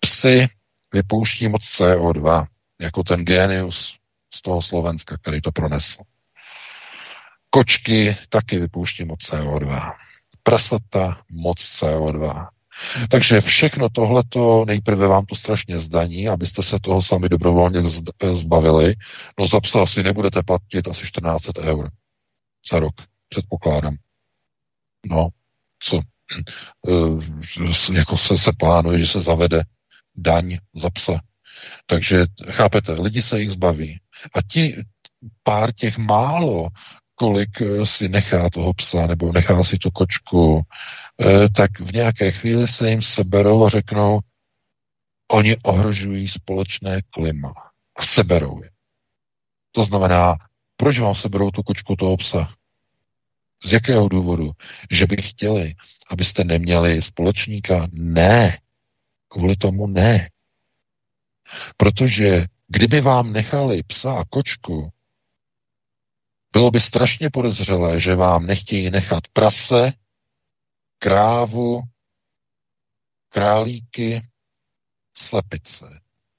psi vypouští moc C O dva, jako ten génius z toho Slovenska, který to pronesl. Kočky taky vypouští moc C O dva. Prasata moc C O dva. Takže všechno tohleto, nejprve vám to strašně zdaní, abyste se toho sami dobrovolně zbavili. No za psa si nebudete platit asi čtrnáct set eur za rok, předpokládám. No, co? E, jako se, se plánuje, že se zavede daň za psa. Takže chápete, lidi se jich zbaví. A ti pár těch málo, kolik si nechá toho psa nebo nechá si tu kočku, tak v nějaké chvíli se jim seberou a řeknou, oni ohrožují společné klima. A seberou je. To znamená, proč vám seberou tu kočku toho psa? Z jakého důvodu? Že by chtěli, abyste neměli společníka? Ne. Kvůli tomu ne. Protože kdyby vám nechali psa a kočku, bylo by strašně podezřelé, že vám nechtějí nechat prase, krávu, králíky, slepice.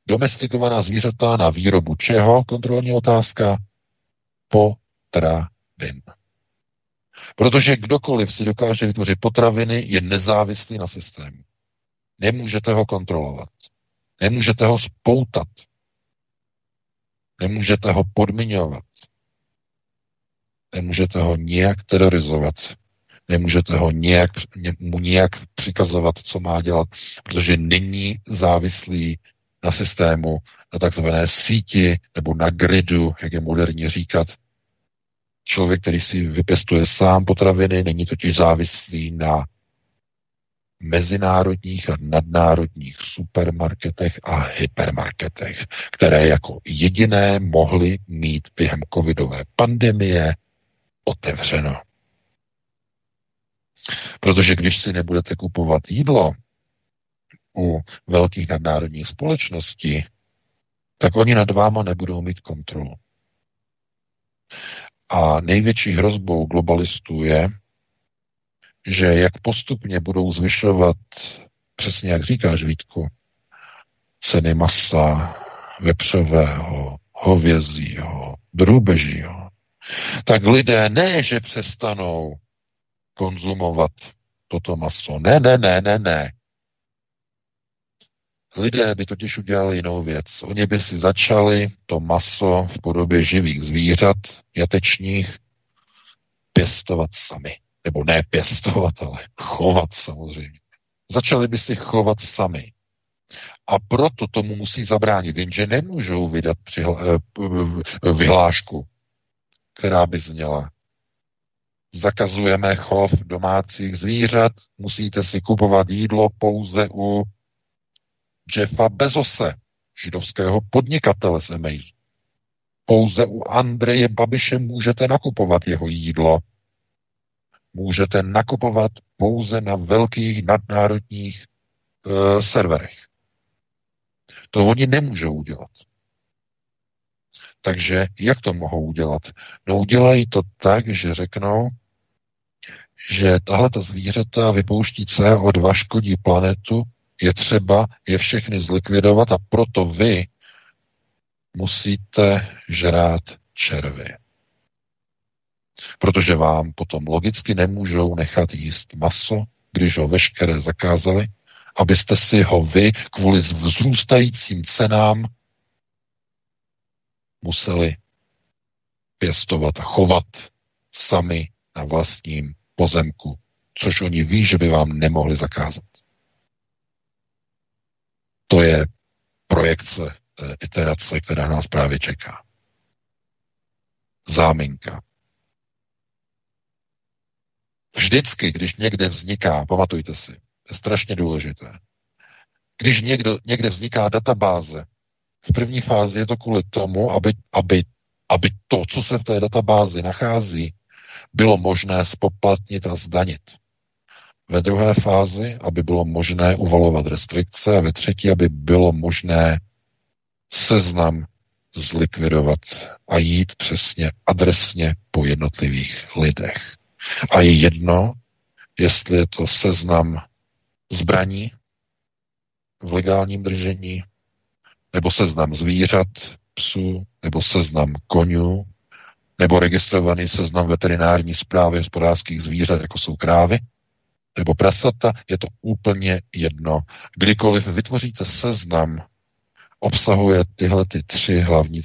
Domestikovaná zvířata na výrobu čeho? Kontrolní otázka. Potravin. Protože kdokoliv si dokáže vytvořit potraviny, je nezávislý na systému. Nemůžete ho kontrolovat. Nemůžete ho spoutat. Nemůžete ho podmiňovat. Nemůžete ho nijak terorizovat. Nemůžete ho nijak, mu nijak přikazovat, co má dělat, protože není závislý na systému, na takzvané síti nebo na gridu, jak je moderně říkat. Člověk, který si vypěstuje sám potraviny, není totiž závislý na mezinárodních a nadnárodních supermarketech a hypermarketech, které jako jediné mohly mít během covidové pandemie otevřeno. Protože když si nebudete kupovat jídlo u velkých nadnárodních společností, tak oni nad váma nebudou mít kontrolu. A největší hrozbou globalistů je, že jak postupně budou zvyšovat, přesně jak říkáš, Vítku, ceny masa, vepřového, hovězího, drůbežího, tak lidé ne, že přestanou konzumovat toto maso. Ne, ne, ne, ne, ne. Lidé by totiž udělali jinou věc. Oni by si začali to maso v podobě živých zvířat, jatečních, pěstovat sami. Nebo ne pěstovat, ale chovat samozřejmě. Začali by si chovat sami. A proto tomu musí zabránit, jenže nemůžou vydat přihla- vyhlášku, která by zněla: zakazujeme chov domácích zvířat, musíte si kupovat jídlo pouze u Jeffa Bezose, židovského podnikatele z Amazonu. Pouze u Andreje Babiše můžete nakupovat jeho jídlo. Můžete nakupovat pouze na velkých nadnárodních e, serverech. To oni nemůžou udělat. Takže jak to mohou udělat? No udělají to tak, že řeknou, že tahleta zvířata vypouští C O dva, škodí planetu, je třeba je všechny zlikvidovat a proto vy musíte žrát červy. protože vám potom logicky nemůžou nechat jíst maso, když ho veškeré zakázali, abyste si ho vy kvůli vzrůstajícím cenám museli pěstovat a chovat sami na vlastním pozemku, což oni ví, že by vám nemohli zakázat. To je projekce té iterace, která nás právě čeká. Záminka. Vždycky, když někde vzniká, pamatujte si, to je strašně důležité, když někdo, někde vzniká databáze, v první fázi je to kvůli tomu, aby, aby, aby to, co se v té databázi nachází, bylo možné spoplatnit a zdanit. Ve druhé fázi, aby bylo možné uvalovat restrikce a ve třetí, aby bylo možné seznam zlikvidovat a jít přesně adresně po jednotlivých lidech. A je jedno, jestli je to seznam zbraní v legálním držení, nebo seznam zvířat, psů, nebo seznam konňů, nebo registrovaný seznam veterinární správy hospodářských zvířat, jako jsou krávy, nebo prasata, je to úplně jedno. Kdykoliv vytvoříte seznam, obsahuje tyhle ty tři hlavní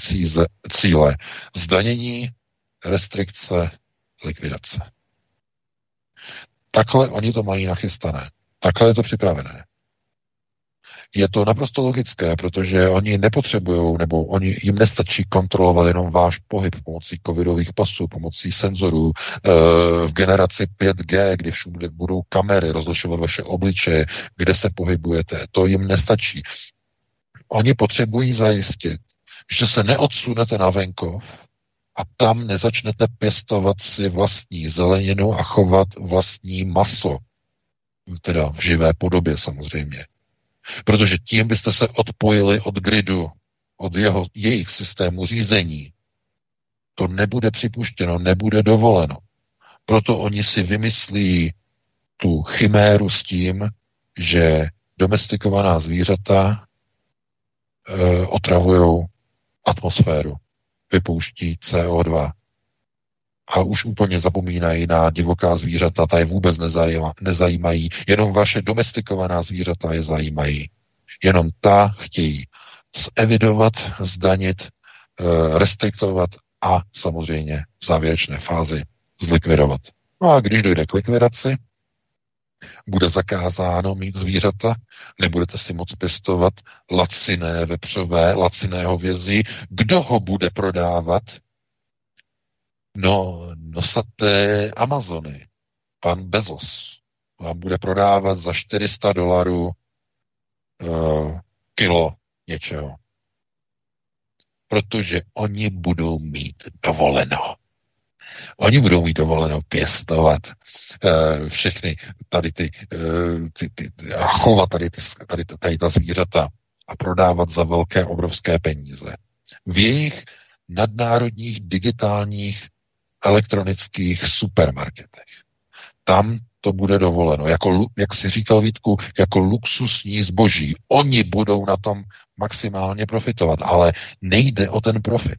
cíle. Zdanění, restrikce, likvidace. Takhle oni to mají nachystané. Takhle je to připravené. Je to naprosto logické, protože oni nepotřebují, nebo oni jim nestačí kontrolovat jenom váš pohyb pomocí covidových pasů, pomocí senzorů e, v generaci pět G, kdy všude budou kamery rozlišovat vaše obličeje, kde se pohybujete. To jim nestačí. Oni potřebují zajistit, že se neodsunete na venkov a tam nezačnete pěstovat si vlastní zeleninu a chovat vlastní maso. Teda v živé podobě samozřejmě. Protože tím byste se odpojili od gridu, od jeho, jejich systému řízení. To nebude připuštěno, nebude dovoleno. Proto oni si vymyslí tu chiméru s tím, že domestikovaná zvířata e, otravujou atmosféru, vypouští C O dva. A už úplně zapomínají na divoká zvířata, ta je vůbec nezajima, nezajímají. Jenom vaše domestikovaná zvířata je zajímají. Jenom ta chtějí zevidovat, zdanit, restriktovat a samozřejmě v závěrečné fázi zlikvidovat. No a když dojde k likvidaci, bude zakázáno mít zvířata, nebudete si moc pěstovat laciné vepřové, laciné hovězí. Kdo ho bude prodávat? No, nosaté Amazony, pan Bezos, vám bude prodávat za čtyři sta dolarů uh, kilo něčeho. Protože oni budou mít dovoleno. Oni budou mít dovoleno pěstovat uh, všechny tady ty, uh, ty, ty a chovat tady, ty, tady, tady ta zvířata a prodávat za velké, obrovské peníze. V jejich nadnárodních digitálních elektronických supermarketech. Tam to bude dovoleno. Jako, jak si říkal Vítku, jako luxusní zboží. Oni budou na tom maximálně profitovat, ale nejde o ten profit.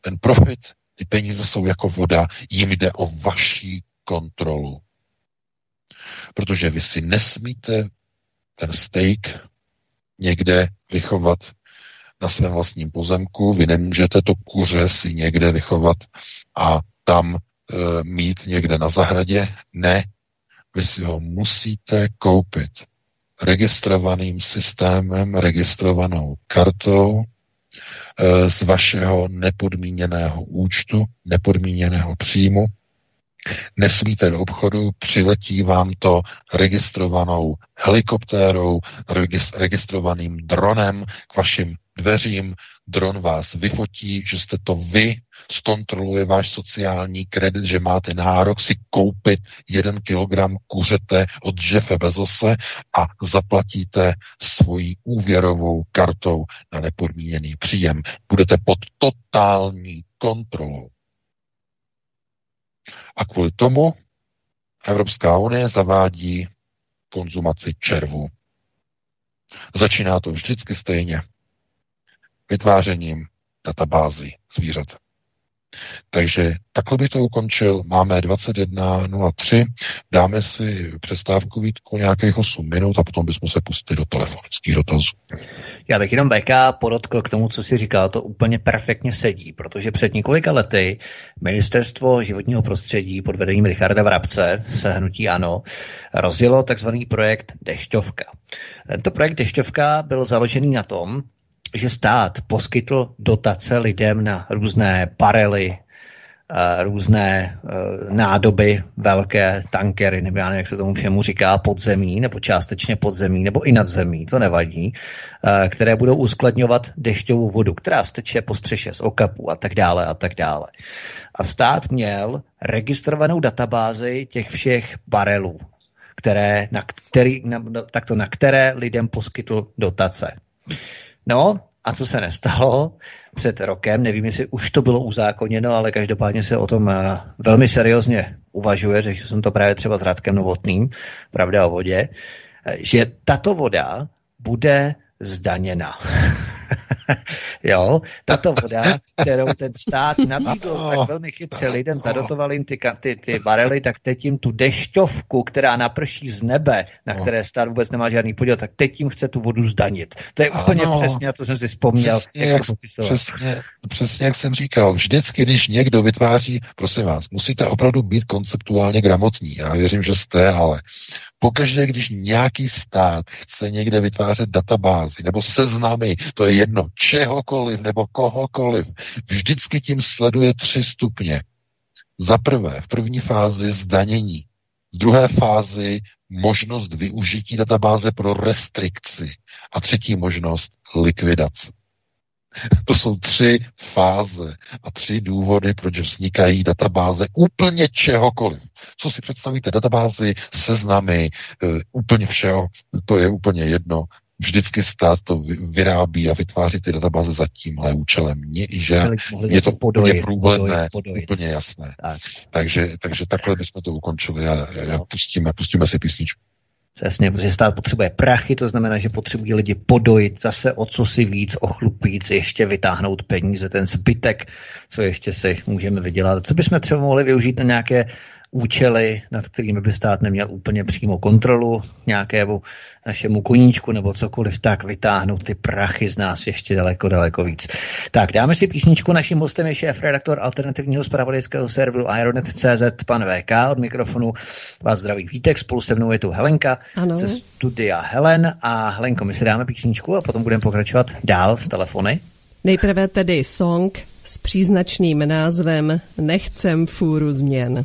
Ten profit, ty peníze jsou jako voda, jim jde o vaši kontrolu. Protože vy si nesmíte ten steak někde vychovat na svém vlastním pozemku, vy nemůžete to kuře si někde vychovat a tam e, mít někde na zahradě. Ne, vy si ho musíte koupit registrovaným systémem, registrovanou kartou e, z vašeho nepodmíněného účtu, nepodmíněného příjmu. Nesmíte do obchodu, přiletí vám to registrovanou helikoptérou, regis- registrovaným dronem k vašim dveřím, dron vás vyfotí, že jste to vy, zkontroluje váš sociální kredit, že máte nárok si koupit jeden kilogram kuřete od Jeffe Bezose a zaplatíte svoji úvěrovou kartou na nepodmíněný příjem. Budete pod totální kontrolou. A kvůli tomu Evropská unie zavádí konzumaci červu. Začíná to vždycky stejně. Vytvářením databází zvířat. Takže takhle bych to ukončil. Máme dvacet jedna nula tři, dáme si přestávku, Vítku, nějakých osm minut a potom bychom se pustili do telefonických dotazů. Já bych jenom bé ká podotkl k tomu, co si říká, to úplně perfektně sedí, protože před několika lety Ministerstvo životního prostředí pod vedením Richarda Brabce se hnutí ANO rozjelo takzvaný projekt Dešťovka. Tento projekt Dešťovka byl založený na tom, že stát poskytl dotace lidem na různé barely, různé nádoby, velké tankery, nebo já nevím, jak se tomu všemu říká, podzemí, nebo částečně podzemí, nebo i nadzemí, to nevadí, které budou uskladňovat dešťovou vodu, která steče po střeše z okapů a tak dále a tak dále. A stát měl registrovanou databázi těch všech barelů, které, na který, na, takto na které lidem poskytl dotace. No a co se nestalo před rokem, nevím, jestli už to bylo uzákoněno, ale každopádně se o tom velmi seriózně uvažuje, řešil jsem to právě třeba s Radkem Novotným, Pravda o vodě, že tato voda bude zdaněna. Jo, tato voda, kterou ten stát nabídl tak velmi chytře lidem, zadotoval jim ty, ty, ty barely, tak teď jim tu dešťovku, která naprší z nebe, na které stát vůbec nemá žádný podíl, tak teď jim chce tu vodu zdanit. To je úplně ano, přesně, to jsem si vzpomněl. Přesně jak, jak přesně, přesně jak jsem říkal, vždycky, když někdo vytváří, prosím vás, musíte opravdu být konceptuálně gramotní. Já věřím, že jste, ale pokaždé, když nějaký stát chce někde vytvářet databázy nebo seznamy, to je jedno, čehokoliv nebo kohokoliv, vždycky tím sleduje tři stupně. Za prvé, v první fázi zdanění. V druhé fázi možnost využití databáze pro restrikci. A třetí možnost likvidace. To jsou tři fáze a tři důvody, proč vznikají databáze úplně čehokoliv. Co si představíte, databázy, seznamy, úplně všeho, to je úplně jedno. Vždycky stát to vyrábí a vytváří ty databáze za tímhle účelem. Ně, že je to podojit, úplně průhledné, úplně jasné. Tak. Takže, takže takhle bychom to ukončili a, a pustíme, pustíme si písničku. Přesně, protože stát potřebuje prachy, to znamená, že potřebují lidi podojit, zase o co si víc, ochlupíc, ještě vytáhnout peníze, ten zbytek, co ještě si můžeme vydělat. Co bychom třeba mohli využít na nějaké účely, nad kterými by stát neměl úplně přímo kontrolu, nějakému našemu koníčku nebo cokoliv, tak vytáhnout ty prachy z nás ještě daleko, daleko víc. Tak dáme si písničku, naším hostem je šéfredaktor alternativního zpravodajského serveru Ironet tečka cé zet, pan vé ká, od mikrofonu vás zdraví Vítek, spolu se mnou je tu Helenka, ano, ze studia Helen, a Helenko, my si dáme písničku a potom budeme pokračovat dál s telefony. Nejprve tedy song s příznačným názvem Nechcem fůru změn.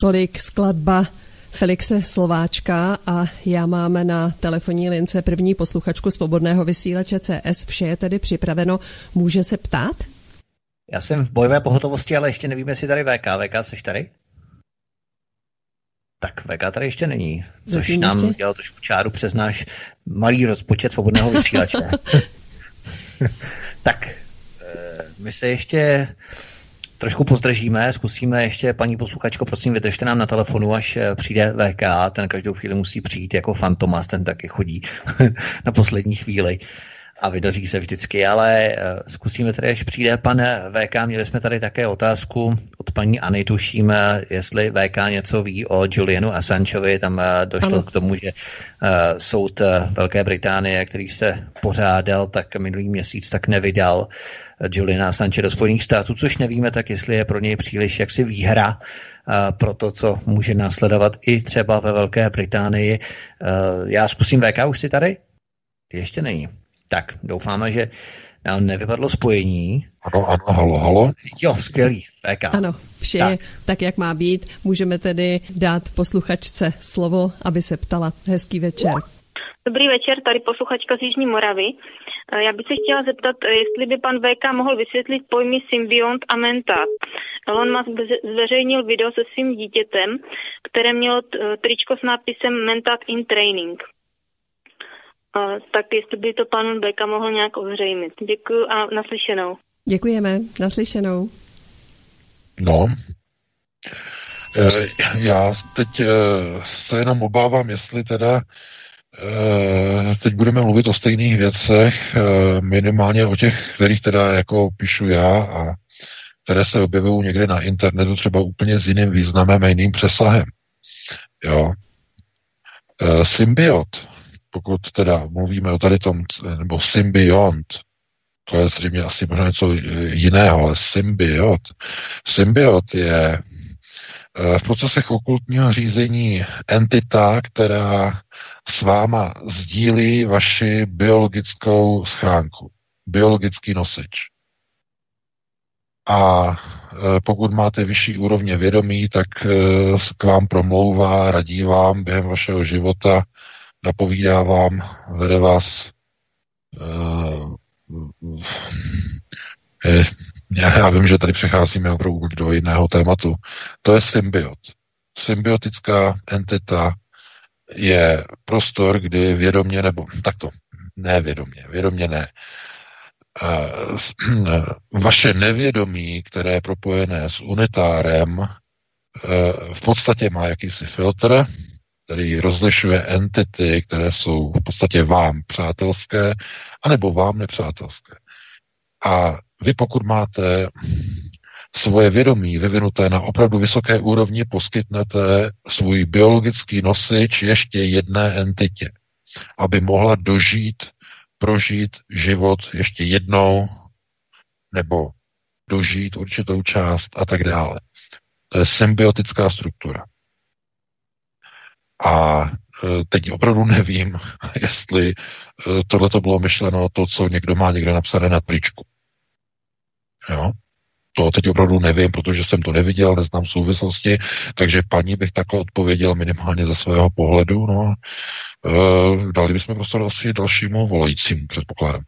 Tolik skladba Felixe Slováčka a já máme na telefonní lince první posluchačku svobodného vysílače C S. Vše je tedy připraveno. Může se ptát? Já jsem v bojové pohotovosti, ale ještě nevíme, jestli tady V K. V K, seš tady? Tak V K tady ještě není, což zatím nám dělal trošku čáru přes náš malý rozpočet svobodného vysílače. Tak, my se ještě trošku pozdržíme, zkusíme ještě, paní posluchačko, prosím, vydržte nám na telefonu, až přijde V K, ten každou chvíli musí přijít jako Fantomas, ten taky chodí na poslední chvíli a vydaří se vždycky, ale zkusíme tedy, až přijde pan V K, měli jsme tady také otázku od paní Anny, tuším, jestli V K něco ví o Julianu Assangeovi, tam došlo ano. k tomu, že soud Velké Británie, který se pořádal, tak minulý měsíc tak nevydal Juliana Assange do Spojených států, což nevíme, tak jestli je pro něj příliš jaksi výhra pro to, co může následovat i třeba ve Velké Británii. Já zkusím, V K, už si tady? Ještě není. Tak, doufáme, že nám nevypadlo spojení. Ano, ano, halo, halo. Jo, skvělý, V K. Ano, vše tak. tak, jak má být. Můžeme tedy dát posluchačce slovo, aby se ptala. Hezký večer. Dobrý večer, tady posluchačka z Jižní Moravy. Já bych se chtěla zeptat, jestli by pan V K mohl vysvětlit pojmy symbiont a mentát. Elon Musk zveřejnil video se svým dítětem, které mělo tričko s nápisem Mentat in Training. Tak jestli by to pan V K mohl nějak ozřejmit. Děkuji a naslyšenou. Děkujeme, naslyšenou. No, já teď se jenom obávám, jestli teda teď budeme mluvit o stejných věcech, minimálně o těch, kterých teda jako píšu já a které se objevují někde na internetu, třeba úplně s jiným významem a jiným přesahem. Jo. Symbiot, pokud teda mluvíme o tady tom, nebo symbiont, to je zřejmě asi možná něco jiného, ale symbiot. Symbiot je v procesech okultního řízení entita, která s váma sdílí vaši biologickou schránku, biologický nosič. A pokud máte vyšší úrovně vědomí, tak k vám promlouvá, radí vám během vašeho života, napovídá vám, vede vás eh, já vím, že tady přecházíme opravdu do jiného tématu. To je symbiot. Symbiotická entita je prostor, kdy vědomě nebo takto, nevědomě, vědomě ne. Vaše nevědomí, které je propojené s unitárem, v podstatě má jakýsi filtr, který rozlišuje entity, které jsou v podstatě vám přátelské, anebo vám nepřátelské. A vy pokud máte svoje vědomí vyvinuté na opravdu vysoké úrovni, poskytnete svůj biologický nosič ještě jedné entitě, aby mohla dožít, prožít život ještě jednou, nebo dožít určitou část a tak dále. To je symbiotická struktura. A teď opravdu nevím, jestli tohle to bylo myšleno to, co někdo má někde napsané na tričku. Jo? To teď opravdu nevím, protože jsem to neviděl, neznám souvislosti, takže paní bych takhle odpověděl minimálně ze svého pohledu. No. E, dali bychom prostor asi dalšímu volajícímu, předpokládám.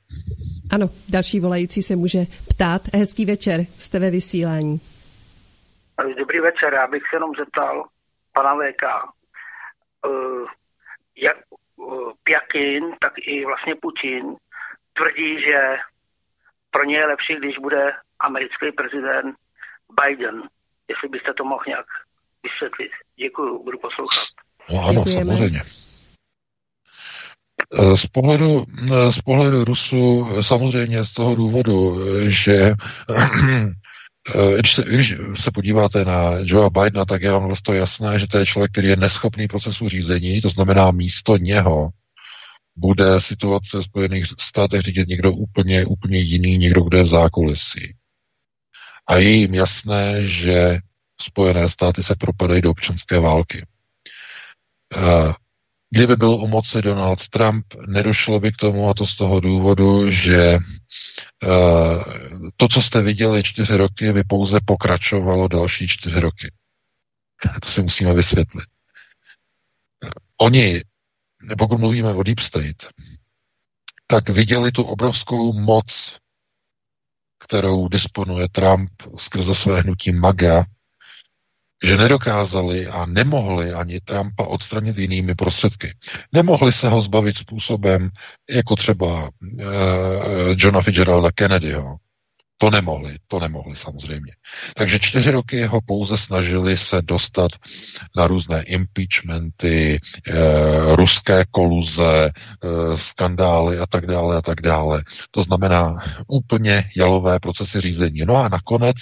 Ano, další volající se může ptát. Hezký večer, jste ve vysílání. Dobrý večer, já bych se jenom zeptal pana V K, jak Pjakin, tak i vlastně Putin tvrdí, že pro ně je lepší, když bude americký prezident Biden. Jestli byste to mohl nějak vysvětlit. Děkuju, budu poslouchat. No ano, děkujeme. Samozřejmě. Z pohledu, z pohledu Rusů samozřejmě z toho důvodu, že když se, když se podíváte na Joea Bidena, tak je vám dost jasné, že to je člověk, který je neschopný procesu řízení, to znamená místo něho bude situace Spojených státech řídit někdo úplně, úplně jiný, někdo, kdo je v zákulisí. A je jim jasné, že Spojené státy se propadají do občanské války. Kdyby byl u moci Donald Trump, nedošlo by k tomu, a to z toho důvodu, že to, co jste viděli čtyři roky, by pouze pokračovalo další čtyři roky. To si musíme vysvětlit. Oni pokud mluvíme o Deep State, tak viděli tu obrovskou moc, kterou disponuje Trump skrze své hnutí MAGA, že nedokázali a nemohli ani Trumpa odstranit jinými prostředky. Nemohli se ho zbavit způsobem, jako třeba eh, Johna Fitzgeralda Kennedyho. To nemohli, to nemohli samozřejmě. Takže čtyři roky ho pouze snažili se dostat na různé impeachmenty, e, ruské koluze, e, skandály a tak dále a tak dále. To znamená úplně jalové procesy řízení. No a nakonec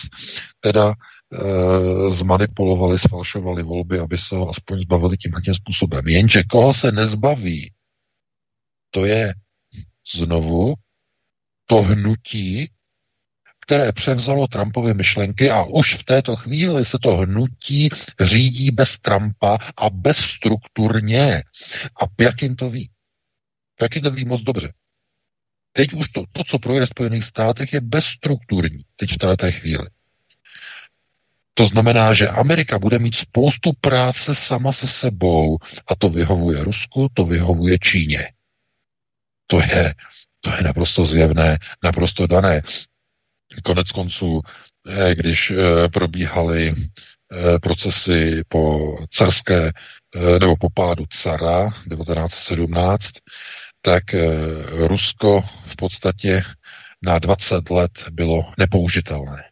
teda e, zmanipulovali, sfalšovali volby, aby se ho aspoň zbavili tímhle tím způsobem. Jenže koho se nezbaví, to je znovu to hnutí, které převzalo Trumpovy myšlenky a už v této chvíli se to hnutí řídí bez Trumpa a bezstrukturně. A Pjakin to ví. Pjakin to ví moc dobře. Teď už to, to co projde v Spojených státech, je bezstrukturní. Teď v této chvíli. To znamená, že Amerika bude mít spoustu práce sama se sebou. A to vyhovuje Rusku, to vyhovuje Číně. To je... To je naprosto zjevné, naprosto dané. Konec konců, když probíhaly procesy po carské nebo po pádu cara devatenáct sedmnáct, tak Rusko v podstatě na dvacet let bylo nepoužitelné.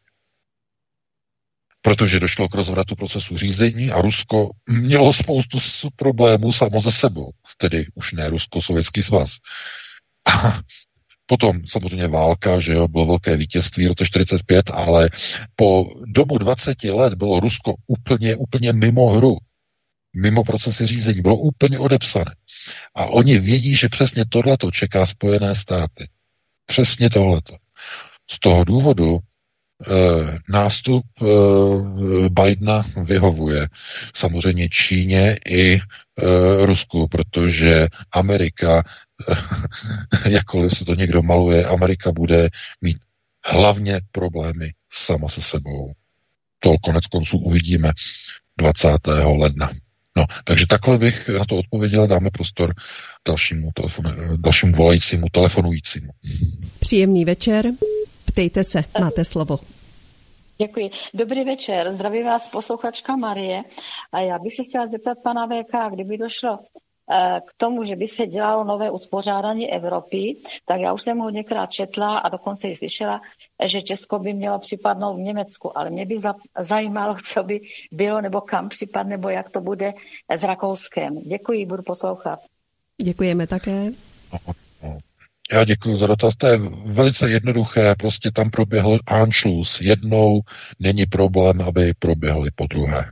Protože došlo k rozvratu procesu řízení a Rusko mělo spoustu problémů samo ze sebou. Tedy už ne Rusko, Sovětský svaz. A potom samozřejmě válka, že jo, bylo velké vítězství v roce čtyřicet pět, ale po dobu dvacet let bylo Rusko úplně, úplně mimo hru. Mimo procesy řízení. Bylo úplně odepsané. A oni vědí, že přesně tohleto čeká Spojené státy. Přesně tohleto. Z toho důvodu nástup Bidena vyhovuje samozřejmě Číně i Rusku, protože Amerika, jakkoliv se to někdo maluje, Amerika bude mít hlavně problémy sama se sebou. To konec konců uvidíme dvacátého ledna. No, takže takhle bych na to odpověděl. Dáme prostor dalšímu, telefonu, dalšímu volajícímu, telefonujícímu. Příjemný večer. Ptejte se, máte slovo. Děkuji. Dobrý večer, zdraví vás posluchačka Marie. A já bych se chtěla zeptat pana V K, kdyby došlo k tomu, že by se dělalo nové uspořádání Evropy, tak já už jsem hodněkrát četla a dokonce i slyšela, že Česko by mělo připadnout v Německu, ale mě by zajímalo, co by bylo, nebo kam připadne, nebo jak to bude s Rakouskem. Děkuji, budu poslouchat. Děkujeme také. Já děkuji za dotaz. To je velice jednoduché, prostě tam proběhl Anschluss jednou, není problém, aby proběhly podruhé.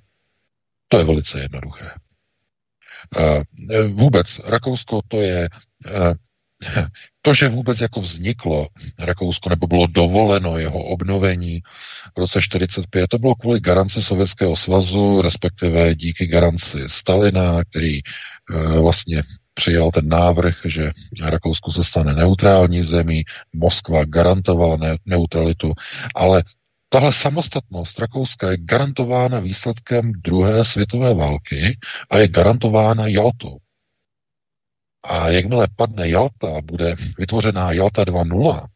To je velice jednoduché. Vůbec Rakousko to je, to, že vůbec jako vzniklo Rakousko, nebo bylo dovoleno jeho obnovení v roce čtyřicet pět, to bylo kvůli garanci Sovětského svazu, respektive díky garanci Stalina, který vlastně přijal ten návrh, že Rakousko se stane neutrální zemí, Moskva garantovala ne- neutralitu, ale tahle samostatnost Rakouska je garantována výsledkem druhé světové války a je garantována Jaltou. A jakmile padne Jalta, bude vytvořená Jalta dva tečka nula,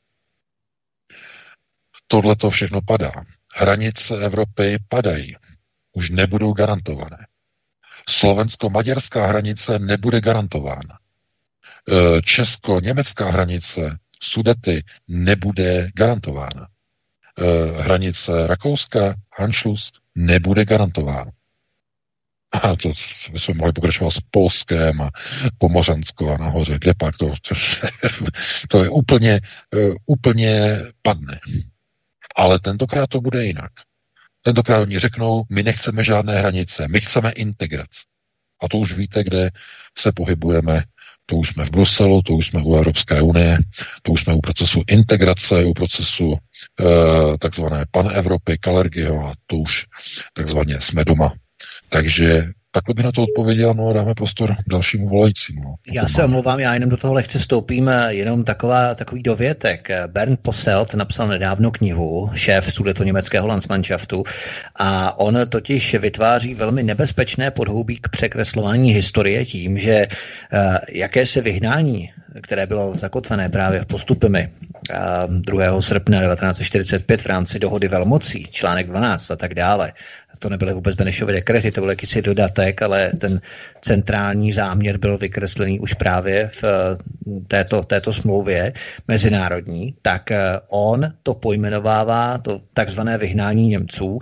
tohle to všechno padá. Hranice Evropy padají, už nebudou garantované. Slovensko-maďarská hranice nebude garantována. Česko-německá hranice Sudety nebude garantována. Hranice Rakouska, Anschluss, nebude garantována. A to jsme mohli pokračovat s Polskem a Pomořansko a nahoře, kde pak to, to, to je úplně, úplně padne. Ale tentokrát to bude jinak. Tentokrát oni řeknou, my nechceme žádné hranice, my chceme integraci. A to už víte, kde se pohybujeme. To už jsme v Bruselu, to už jsme u Evropské unie, to už jsme u procesu integrace, u procesu e, takzvané pan-Evropy, Kalergiho, a to už takzvaně jsme doma. Takže takhle bych na to odpověděl, no a dáme prostor dalšímu volajícímu. No. Já se omlouvám, já jenom do toho lehce vstoupím, jenom taková, takový dovětek. Bernd Posselt napsal nedávno knihu, šéf sudetoněmeckého Landsmannschaftu, a on totiž vytváří velmi nebezpečné podhoubí k překreslování historie tím, že jaké se vyhnání, které bylo zakotvené právě v postupy druhého srpna devatenáct set čtyřicet pět v rámci dohody velmocí, článek dvanáct a tak dále. To nebyly vůbec Benešovy dekrety, to byl jakýsi dodatek, ale ten centrální záměr byl vykreslený už právě v této, této smlouvě mezinárodní, tak on to pojmenovává, to takzvané vyhnání Němců,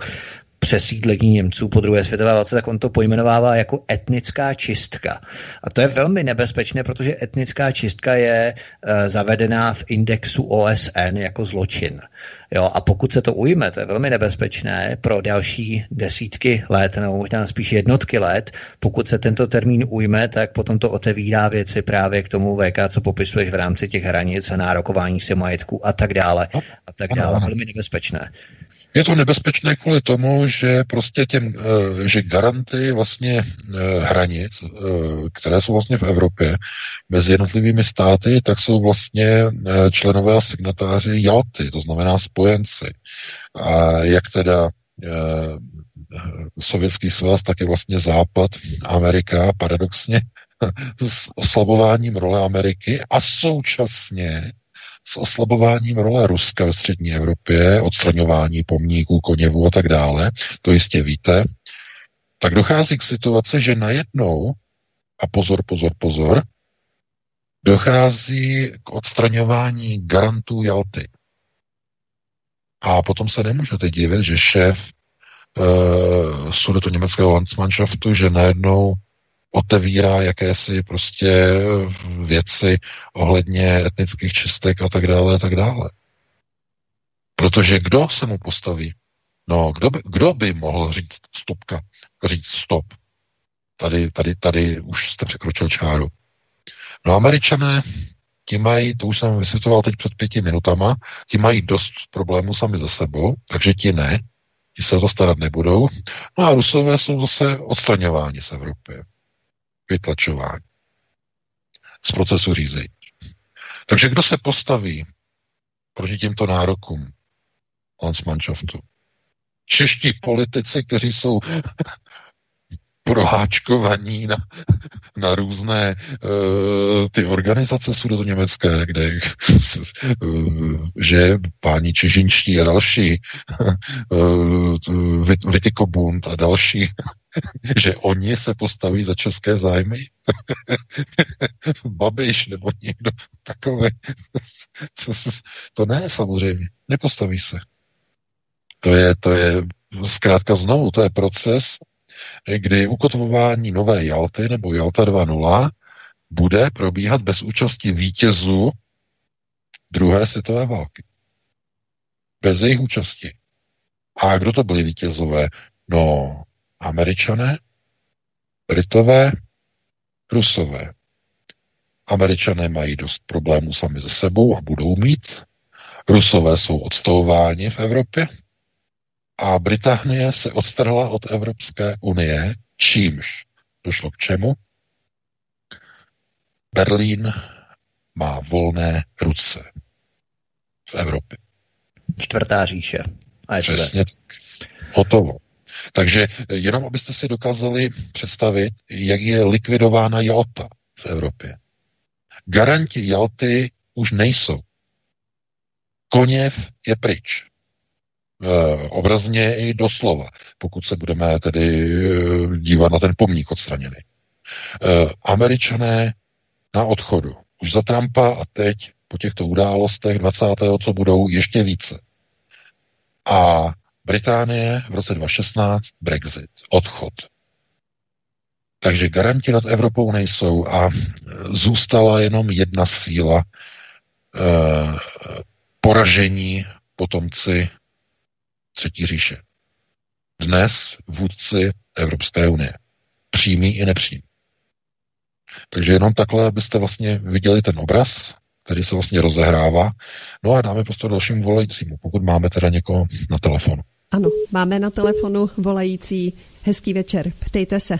přesídlení Němců po druhé světové válce, tak on to pojmenovává jako etnická čistka. A to je velmi nebezpečné, protože etnická čistka je e, zavedená v indexu O S N jako zločin. Jo, a pokud se to ujme, to je velmi nebezpečné pro další desítky let, nebo možná spíš jednotky let. Pokud se tento termín ujme, tak potom to otevírá věci právě k tomu V K, co popisuješ v rámci těch hranic a nárokování si majetku a tak dále. A tak dále. Velmi nebezpečné. Je to nebezpečné kvůli tomu, že prostě těm, že garanty vlastně hranic, které jsou vlastně v Evropě mezi jednotlivými státy, tak jsou vlastně členové a signatáři Jalty, to znamená spojenci. A jak teda Sovětský svaz, tak je vlastně Západ, Amerika, paradoxně s oslabováním role Ameriky a současně s oslabováním role Ruska ve střední Evropě, odstraňování pomníků, koněvů a tak dále, to jistě víte, tak dochází k situaci, že najednou, a pozor, pozor, pozor, dochází k odstraňování garantů Jalty. A potom se nemůžete divit, že šéf uh, sudeto německého Landsmannschaftu, že najednou otevírá jakési prostě věci ohledně etnických čistek a tak dále a tak dále. Protože kdo se mu postaví? No, kdo by, kdo by mohl říct stopka, říct stop? Tady, tady, tady už jste překročil čáru. No Američané, ti mají, to už jsem vysvětloval teď před pěti minutama, ti mají dost problémů sami za sebou, takže ti ne, ti se o to starat nebudou. No a Rusové jsou zase odstraňováni z Evropy. Vytlačování z procesu řízení. Takže kdo se postaví proti těmto nárokům Landsmannschaftu? Čeští politici, kteří jsou proháčkovaní na, na různé uh, ty organizace sudeto-německé, kde uh, že páni Čežinští a další, uh, Vitikobund a další, že oni se postaví za české zájmy? Babiš nebo někdo takový. To ne, samozřejmě. Nepostaví se. To je, to je, zkrátka znovu, to je proces, kdy ukotvování nové Jalty nebo Jalta dva tečka nula bude probíhat bez účasti vítězů druhé světové války. Bez jejich účasti. A kdo to byli vítězové? No, Američané, Britové, Rusové. Američané mají dost problémů sami ze sebou a budou mít. Rusové jsou odstavováni v Evropě. A Británie se odstrhla od Evropské unie, čímž došlo k čemu? Berlín má volné ruce v Evropě. Čtvrtá říše. A je přesně tak. Hotovo. Takže jenom abyste si dokázali představit, jak je likvidována Jalta v Evropě. Garanti Jalty už nejsou. Koněv je pryč. Obrazně i doslova, pokud se budeme tedy dívat na ten pomník odstraněný. Američané na odchodu. Už za Trumpa a teď po těchto událostech dvacátého co budou ještě více. A Británie v roce dva tisíce šestnáct Brexit, odchod. Takže garanti nad Evropou nejsou a zůstala jenom jedna síla eh, poražení potomci Třetí říše. Dnes vůdci Evropské unie. Přímý i nepřímý. Takže jenom takhle byste vlastně viděli ten obraz, který se vlastně rozehrává. No a dáme prostor dalšímu volajícímu, pokud máme teda někoho na telefonu. Ano, máme na telefonu volající. Hezký večer, ptejte se.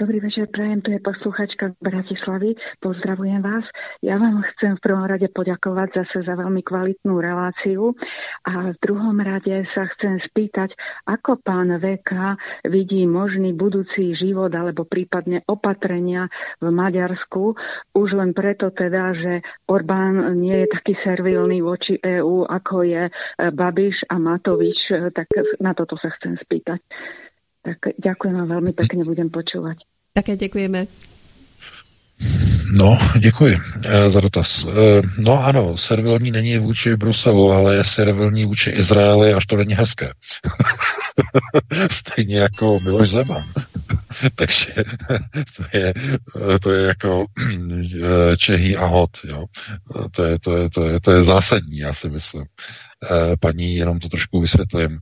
Dobrý večer, prajem, tu je posluchačka z Bratislavy, pozdravujem vás. Ja vám chcem v prvom rade poďakovať zase za veľmi kvalitnú reláciu a v druhom rade sa chcem spýtať, ako pán vé ká vidí možný budúci život alebo prípadne opatrenia v Maďarsku, už len preto teda, že Orbán nie je taký servilný voči é ú, ako je Babiš a Matovič, tak na toto sa chcem spýtať. Tak ďakujem a veľmi pekne budem počúvať. Také děkujeme. No, děkuji e, za dotaz. E, no ano, servilní není vůči Bruselu, ale je servilní vůči Izraeli, až to není hezké. Stejně jako Miloš Zeman. Takže to je, to je jako Čehy a hod, jo. To je, to je, to je, to je zásadní, já si myslím. E, paní, jenom to trošku vysvětlím,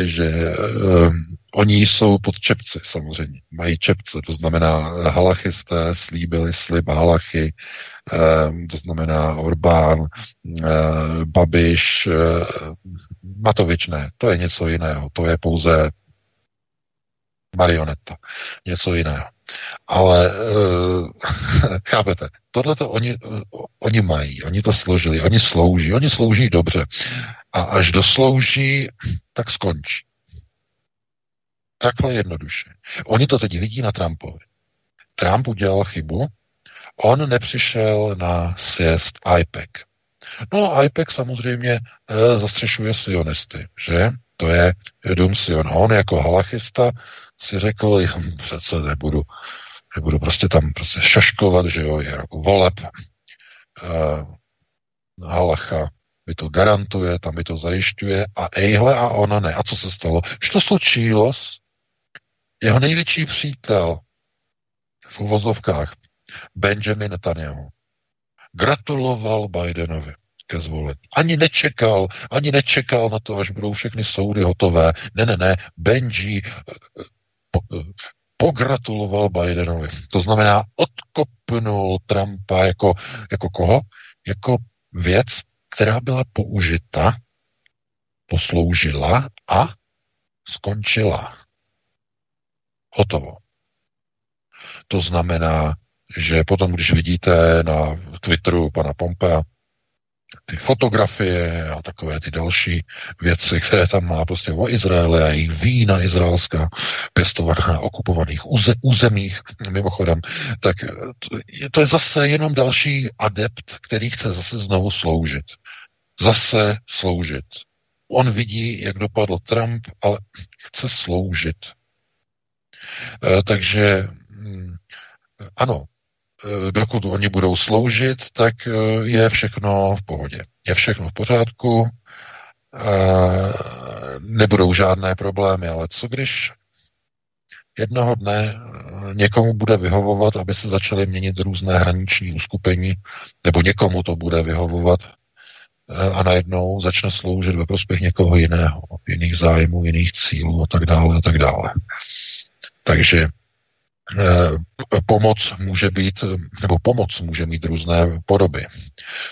e, že e, oni jsou pod čepci, samozřejmě. Mají čepce, to znamená halachisté, slíbili slib halachy, eh, to znamená Orbán, eh, Babiš, eh, Matovič ne, to je něco jiného, to je pouze marioneta, něco jiného. Ale eh, chápete, tohleto oni, oni mají, oni to složili, oni slouží, oni slouží dobře. A až doslouží, tak skončí. Takhle jednoduše. Oni to teď vidí na Trumpovi. Trump udělal chybu on nepřišel na sjezd í pé é cé. No a í pé é cé samozřejmě e, zastřešuje sionisty, že? To je dům Sion. A on jako halachista si řekl, přece nebudu, nebudu prostě tam prostě šaškovat, že jo, je jako voleb. E, halacha mi to garantuje, tam mi to zajišťuje a ejhle a ona ne. A co se stalo? Što slučilo? Jeho největší přítel v uvozovkách Benjamin Netanyahu gratuloval Bidenovi ke zvolení. Ani nečekal, ani nečekal na to, až budou všechny soudy hotové. Ne, ne, ne, Benji po, pogratuloval Bidenovi. To znamená, odkopnul Trumpa jako, jako koho? Jako věc, která byla použita, posloužila a skončila. Hotovo. To znamená, že potom, když vidíte na Twitteru pana Pompea ty fotografie a takové ty další věci, které tam má prostě o Izraele a jejich vína izraelská pěstovaná na okupovaných uze- územích, mimochodem, tak to je, to je zase jenom další adept, který chce zase znovu sloužit. Zase sloužit. On vidí, jak dopadl Trump, ale chce sloužit. E, takže m, ano, dokud oni budou sloužit, tak je všechno v pohodě. Je všechno v pořádku, nebudou žádné problémy, ale co když jednoho dne někomu bude vyhovovat, aby se začaly měnit různé hraniční uskupení, nebo někomu to bude vyhovovat a najednou začne sloužit ve prospěch někoho jiného, jiných zájmů, jiných cílů a tak dále a tak dále. Takže Pomoc může být, nebo pomoc může mít různé podoby.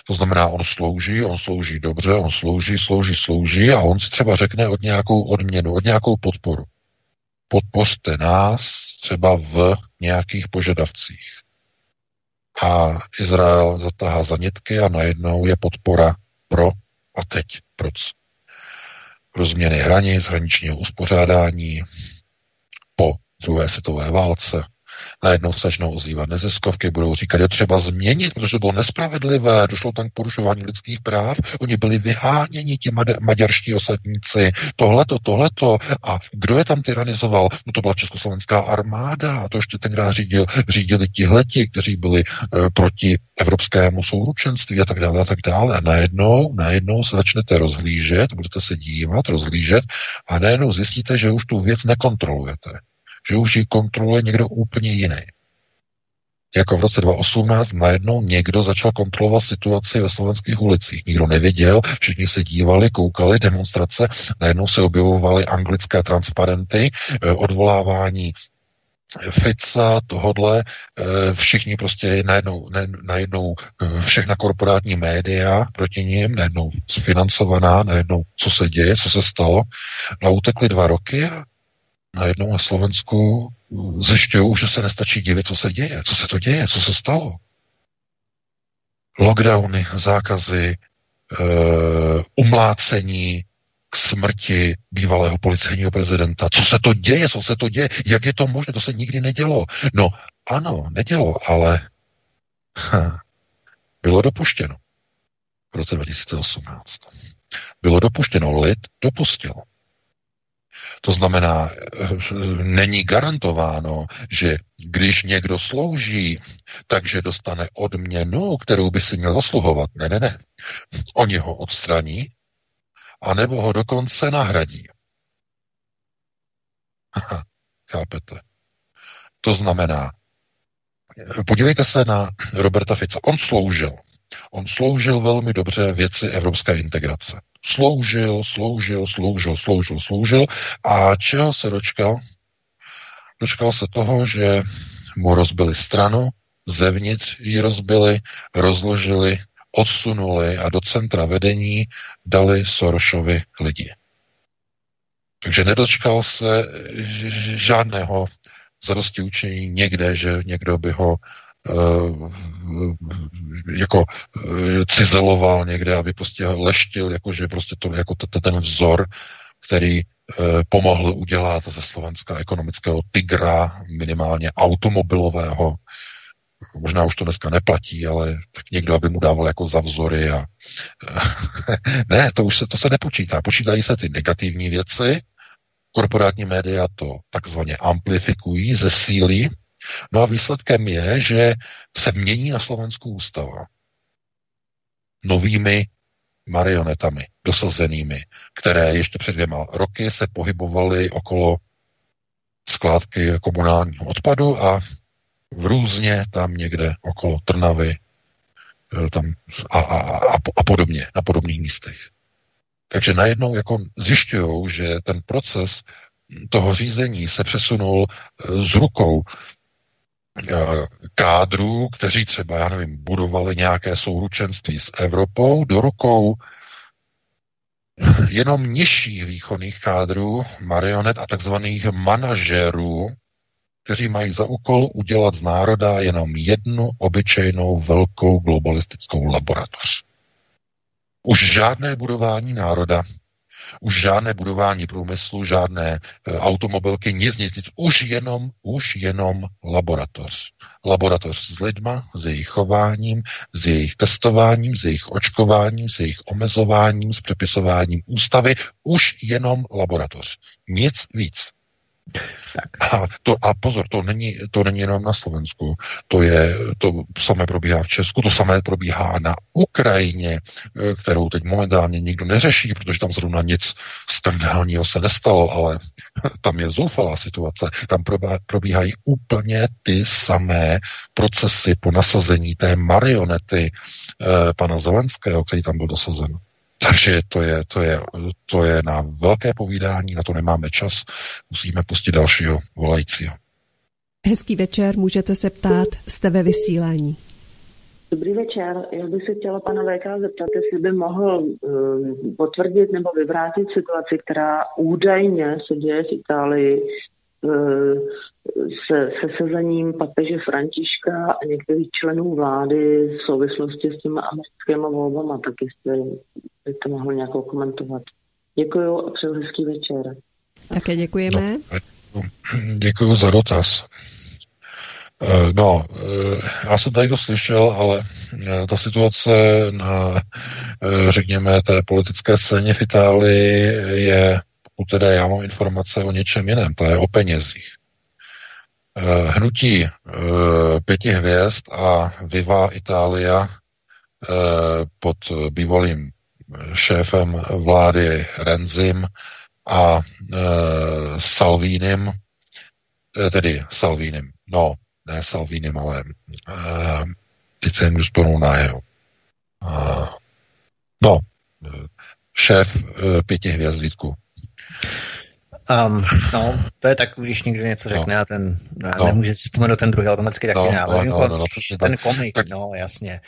To znamená, on slouží, on slouží dobře, on slouží, slouží, slouží a on si třeba řekne od nějakou odměnu, od nějakou podporu. Podpořte nás třeba v nějakých požadavcích. A Izrael zatáhá za nitky a najednou je podpora pro a teď. Proč? Rozměny hranic, hraničního uspořádání, po druhé světové válce. Najednou se začnou ozývat neziskovky, budou říkat, je třeba změnit, protože to bylo nespravedlivé, došlo tam k porušování lidských práv, oni byli vyháněni ti maďarští osadníci, tohleto, tohleto. A kdo je tam tyranizoval? No to byla československá armáda a to ještě tenkrát řídil, řídili tihleti, kteří byli e, proti evropskému souručenství a tak dále a tak dále. A najednou, najednou se začnete rozhlížet, budete se dívat, rozhlížet a najednou zjistíte, že už tu věc nekontrolujete. Že už ji kontroluje někdo úplně jiný. Jako v roce dva tisíce osmnáct najednou někdo začal kontrolovat situaci ve slovenských ulicích. Nikdo nevěděl, všichni se dívali, koukali, demonstrace, najednou se objevovaly anglické transparenty, odvolávání Fica, tohodle, všichni prostě najednou, najednou všechna korporátní média proti nim, najednou financovaná, najednou co se děje, co se stalo. A utekly dva roky a najednou na Slovensku zjišťují, že se nestačí divit, co se děje, co se to děje, co se stalo. Lockdowny, zákazy, uh, umlácení k smrti bývalého policejního prezidenta. Co se to děje, co se to děje, jak je to možné, to se nikdy nedělo. No ano, nedělo, ale ha, bylo dopuštěno v roce dva tisíce osmnáct. Bylo dopuštěno, lid dopustil. To znamená, není garantováno, že když někdo slouží, takže dostane odměnu, kterou by si měl zasluhovat. Ne, ne, ne. Oni ho odstraní, anebo ho dokonce nahradí. Aha, chápete? To znamená, podívejte se na Roberta Fica. On sloužil. On sloužil velmi dobře věci evropské integrace. Sloužil, sloužil, sloužil, sloužil, sloužil a čeho se dočkal? Dočkal se toho, že mu rozbili stranu, zevnitř ji rozbili, rozložili, odsunuli a do centra vedení dali Sorošovi lidi. Takže nedočkal se žádného zadostiučinění někde, že někdo by ho jako cizeloval někde, aby prostě leštil, jakože prostě to, jako t- ten vzor, který pomohl udělat ze Slovenska ekonomického tygra, minimálně automobilového, jako možná už to dneska neplatí, ale tak někdo, aby mu dával jako za vzory a ne, to už se, to se nepočítá. Počítají se ty negativní věci, korporátní média to takzvaně amplifikují, zesílí, no a výsledkem je, že se mění na Slovensku ústava novými marionetami, dosazenými, které ještě před dvěma roky se pohybovaly okolo skládky komunálního odpadu a v různě tam někde okolo Trnavy tam a, a, a, a podobně, na podobných místech. Takže najednou jako zjišťujou, že ten proces toho řízení se přesunul z rukou kádrů, kteří třeba, já nevím, budovali nějaké souručenství s Evropou, do rukou jenom nižších východních kádrů, marionet a takzvaných manažerů, kteří mají za úkol udělat z národa jenom jednu obyčejnou velkou globalistickou laboratoř. Už žádné budování národa, už žádné budování průmyslu, žádné e, automobilky, nic, nic, nic. Už jenom, už jenom laboratoř. Laboratoř s lidma, s jejich chováním, s jejich testováním, s jejich očkováním, s jejich omezováním, s přepisováním ústavy. Už jenom laboratoř. Nic víc. Tak. A, to, a pozor, to není, to není jenom na Slovensku, to, je, to samé probíhá v Česku, to samé probíhá na Ukrajině, kterou teď momentálně nikdo neřeší, protože tam zrovna nic skandálního se nestalo, ale tam je zoufalá situace, tam probíhají úplně ty samé procesy po nasazení té marionety eh, pana Zelenského, který tam byl dosazen. Takže to je, to, je, to je na velké povídání, na to nemáme čas, musíme pustit dalšího volajícího. Hezký večer, můžete se ptát, jste ve vysílání. Dobrý večer, já bych se chtěla pana V K zeptat, jestli by mohl um, potvrdit nebo vyvrátit situaci, která údajně se děje v Itálii uh, se sesazením papeže Františka a některých členů vlády v souvislosti s těmi americkými volbama, tak jestli byste mohl nějakou komentovat. Děkuju a přeju hezký večer. Také děkujeme. No, děkuju za dotaz. No, já jsem tady to slyšel, ale ta situace na, řekněme, té politické scéně v Itálii je, pokud teda já mám informace o něčem jiném, to je o penězích. Hnutí pěti hvězd a Viva Italia pod bývalým šéfem vlády Renzim a e, Salvínem, tedy Salvínem, no, ne Salvínem, ale e, teď se můžu spomenout na jeho. E, no, šéf e, pěti hvězd, Vítku. Um, no, to je tak, když někdo něco řekne no. a ten a no. nemůže si vzpomenout ten druhý automaticky taky no, návrh. No, no, no, no, ten komik, tak, no, jasně.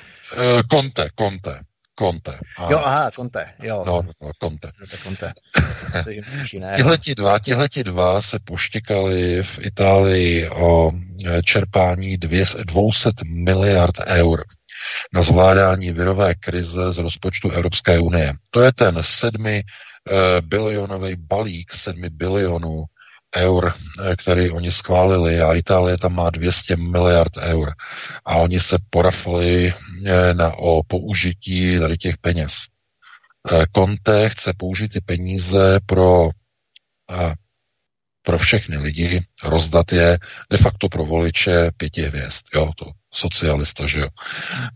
Conte, Conte. Conte. A... Jo, aha, Conte, jo. No, no, Conte. Conte. Tihleti dva, tihleti dva se poštěkali v Itálii o čerpání dvě stě miliard eur na zvládání virové krize z rozpočtu Evropské unie. To je ten sedmi bilionový balík, sedmi bilionů eur, který oni schválili a Itálie tam má dvě stě miliard eur a oni se porafli na, o použití tady těch peněz. Conte chce použít ty peníze pro, pro všechny lidi, rozdat je de facto pro voliče pěti hvězd, jo, to socialista, že jo.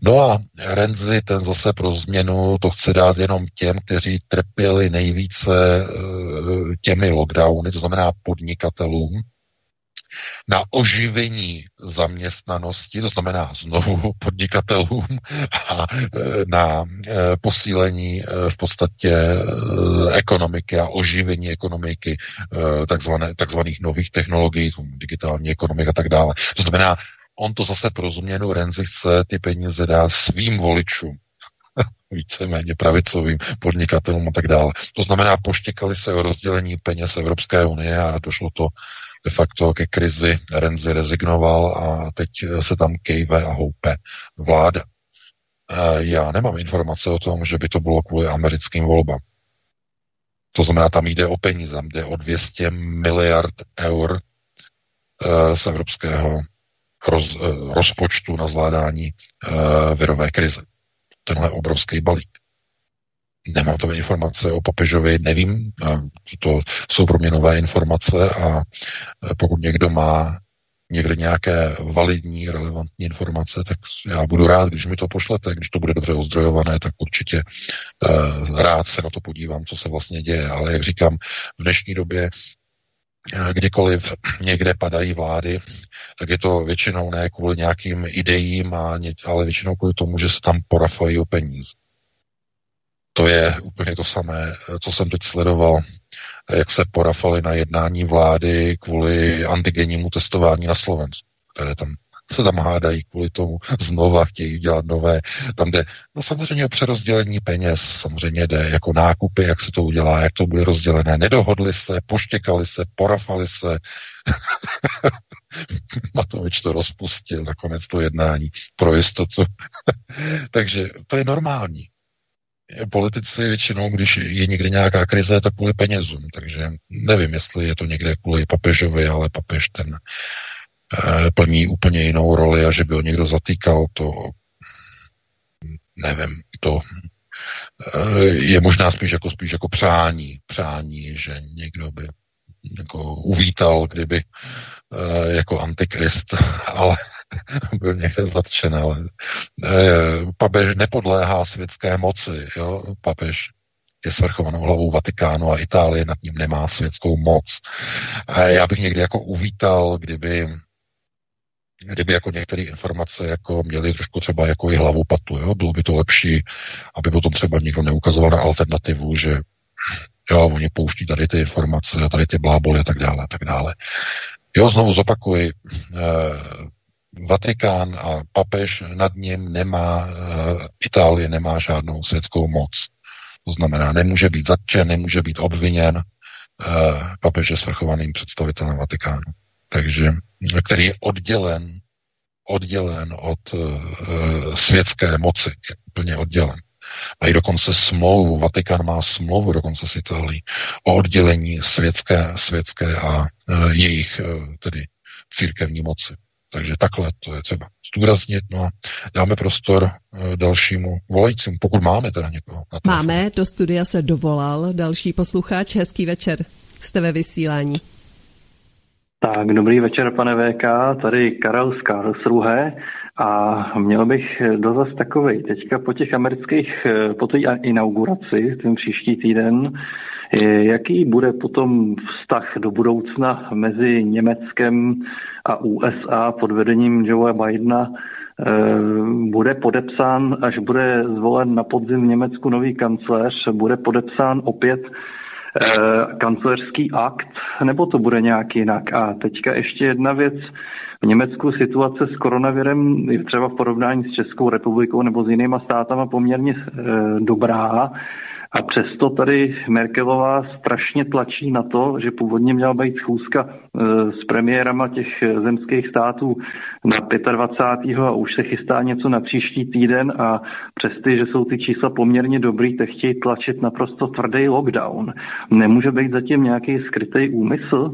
No a Renzi, ten zase pro změnu to chce dát jenom těm, kteří trpěli nejvíce těmi lockdowny, to znamená podnikatelům, na oživení zaměstnanosti, to znamená znovu podnikatelům a na posílení v podstatě ekonomiky a oživení ekonomiky takzvané, takzvaných nových technologií, digitální ekonomik a tak dále. To znamená, on to zase pro změnu Renzi chce ty peníze dát svým voličům, víceméně pravicovým podnikatelům a tak dále. To znamená, poštěkali se o rozdělení peněz Evropské unie a došlo to de facto ke krizi. Renzi rezignoval a teď se tam kejve a houpe vláda. Já nemám informace o tom, že by to bylo kvůli americkým volbám. To znamená, tam jde o peníze, tam jde o dvě stě miliard eur z evropského k roz, rozpočtu na zvládání uh, virové krize. Tenhle obrovský balík. Nemám to informace o papežovi, nevím, to jsou pro mě nové informace a pokud někdo má někde nějaké validní, relevantní informace, tak já budu rád, když mi to pošlete, když to bude dobře ozdrojované, tak určitě eh, rád se na to podívám, co se vlastně děje. Ale jak říkám, v dnešní době kdykoliv někde padají vlády, tak je to většinou ne kvůli nějakým ideím, a ně, ale většinou kvůli tomu, že se tam porafají o peníze. To je úplně to samé, co jsem teď sledoval, jak se porafali na jednání vlády kvůli antigennímu testování na Slovensku, které tam se tam hádají kvůli tomu, znova chtějí dělat nové, tam jde, no samozřejmě o přerozdělení peněz, samozřejmě jde jako nákupy, jak se to udělá, jak to bude rozdělené, nedohodli se, poštěkali se, porafali se, Matovič to rozpustil, nakonec to jednání pro jistotu, takže to je normální. Politici většinou, když je někde nějaká krize, tak kvůli penězům, takže nevím, jestli je to někde kvůli papežovi, ale papež ten eh, plní úplně jinou roli a že by ho někdo zatýkal, to nevím, to eh, je možná spíš jako, spíš jako přání, přání, že někdo by jako uvítal, kdyby eh, jako antikrist, ale byl někde zatčen, ale papež nepodléhá světské moci, jo, papež je svrchovanou hlavou Vatikánu a Itálie nad ním nemá světskou moc. Já bych někdy jako uvítal, kdyby, kdyby jako některé informace jako měly trošku třeba jako i hlavu patu, jo, bylo by to lepší, aby potom třeba někdo neukazoval na alternativu, že jo, oni pouští tady ty informace, tady ty bláboly a tak dále, a tak dále. Jo, znovu zopakuji, eh, Vatikán a papež nad ním nemá, Itálie nemá žádnou světskou moc. To znamená, nemůže být zatčen, nemůže být obviněn, papež je svrchovaným představitelem Vatikánu. Takže, který je oddělen, oddělen od světské moci, je úplně oddělen. A i dokonce smlouvu, Vatikán má smlouvu dokonce s Itálií o oddělení světské, světské a jejich tedy církevní moci. Takže takhle to je třeba zdůraznit. No a dáme prostor dalšímu volajícímu, pokud máme teda někoho. Máme, do studia se dovolal další posluchač. Hezký večer, jste ve vysílání. Tak, dobrý večer, pane V K, tady Karel z Karlsruhe a měl bych dotaz takovej. Teďka po těch amerických, po té inauguraci, ten příští týden, jaký bude potom vztah do budoucna mezi Německem a U S A pod vedením Joea Bidena? Bude podepsán, až bude zvolen na podzim v Německu nový kancléř, bude podepsán opět kancléřský akt, nebo to bude nějak jinak? A teďka ještě jedna věc. V Německu situace s koronavirem je třeba v porovnání s Českou republikou nebo s jinýma státama poměrně dobrá. A přesto tady Merkelová strašně tlačí na to, že původně měla být schůzka s premiérama těch zemských států na dvacátého pátého a už se chystá něco na příští týden a přestože jsou ty čísla poměrně dobrý, tak chtějí tlačit naprosto tvrdý lockdown. Nemůže být zatím nějaký skrytý úmysl,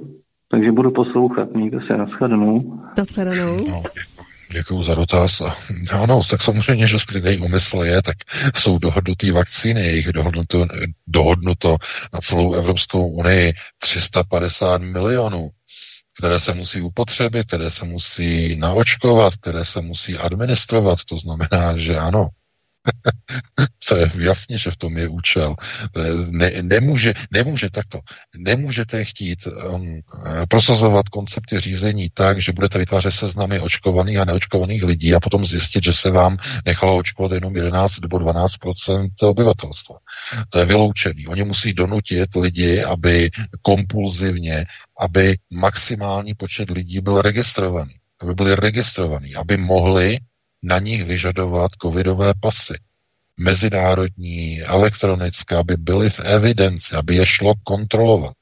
takže budu poslouchat. Mějte se, nashledanou. Nashledanou. No, děkuji za dotaz. Ano, tak samozřejmě, že skrytý úmysl je, tak jsou dohodnutý vakcíny, je jich dohodnuto, dohodnuto na celou Evropskou unii tři sta padesát milionů, které se musí upotřebit, které se musí naočkovat, které se musí administrovat. To znamená, že ano, to je jasně, že v tom je účel. Ne, nemůže, nemůže takto. Nemůžete chtít um, prosazovat koncepty řízení tak, že budete vytvářet seznamy očkovaných a neočkovaných lidí a potom zjistit, že se vám nechalo očkovat jenom jedenáct nebo dvanáct procent obyvatelstva. To je vyloučený. Oni musí donutit lidi, aby kompulzivně, aby maximální počet lidí byl registrovaný. Aby byli registrovaní, aby mohli na nich vyžadovat covidové pasy. Mezinárodní, elektronické, aby byly v evidenci, aby je šlo kontrolovat.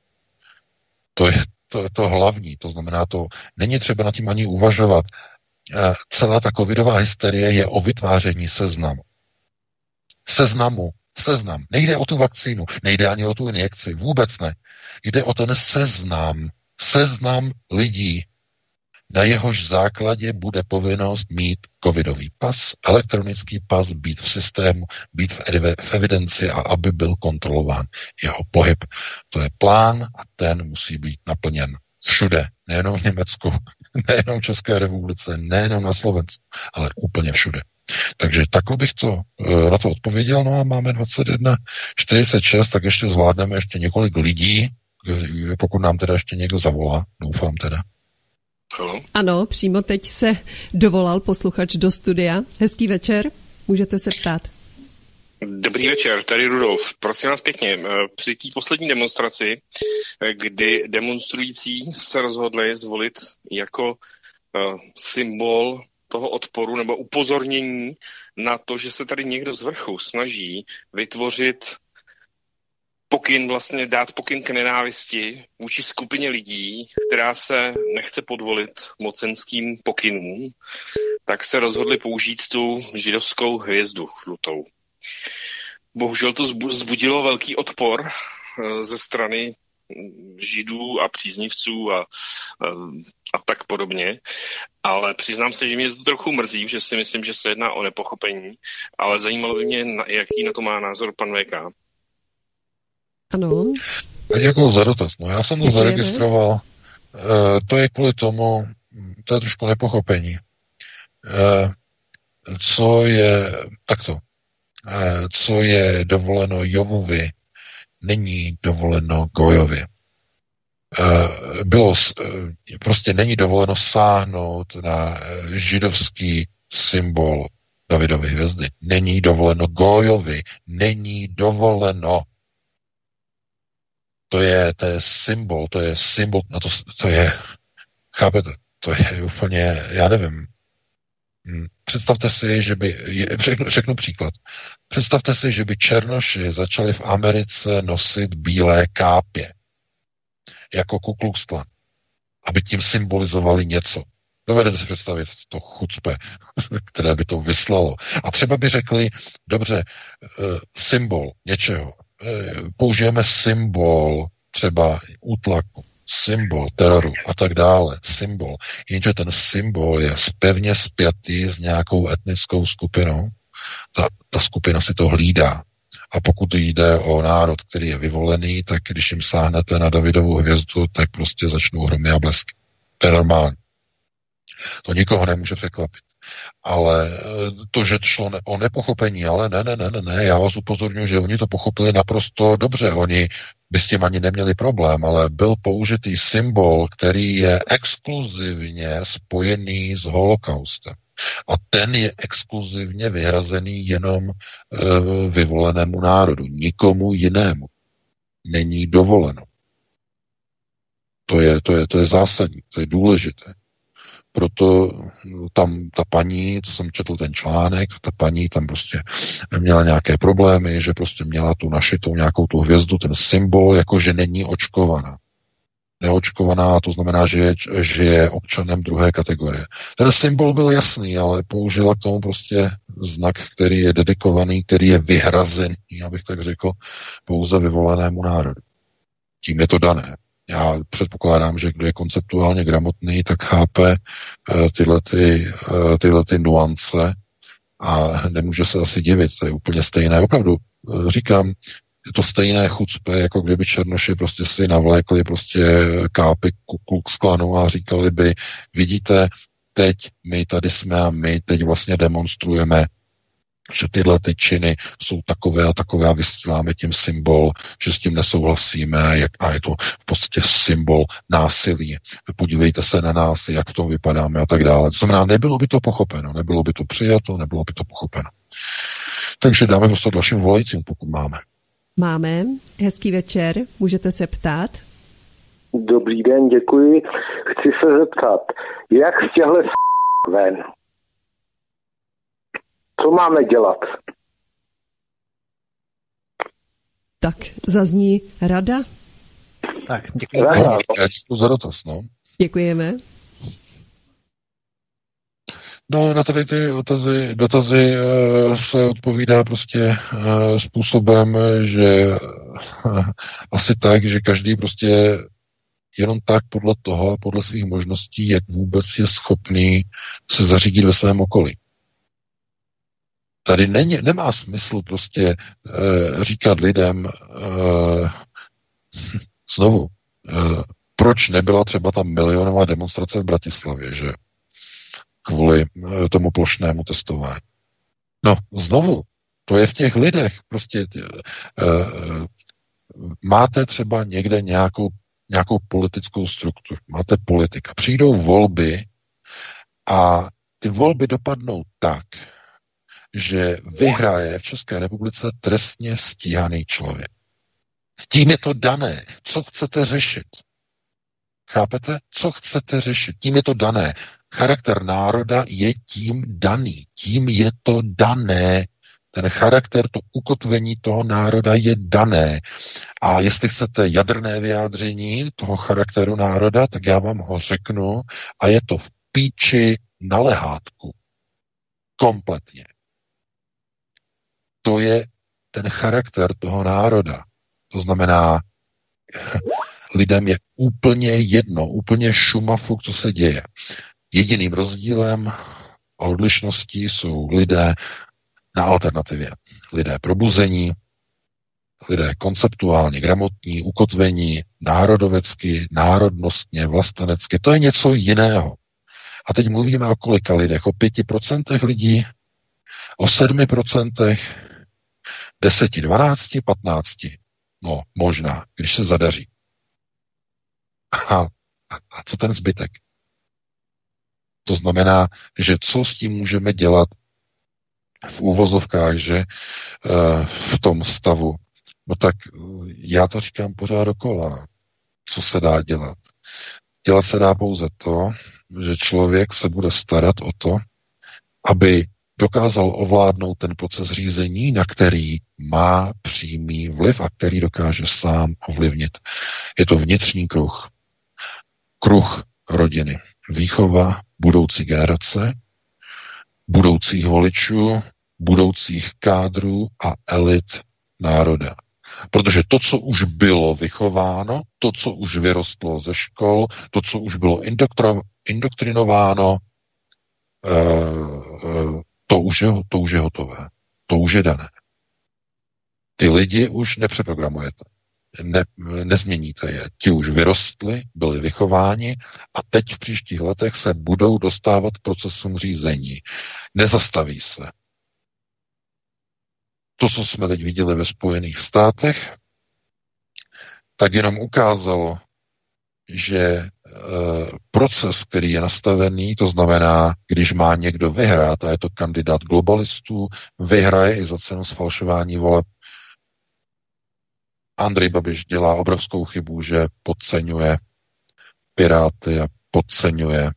To je to, je to hlavní, to znamená, to není třeba nad tím ani uvažovat. E, celá ta covidová hysterie je o vytváření seznamu. Seznamu, seznam. Nejde o tu vakcínu, nejde ani o tu injekci, vůbec ne. Jde o ten seznam, seznam lidí, na jehož základě bude povinnost mít covidový pas, elektronický pas, být v systému, být v, ev- v evidenci a aby byl kontrolován jeho pohyb. To je plán a ten musí být naplněn všude, nejenom v Německu, nejenom v České republice, nejenom na Slovensku, ale úplně všude. Takže takhle bych to, na to odpověděl, no a máme dvacet jedna čtyřicet šest, tak ještě zvládneme ještě několik lidí, pokud nám teda ještě někdo zavolá, doufám teda. Hello? Ano, přímo teď se dovolal posluchač do studia. Hezký večer, můžete se ptát. Dobrý večer, tady Rudolf. Prosím vás pěkně, při té poslední demonstraci, kdy demonstrující se rozhodli zvolit jako symbol toho odporu nebo upozornění na to, že se tady někdo z vrchu snaží vytvořit pokyn, vlastně dát pokyn k nenávisti vůči skupině lidí, která se nechce podvolit mocenským pokynům, tak se rozhodli použít tu židovskou hvězdu žlutou. Bohužel to vzbudilo velký odpor ze strany židů a příznivců a, a tak podobně, ale přiznám se, že mě to trochu mrzí, že si myslím, že se jedná o nepochopení, ale zajímalo by mě, jaký na to má názor pan V K. Ano. Děkuji za dotaz. No, já jsem to zaregistroval. E, to je kvůli tomu, to je trošku nepochopení. E, co je, takto, e, co je dovoleno Jovovi, není dovoleno Gojovi. E, bylo, prostě není dovoleno sáhnout na židovský symbol Davidovy hvězdy. Není dovoleno Gojovi. Není dovoleno. To je, to je symbol, to je symbol, no to, to je, chápete, to je úplně, já nevím. Představte si, že by, řeknu, řeknu příklad, představte si, že by černoši začali v Americe nosit bílé kápě, jako Ku Klux Klan, aby tím symbolizovali něco. Dovedete si představit to chucpe, které by to vyslalo. A třeba by řekli, dobře, symbol něčeho, použijeme symbol třeba útlaku, symbol teroru a tak dále, symbol. Jenže ten symbol je pevně spjatý s nějakou etnickou skupinou. Ta, ta skupina si to hlídá. A pokud jde o národ, který je vyvolený, tak když jim sáhnete na Davidovu hvězdu, tak prostě začnou hromy a blesky. To je normální. To nikoho nemůže překvapit. Ale to, že šlo o nepochopení, ale ne, ne, ne, ne, já vás upozorňuji, že oni to pochopili naprosto dobře, oni by s tím ani neměli problém, ale byl použitý symbol, který je exkluzivně spojený s holokaustem. A ten je exkluzivně vyhrazený jenom e, vyvolenému národu, nikomu jinému. Není dovoleno. To je, to je, to je zásadní, to je důležité. Proto tam ta paní, to jsem četl ten článek, ta paní tam prostě měla nějaké problémy, že prostě měla tu našitou nějakou tu hvězdu, ten symbol, jako že není očkovaná. Neočkovaná, to znamená, že je, že je občanem druhé kategorie. Ten symbol byl jasný, ale použila k tomu prostě znak, který je dedikovaný, který je vyhrazený, abych tak řekl, pouze vyvolenému národu. Tím je to dané. Já předpokládám, že kdo je konceptuálně gramotný, tak chápe uh, tyhle, ty, uh, tyhle ty nuance a nemůže se asi divit. To je úplně stejné. Opravdu uh, říkám, je to stejné chucpe, jako kdyby černoši prostě si navlékli prostě kápy Klux Klanu a říkali by, vidíte, teď my tady jsme a my teď vlastně demonstrujeme, že tyhle ty činy jsou takové a takové a vysíláme tím symbol, že s tím nesouhlasíme jak, a je to v podstatě symbol násilí. Podívejte se na nás, jak v tom vypadáme a tak dále. To znamená, nebylo by to pochopeno, nebylo by to přijato, nebylo by to pochopeno. Takže dáme prostor dalším volajícím, pokud máme. Máme. Hezký večer. Můžete se ptát? Dobrý den, děkuji. Chci se zeptat, jak z těhle s*** ven? Co máme dělat? Tak zazní rada. Tak, děkuji. Rada. Za dotaz, no. Děkujeme. No, na tady ty dotazy, dotazy se odpovídá prostě způsobem, že asi tak, že každý prostě jenom tak podle toho a podle svých možností, jak vůbec je schopný se zařídit ve svém okolí. Tady není, nemá smysl prostě e, říkat lidem e, znovu, e, proč nebyla třeba ta milionová demonstrace v Bratislavě, že kvůli e, tomu plošnému testování. No, znovu, to je v těch lidech. Prostě e, máte třeba někde nějakou, nějakou politickou strukturu, máte politika. Přijdou volby a ty volby dopadnou tak, že vyhraje v České republice trestně stíhaný člověk. Tím je to dané. Co chcete řešit? Chápete? Co chcete řešit? Tím je to dané. Charakter národa je tím daný. Tím je to dané. Ten charakter, to ukotvení toho národa je dané. A jestli chcete jadrné vyjádření toho charakteru národa, tak já vám ho řeknu a je to v píči na lehátku. Kompletně. To je ten charakter toho národa. To znamená, lidem je úplně jedno, úplně šumafuk, co se děje. Jediným rozdílem a odlišností jsou lidé na alternativě. Lidé probuzení, lidé konceptuálně gramotní, ukotvení, národovecky, národnostně, vlastenecky. To je něco jiného. A teď mluvíme o kolika lidech? O pěti procentech lidí, o sedmi procentech, deseti, dvanácti, patnácti. No, možná, když se zadaří. A, a co ten zbytek? To znamená, že co s tím můžeme dělat v úvozovkách, že e, v tom stavu. No tak já to říkám pořád dokola. Co se dá dělat? Dělat se dá pouze to, že člověk se bude starat o to, aby dokázal ovládnout ten proces řízení, na který má přímý vliv a který dokáže sám ovlivnit. Je to vnitřní kruh. Kruh rodiny. Výchova budoucí generace, budoucích voličů, budoucích kádrů a elit národa. Protože to, co už bylo vychováno, to, co už vyrostlo ze škol, to, co už bylo indoktro- indoktrinováno, e- e- To už, je, to už je hotové. To už je dané. Ty lidi už nepřeprogramujete. Ne, nezměníte je. Ti už vyrostli, byli vychováni a teď v příštích letech se budou dostávat procesům řízení. Nezastaví se. To, co jsme teď viděli ve Spojených státech, tak jenom ukázalo, že e, proces, který je nastavený, to znamená, když má někdo vyhrát, a je to kandidát globalistů, vyhraje i za cenu sfalšování voleb. Andrej Babiš dělá obrovskou chybu, že podceňuje Piráty a podceňuje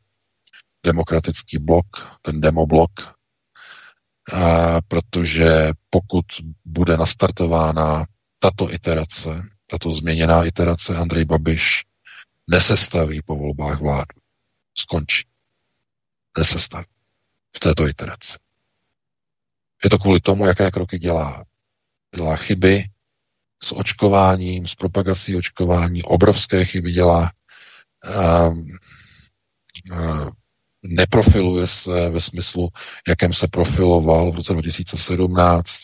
demokratický blok, ten demoblok, e, protože pokud bude nastartována tato iterace, tato změněná iterace, Andrej Babiš nesestaví po volbách vládu. Skončí. Nesestaví. V této iteraci. Je to kvůli tomu, jaké kroky dělá. Dělá chyby s očkováním, s propagací očkování. Obrovské chyby dělá. Uh, uh, neprofiluje se ve smyslu, jakém se profiloval v roce dva tisíce sedmnáct.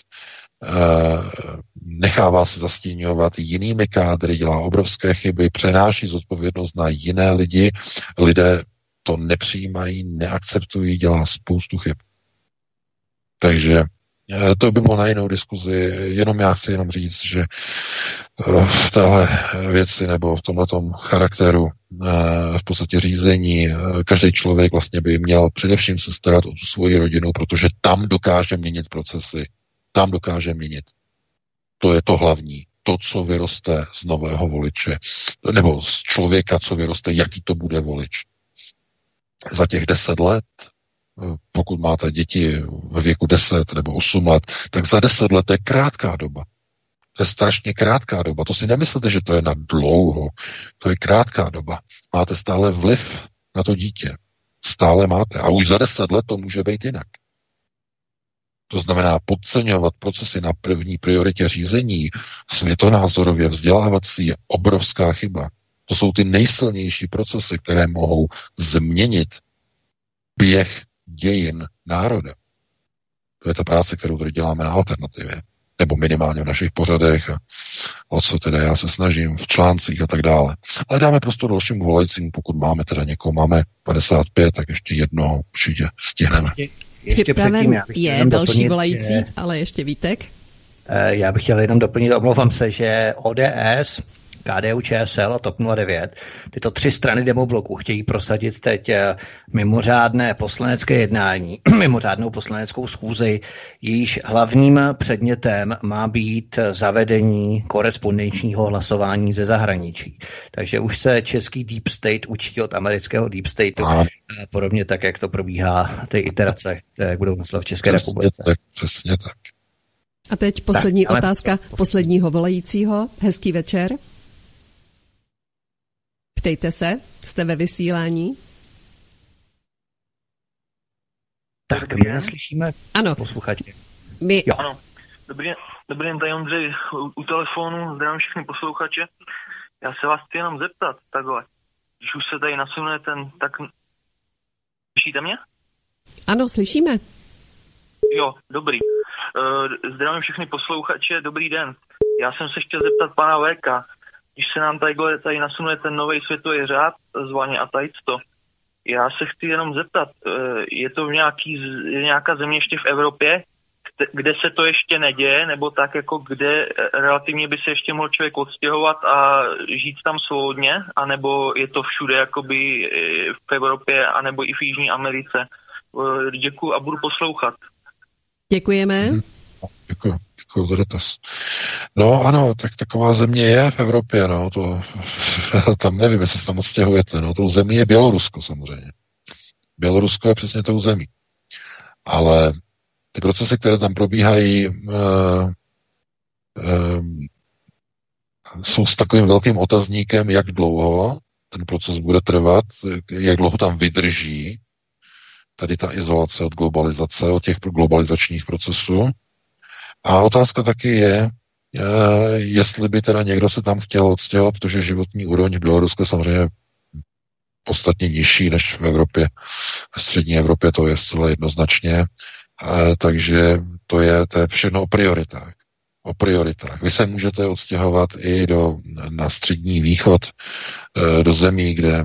Nechává se zastíňovat jinými kádry, dělá obrovské chyby, přenáší zodpovědnost na jiné lidi, lidé to nepřijímají, neakceptují, dělá spoustu chyb. Takže to by bylo na jinou diskuzi, jenom já chci jenom říct, že v téhle věci nebo v tomhletom charakteru v podstatě řízení každý člověk vlastně by měl především se starat o tu svoji rodinu, protože tam dokáže měnit procesy. Tam dokáže měnit. To je to hlavní. To, co vyroste z nového voliče, nebo z člověka, co vyroste, jaký to bude volič. Za těch deset let, pokud máte děti ve věku deset nebo osm let, tak za deset let je krátká doba. To je strašně krátká doba. To si nemyslete, že to je na dlouho. To je krátká doba. Máte stále vliv na to dítě. Stále máte. A už za deset let to může být jinak. To znamená podceňovat procesy na první prioritě řízení, světonázorově vzdělávací je obrovská chyba. To jsou ty nejsilnější procesy, které mohou změnit běh dějin národa. To je ta práce, kterou tady děláme na Alternativě, nebo minimálně v našich pořadech, a o co teda já se snažím, v článcích a tak dále. Ale dáme prostor dalším volajícím, pokud máme teda někoho, máme padesát pět, tak ještě jednoho určitě stihneme. Připraven je další volající, je... ale ještě Vítek. Já bych chtěl jenom doplnit, omlouvám se, že O D S, K D U Č S L a T O P nula devět, tyto tři strany demobloku chtějí prosadit teď mimořádné poslanecké jednání, mimořádnou poslaneckou schůzi, jejíž hlavním předmětem má být zavedení korespondenčního hlasování ze zahraničí. Takže už se český Deep State učí od amerického Deep Stateu, podobně tak, jak to probíhá ty iterace, které budou v České přesně republice. Tak, přesně tak. A teď poslední tak, otázka poslední. posledního volajícího. Hezký večer. Ptejte se, jste ve vysílání. Tak, my neslyšíme posluchače. My... Ano, dobrý, dobrý den, tady Ondřej u telefonu, zdravím všechny posluchače. Já se vás chci jenom zeptat, takhle, když už se tady nasunuje ten, tak... Slyšíte mě? Ano, slyšíme. Jo, dobrý. Zdravím všechny posluchače, dobrý den. Já jsem se chtěl zeptat pana Véka, když se nám tady, tady nasunuje ten nový světový řád, zvaně a tadyto. Já se chci jenom zeptat, je to v nějaký, je nějaká země ještě v Evropě, kde se to ještě neděje, nebo tak jako kde relativně by se ještě mohl člověk odstěhovat a žít tam svobodně, anebo je to všude jakoby v Evropě, anebo i v Jižní Americe. Děkuji a budu poslouchat. Děkujeme. Hmm. Děkuji, děkuji za dotaz. No ano, tak taková země je v Evropě, no, to, tam nevím, jestli se tam odstěhujete, no, tou zemí je Bělorusko samozřejmě. Bělorusko je přesně tou zemí. Ale ty procesy, které tam probíhají, e, e, jsou s takovým velkým otazníkem, jak dlouho ten proces bude trvat, jak dlouho tam vydrží tady ta izolace od globalizace, od těch globalizačních procesů. A otázka taky je, jestli by teda někdo se tam chtěl odstěhovat, protože životní úroveň v Bělorusku je samozřejmě podstatně nižší než v Evropě. V střední Evropě to je zcela jednoznačně. Takže to je, to je všechno o prioritách. O prioritách. Vy se můžete odstěhovat i do, na střední východ, do zemí, kde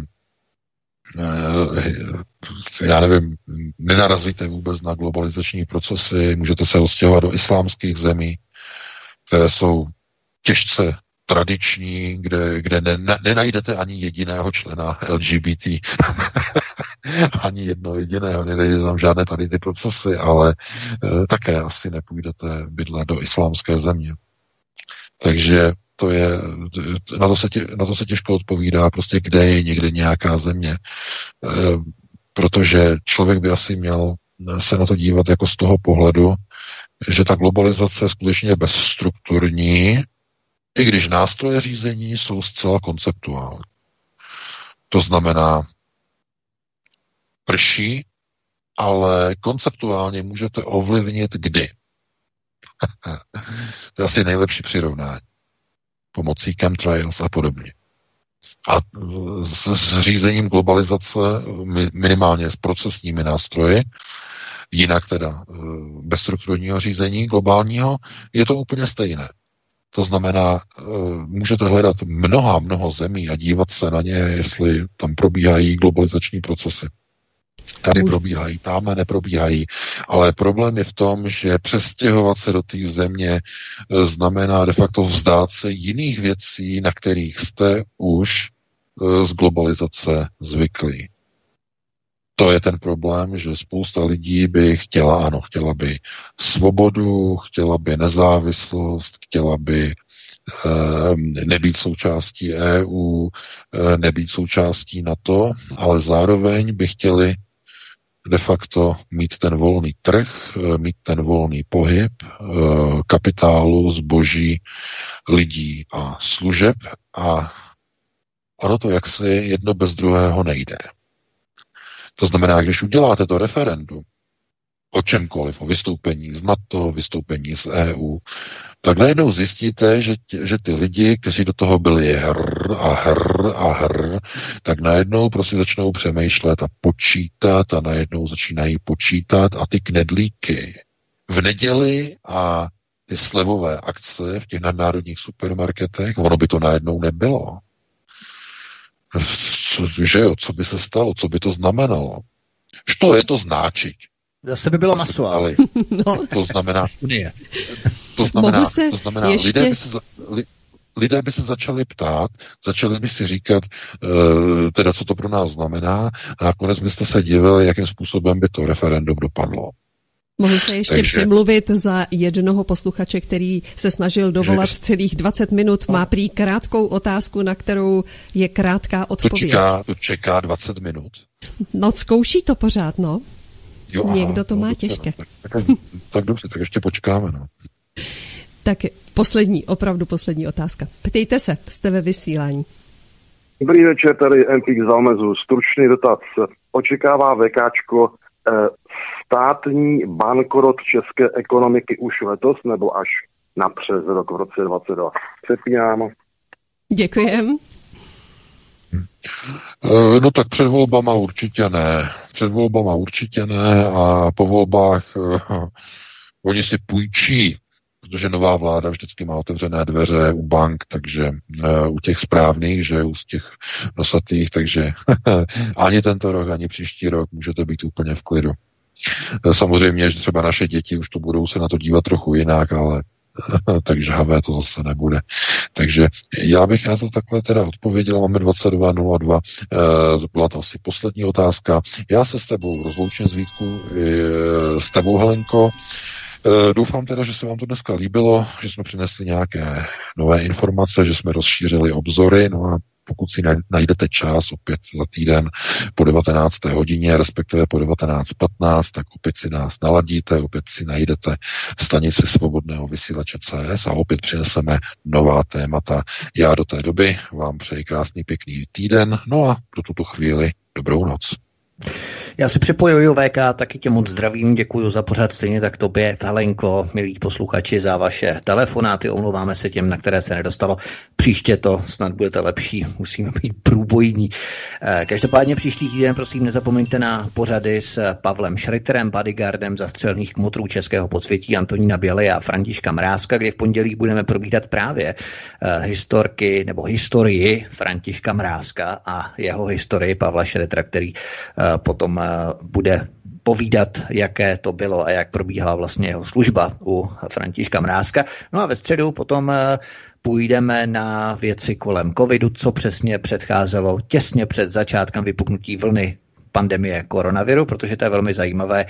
já nevím, nenarazíte vůbec na globalizační procesy, můžete se odstěhovat do islámských zemí, které jsou těžce tradiční, kde, kde ne, nenajdete ani jediného člena L G B T. Ani jedno jediného, nenajdete tam žádné tady ty procesy, ale také asi nepůjdete bydlet do islámské země. Takže to je, na to se, tě, na to se těžko odpovídá, prostě kde je někde nějaká země, e, protože člověk by asi měl se na to dívat jako z toho pohledu, že ta globalizace je skutečně bezstrukturní, i když nástroje řízení jsou zcela konceptuální. To znamená, prší, ale konceptuálně můžete ovlivnit kdy. To je asi nejlepší přirovnání. Pomocí chemtrails a podobně. A s řízením globalizace, minimálně s procesními nástroji, jinak teda bez strukturního řízení globálního, je to úplně stejné. To znamená, můžete hledat mnoha, mnoho zemí a dívat se na ně, jestli tam probíhají globalizační procesy. Tady probíhají, tam neprobíhají, ale problém je v tom, že přestěhovat se do té země znamená de facto vzdát se jiných věcí, na kterých jste už z globalizace zvyklí. To je ten problém, že spousta lidí by chtěla, ano, chtěla by svobodu, chtěla by nezávislost, chtěla by nebýt součástí E U, nebýt součástí NATO, ale zároveň by chtěli de facto mít ten volný trh, mít ten volný pohyb kapitálu, zboží, lidí a služeb, a ono to jaksi jedno bez druhého nejde. To znamená, když uděláte to referendum o čemkoliv, o vystoupení z NATO, vystoupení z E U, tak najednou zjistíte, že, že ty lidi, kteří do toho byli hr a hr a hr, tak najednou prostě začnou přemýšlet a počítat a najednou začínají počítat a ty knedlíky v neděli a ty slevové akce v těch nadnárodních supermarketech, ono by to najednou nebylo. Že jo, co by se stalo, co by to znamenalo? Što je to značit? Zase by bylo maso, ale no. To znamená unie. To znamená, to znamená ještě... lidé, by se, lidé by se začali ptát, začali by si říkat, uh, teda co to pro nás znamená, a nakonec byste se divili, jakým způsobem by to referendum dopadlo. Mohu se ještě Takže... přimluvit za jednoho posluchače, který se snažil dovolat že... celých dvacet minut, má prý krátkou otázku, na kterou je krátká odpověď. To čeká, to čeká dvacet minut. No, zkouší to pořád, no. Jo, Někdo to no, má dobře, těžké. No, tak, tak, tak dobře, tak ještě počkáme, no. Tak poslední, opravdu poslední otázka. Ptejte se, jste ve vysílání. Dobrý večer, tady Entík z Almezu. Stručný dotaz. Očekává VKčko eh, státní bankrot české ekonomiky už letos nebo až na přes rok v roce dvacet dva? Přepínám. Děkujem. No tak před volbama určitě ne. Před volbama určitě ne a po volbách uh, oni si půjčí, protože nová vláda vždycky má otevřené dveře u bank, takže uh, u těch správných, že u těch nosatých, takže ani tento rok, ani příští rok můžete být úplně v klidu. Samozřejmě, že třeba naše děti už to budou se na to dívat trochu jinak, ale tak žhavé to zase nebude. Takže já bych na to takhle teda odpověděl, máme dvacet dva nula dva, e, byla to asi poslední otázka. Já se s tebou rozloučím, Vítku, e, s tebou, Helenko. E, doufám teda, že se vám to dneska líbilo, že jsme přinesli nějaké nové informace, že jsme rozšířili obzory, no a pokud si najdete čas opět za týden po devatenácté hodině, respektive po devatenáct patnáct, tak opět si nás naladíte, opět si najdete stanici Svobodného vysílače C S a opět přineseme nová témata. Já do té doby vám přeji krásný pěkný týden, no a pro tuto chvíli dobrou noc. Já si připojuji, V K, taky tě moc zdravím, děkuji za pořad, stejně tak tobě, Helenko, milí posluchači, za vaše telefonáty, omlouváme se těm, na které se nedostalo, příště to snad budete lepší, musíme být průbojní. Každopádně příští týden, prosím, nezapomeňte na pořady s Pavlem Šriterem, bodyguardem zastřelných kmotrů českého podsvětí, Antonína Běly a Františka Mrázka, kde v pondělí budeme probídat právě historky nebo historii Františka Mrázka a jeho historii Pavla Šretera, který potom bude povídat, jaké to bylo a jak probíhala vlastně jeho služba u Františka Mrázka. No a ve středu potom půjdeme na věci kolem covidu, co přesně předcházelo těsně před začátkem vypuknutí vlny pandemie koronaviru, protože to je velmi zajímavé.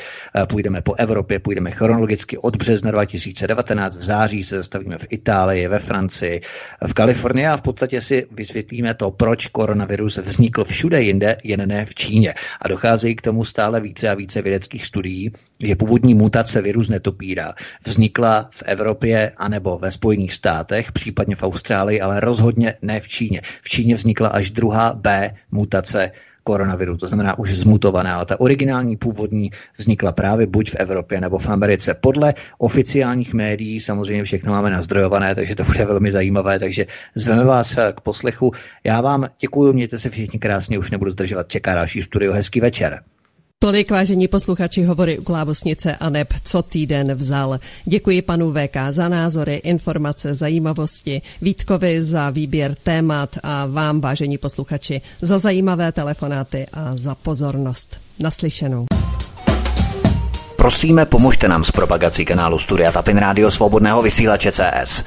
Půjdeme po Evropě, půjdeme chronologicky od března dva tisíce devatenáct, v září se zastavíme v Itálii, ve Francii, v Kalifornii a v podstatě si vysvětlíme to, proč koronavirus vznikl všude jinde, jen ne v Číně. A dochází k tomu stále více a více vědeckých studií, že původní mutace viru z netopíra vznikla v Evropě anebo ve Spojených státech, případně v Austrálii, ale rozhodně ne v Číně. V Číně vznikla až druhá B mutace koronaviru, to znamená už zmutovaná, ale ta originální původní vznikla právě buď v Evropě nebo v Americe. Podle oficiálních médií, samozřejmě všechno máme nazdrojované, takže to bude velmi zajímavé, takže zveme vás k poslechu. Já vám děkuji, mějte se všichni krásně, už nebudu zdržovat, čeká další studio, hezký večer. Tolik, vážení posluchači, hovory u klávesnice A N E P, co týden vzal. Děkuji panu V K za názory, informace, zajímavosti, Vítkovi za výběr témat a vám, vážení posluchači, za zajímavé telefonáty a za pozornost. Naslyšenou. Prosíme, pomožte nám s propagací kanálu Studia Tapin Rádio Svobodného vysílače C S.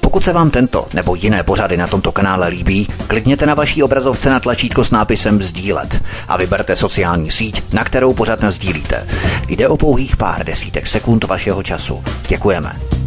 Pokud se vám tento nebo jiné pořady na tomto kanále líbí, klikněte na vaší obrazovce na tlačítko s nápisem sdílet a vyberte sociální síť, na kterou pořad nasdílíte. Jde o pouhých pár desítek sekund vašeho času. Děkujeme.